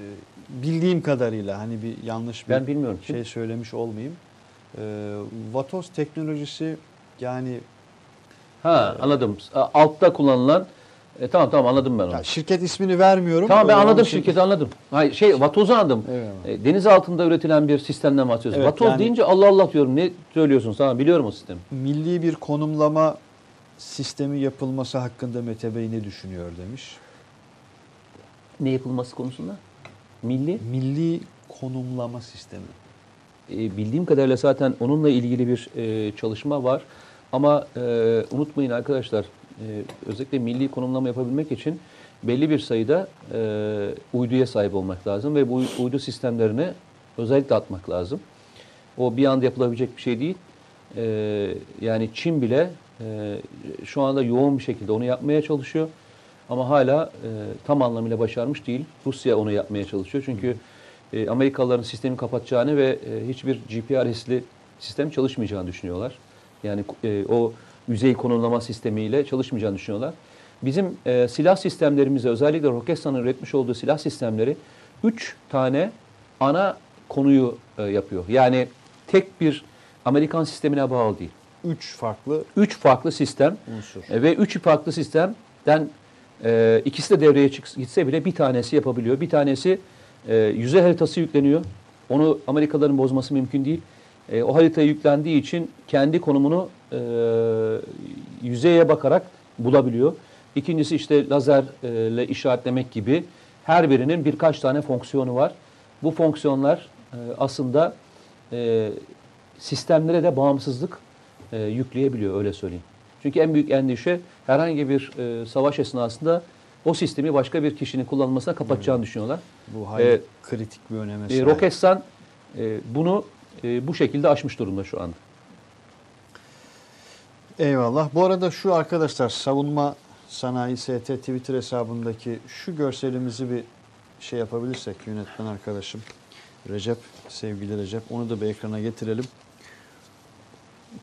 bildiğim kadarıyla, hani bir yanlış bir ben bilmiyorum, şey değil? söylemiş olmayayım. Ee, Vatos teknolojisi yani... Ha, anladım. Altta kullanılan... E, tamam tamam anladım ben onu. Ya, şirket ismini vermiyorum. Tamam ben anladım, şirketi şirket. anladım. Hayır şey Vatoz'u anladım. Evet. E, deniz altında üretilen bir sistemden bahsediyoruz. Evet, Vatoz yani, deyince Allah Allah diyorum, ne söylüyorsunuz? Tamam, biliyorum o sistemi. Milli bir konumlama sistemi yapılması hakkında Mete Bey ne düşünüyor demiş. Ne yapılması konusunda? Milli? Milli konumlama sistemi. E, bildiğim kadarıyla zaten onunla ilgili bir e, çalışma var. Ama e, unutmayın arkadaşlar. Ee, özellikle milli konumlama yapabilmek için belli bir sayıda e, uyduya sahip olmak lazım ve bu uydu sistemlerini özellikle atmak lazım. O bir anda yapılabilecek bir şey değil. Ee, yani Çin bile e, şu anda yoğun bir şekilde onu yapmaya çalışıyor ama hala e, tam anlamıyla başarmış değil. Rusya onu yapmaya çalışıyor çünkü e, Amerikalıların sistemi kapatacağını ve e, hiçbir G P S'li sistem çalışmayacağını düşünüyorlar. Yani e, o yüzey konumlama sistemiyle çalışmayacağını düşünüyorlar. Bizim e, silah sistemlerimize, özellikle Roketsan'ın üretmiş olduğu silah sistemleri üç tane ana konuyu e, yapıyor. Yani tek bir Amerikan sistemine bağlı değil. Üç farklı. Üç farklı sistem e, ve üç farklı sistemden e, ikisi de devreye çıksa, gitse bile bir tanesi yapabiliyor. Bir tanesi e, yüzey haritası yükleniyor. Onu Amerikalıların bozması mümkün değil. E, o haritaya yüklendiği için kendi konumunu e, yüzeye bakarak bulabiliyor. İkincisi işte lazerle işaretlemek gibi, her birinin birkaç tane fonksiyonu var. Bu fonksiyonlar e, aslında e, sistemlere de bağımsızlık e, yükleyebiliyor, öyle söyleyeyim. Çünkü en büyük endişe herhangi bir e, savaş esnasında o sistemi başka bir kişinin kullanmasına kapatacağını evet. düşünüyorlar. Bu hayli e, kritik bir öneme sahip. E, Roketsan e, bunu Ee, bu şekilde aşmış durumda şu anda. Eyvallah. Bu arada şu arkadaşlar, savunma sanayi S T Twitter hesabındaki şu görselimizi bir şey yapabilirsek yönetmen arkadaşım Recep, sevgili Recep, onu da bir ekrana getirelim.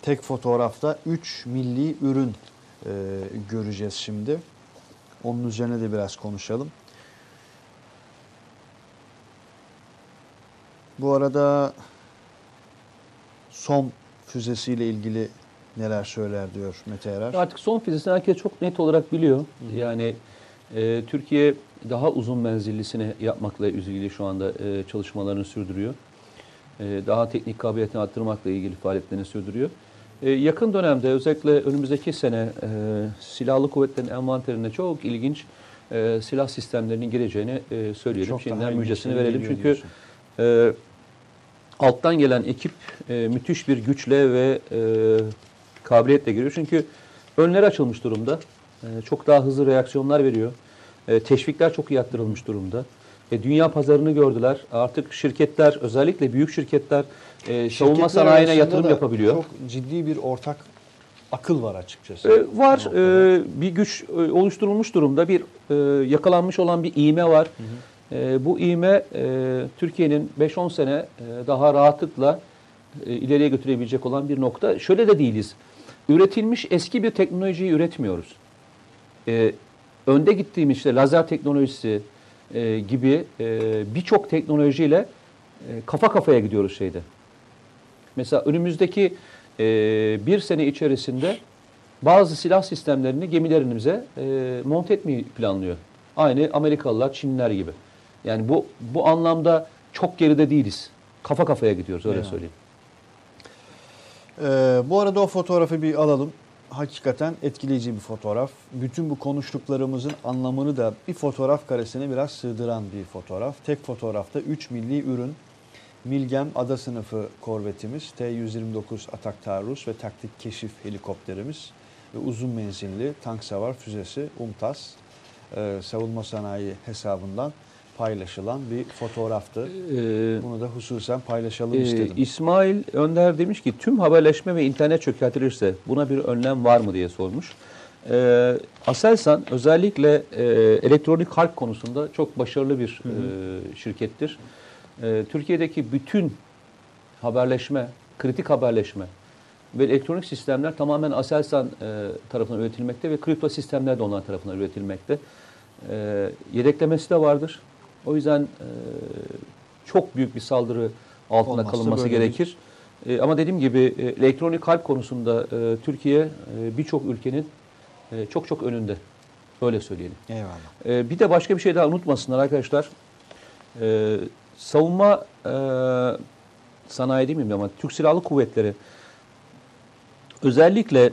Tek fotoğrafta üç milli ürün e, göreceğiz şimdi. Onun üzerine de biraz konuşalım. Bu arada Som füzesiyle ilgili neler söyler diyor Mete Erer. Artık Som füzesini herkes çok net olarak biliyor. Hı hı. Yani e, Türkiye daha uzun menzillisini yapmakla ilgili şu anda e, çalışmalarını sürdürüyor. E, daha teknik kabiliyetini arttırmakla ilgili faaliyetlerini sürdürüyor. E, yakın dönemde, özellikle önümüzdeki sene e, silahlı kuvvetlerin envanterine çok ilginç e, silah sistemlerinin gireceğini e, söyleyelim. Şimdiden müjdesini verelim. Çünkü e, alttan gelen ekip e, müthiş bir güçle ve e, kabiliyetle giriyor. Çünkü önleri açılmış durumda. E, çok daha hızlı reaksiyonlar veriyor. E, teşvikler çok iyi arttırılmış durumda. E, dünya pazarını gördüler. Artık şirketler, özellikle büyük şirketler e, savunma sanayine yatırım yapabiliyor. Çok ciddi bir ortak akıl var açıkçası. E, var. E, bir güç e, oluşturulmuş durumda. Bir e, yakalanmış olan bir iğme var. Hı hı. E, bu iğme e, Türkiye'nin beş on sene e, daha rahatlıkla e, ileriye götürebilecek olan bir nokta. Şöyle de değiliz. Üretilmiş eski bir teknolojiyi üretmiyoruz. E, önde gittiğimiz işte lazer teknolojisi e, gibi e, birçok teknolojiyle e, kafa kafaya gidiyoruz şeyde. Mesela önümüzdeki e, bir sene içerisinde bazı silah sistemlerini gemilerimize e, monte etmeyi planlıyor. Aynı Amerikalılar, Çinliler gibi. Yani bu bu anlamda çok geride değiliz. Kafa kafaya gidiyoruz, öyle yani söyleyeyim. Ee, bu arada o fotoğrafı bir alalım. Hakikaten etkileyici bir fotoğraf. Bütün bu konuştuklarımızın anlamını da bir fotoğraf karesine biraz sığdıran bir fotoğraf. Tek fotoğrafta üç milli ürün. Milgem Ada Sınıfı korvetimiz, T yüz yirmi dokuz Atak Taarruz ve Taktik Keşif helikopterimiz ve uzun menzilli tank savar füzesi UMTAS e, savunma sanayi hesabından paylaşılan bir fotoğraftı. Ee, Bunu da hususen paylaşalım e, istedim. İsmail Önder demiş ki tüm haberleşme ve internet çökertilirse buna bir önlem var mı diye sormuş. E, Aselsan özellikle e, elektronik harp konusunda çok başarılı bir hı hı. E, şirkettir. E, Türkiye'deki bütün haberleşme, kritik haberleşme ve elektronik sistemler tamamen Aselsan e, tarafından üretilmekte ve kripto sistemler de onlar tarafından üretilmekte. E, yedeklemesi de vardır. O yüzden e, çok büyük bir saldırı altında olmazsa kalınması gerekir. E, ama dediğim gibi e, elektronik harp konusunda e, Türkiye e, birçok ülkenin e, çok çok önünde. Böyle söyleyelim. Eyvallah. E, bir de başka bir şey daha unutmasınlar arkadaşlar. E, savunma e, sanayi değil miyim ama Türk Silahlı Kuvvetleri özellikle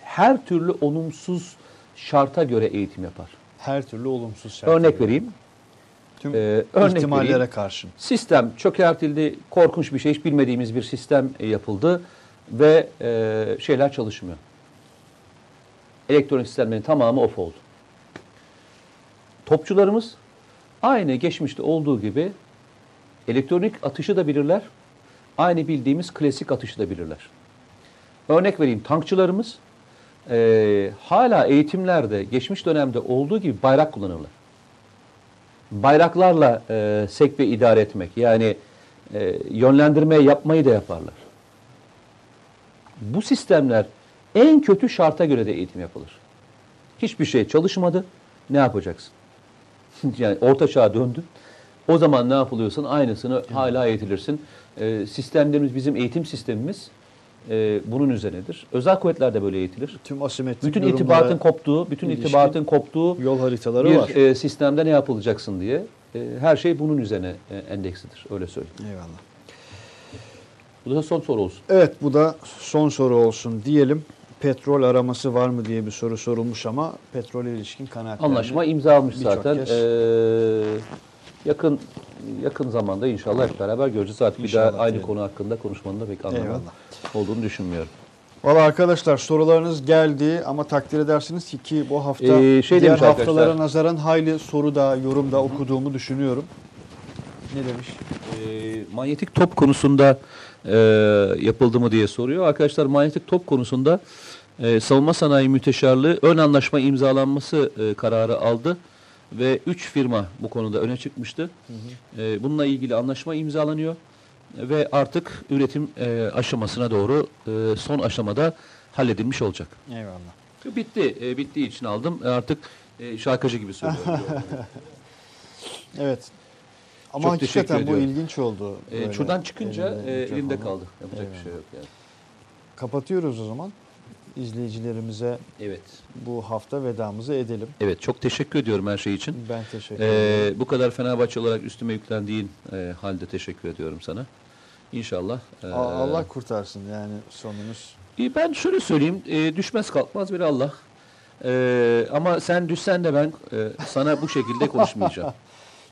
her türlü olumsuz şarta göre eğitim yapar. Her türlü olumsuz şarta Örnek göre. vereyim. Tüm ee, ihtimallere örneğin, karşın. Sistem çökertildi, korkunç bir şey, hiç bilmediğimiz bir sistem yapıldı ve e, şeyler çalışmıyor. Elektronik sistemlerin tamamı off oldu. Topçularımız aynı geçmişte olduğu gibi elektronik atışı da bilirler, aynı bildiğimiz klasik atışı da bilirler. Örnek vereyim, tankçılarımız e, hala eğitimlerde geçmiş dönemde olduğu gibi bayrak kullanırlar. Bayraklarla e, sekbe idare etmek, yani e, yönlendirme yapmayı da yaparlar. Bu sistemler en kötü şarta göre de eğitim yapılır. Hiçbir şey çalışmadı, ne yapacaksın? Yani orta çağa döndün, o zaman ne yapılıyorsan aynısını evet. hala eğitilirsin. E, sistemlerimiz, bizim eğitim sistemimiz e, bunun üzerinedir. Özel kuvvetler de böyle eğitilir. Tüm asimetrik bütün itibatın koptuğu, bütün itibatın koptuğu yol haritaları bir var. E, sistemde ne yapılacaksın diye e, her şey bunun üzerine e, endeksidir. Öyle söyleyeyim. Eyvallah. Bu da son soru olsun. Evet, bu da son soru olsun diyelim. Petrol araması var mı diye bir soru sorulmuş ama petrole ilişkin kanaatlerini... Anlaşma imza almış zaten. Kez... Ee, yakın yakın zamanda inşallah hep beraber göreceğiz. Artık inşallah bir daha aynı evet. konu hakkında konuşmanın da pek anlamı olduğunu düşünmüyorum. Valla arkadaşlar, sorularınız geldi ama takdir edersiniz ki, ki bu hafta ee, şey diğer haftalara arkadaşlar. nazaran hayli soru da, yorum da Hı-hı. okuduğumu düşünüyorum. Ne demiş? E, manyetik top konusunda e, yapıldı mı diye soruyor. Arkadaşlar, manyetik top konusunda e, savunma sanayi müteşarlığı ön anlaşma imzalanması e, kararı aldı. Ve üç firma bu konuda öne çıkmıştı. Hı hı. E, bununla ilgili anlaşma imzalanıyor. Ve artık üretim e, aşamasına doğru e, son aşamada halledilmiş olacak. Eyvallah. Bitti. E, bittiği için aldım. E, artık e, şarkıcı gibi söylüyorum. Evet. Ama çok hakikaten bu ilginç oldu. E, şuradan çıkınca elimde, e, elimde kaldı. Yapacak Eyvallah. bir şey yok yani. Kapatıyoruz o zaman. İzleyicilerimize evet. bu hafta vedamızı edelim. Evet, çok teşekkür ediyorum her şey için. Ben teşekkür ederim. Ee, bu kadar Fenerbahçe olarak üstüme yüklendiğin e, halde teşekkür ediyorum sana. İnşallah. E, Allah kurtarsın yani sonumuz. E, ben şöyle söyleyeyim, e, düşmez kalkmaz bir Allah. E, ama sen düşsen de ben e, sana bu şekilde konuşmayacağım.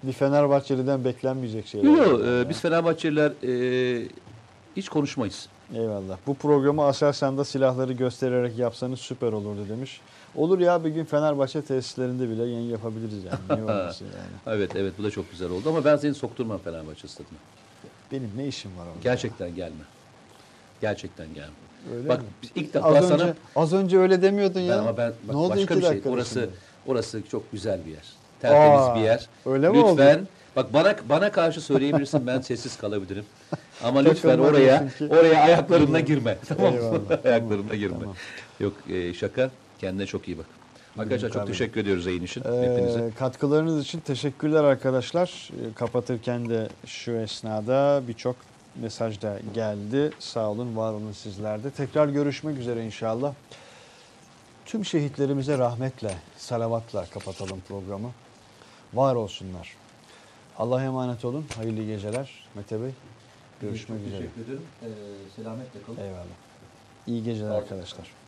Bir Fenerbahçeli'den beklenmeyecek şeyler. Yok, e, biz Fenerbahçeliler e, hiç konuşmayız. Eyvallah. Bu programı Aselsan'da silahları göstererek yapsanız süper olurdu demiş. Olur ya, bir gün Fenerbahçe tesislerinde bile yayın yapabiliriz yani. Niye olmasın yani. Evet evet, bu da çok güzel oldu ama ben seni sokturmam Fenerbahçe stadına. Benim ne işim var orada? Gerçekten ya. gelme. Gerçekten gelme. Öyle bak mi? ilk defa az sana... Önce, az önce öyle demiyordun ben ya. Ama ben bak, ne oldu başka bir şey. Orası, şimdi? orası çok güzel bir yer. Tertemiz Aa, bir yer. Öyle mi Lütfen. Oldu? Bak bana bana karşı söyleyebilirsin, ben sessiz kalabilirim. Ama lütfen oraya oraya ayaklarına girme. Tamam mı? Ayaklarına girme. Tamam. Yok e, şaka. Kendine çok iyi bak. Arkadaşlar çok teşekkür ediyoruz yayın için. Ee, hepinize. Katkılarınız için teşekkürler arkadaşlar. Kapatırken de şu esnada birçok mesaj da geldi. Sağ olun, var olun sizlerde. Tekrar görüşmek üzere inşallah. Tüm şehitlerimize rahmetle, salavatla kapatalım programı. Var olsunlar. Allah'a emanet olun. Hayırlı geceler Mete Bey. Görüşmek üzere. Teşekkür ederim. Ee, selametle kalın. Eyvallah. İyi geceler arkadaşlar.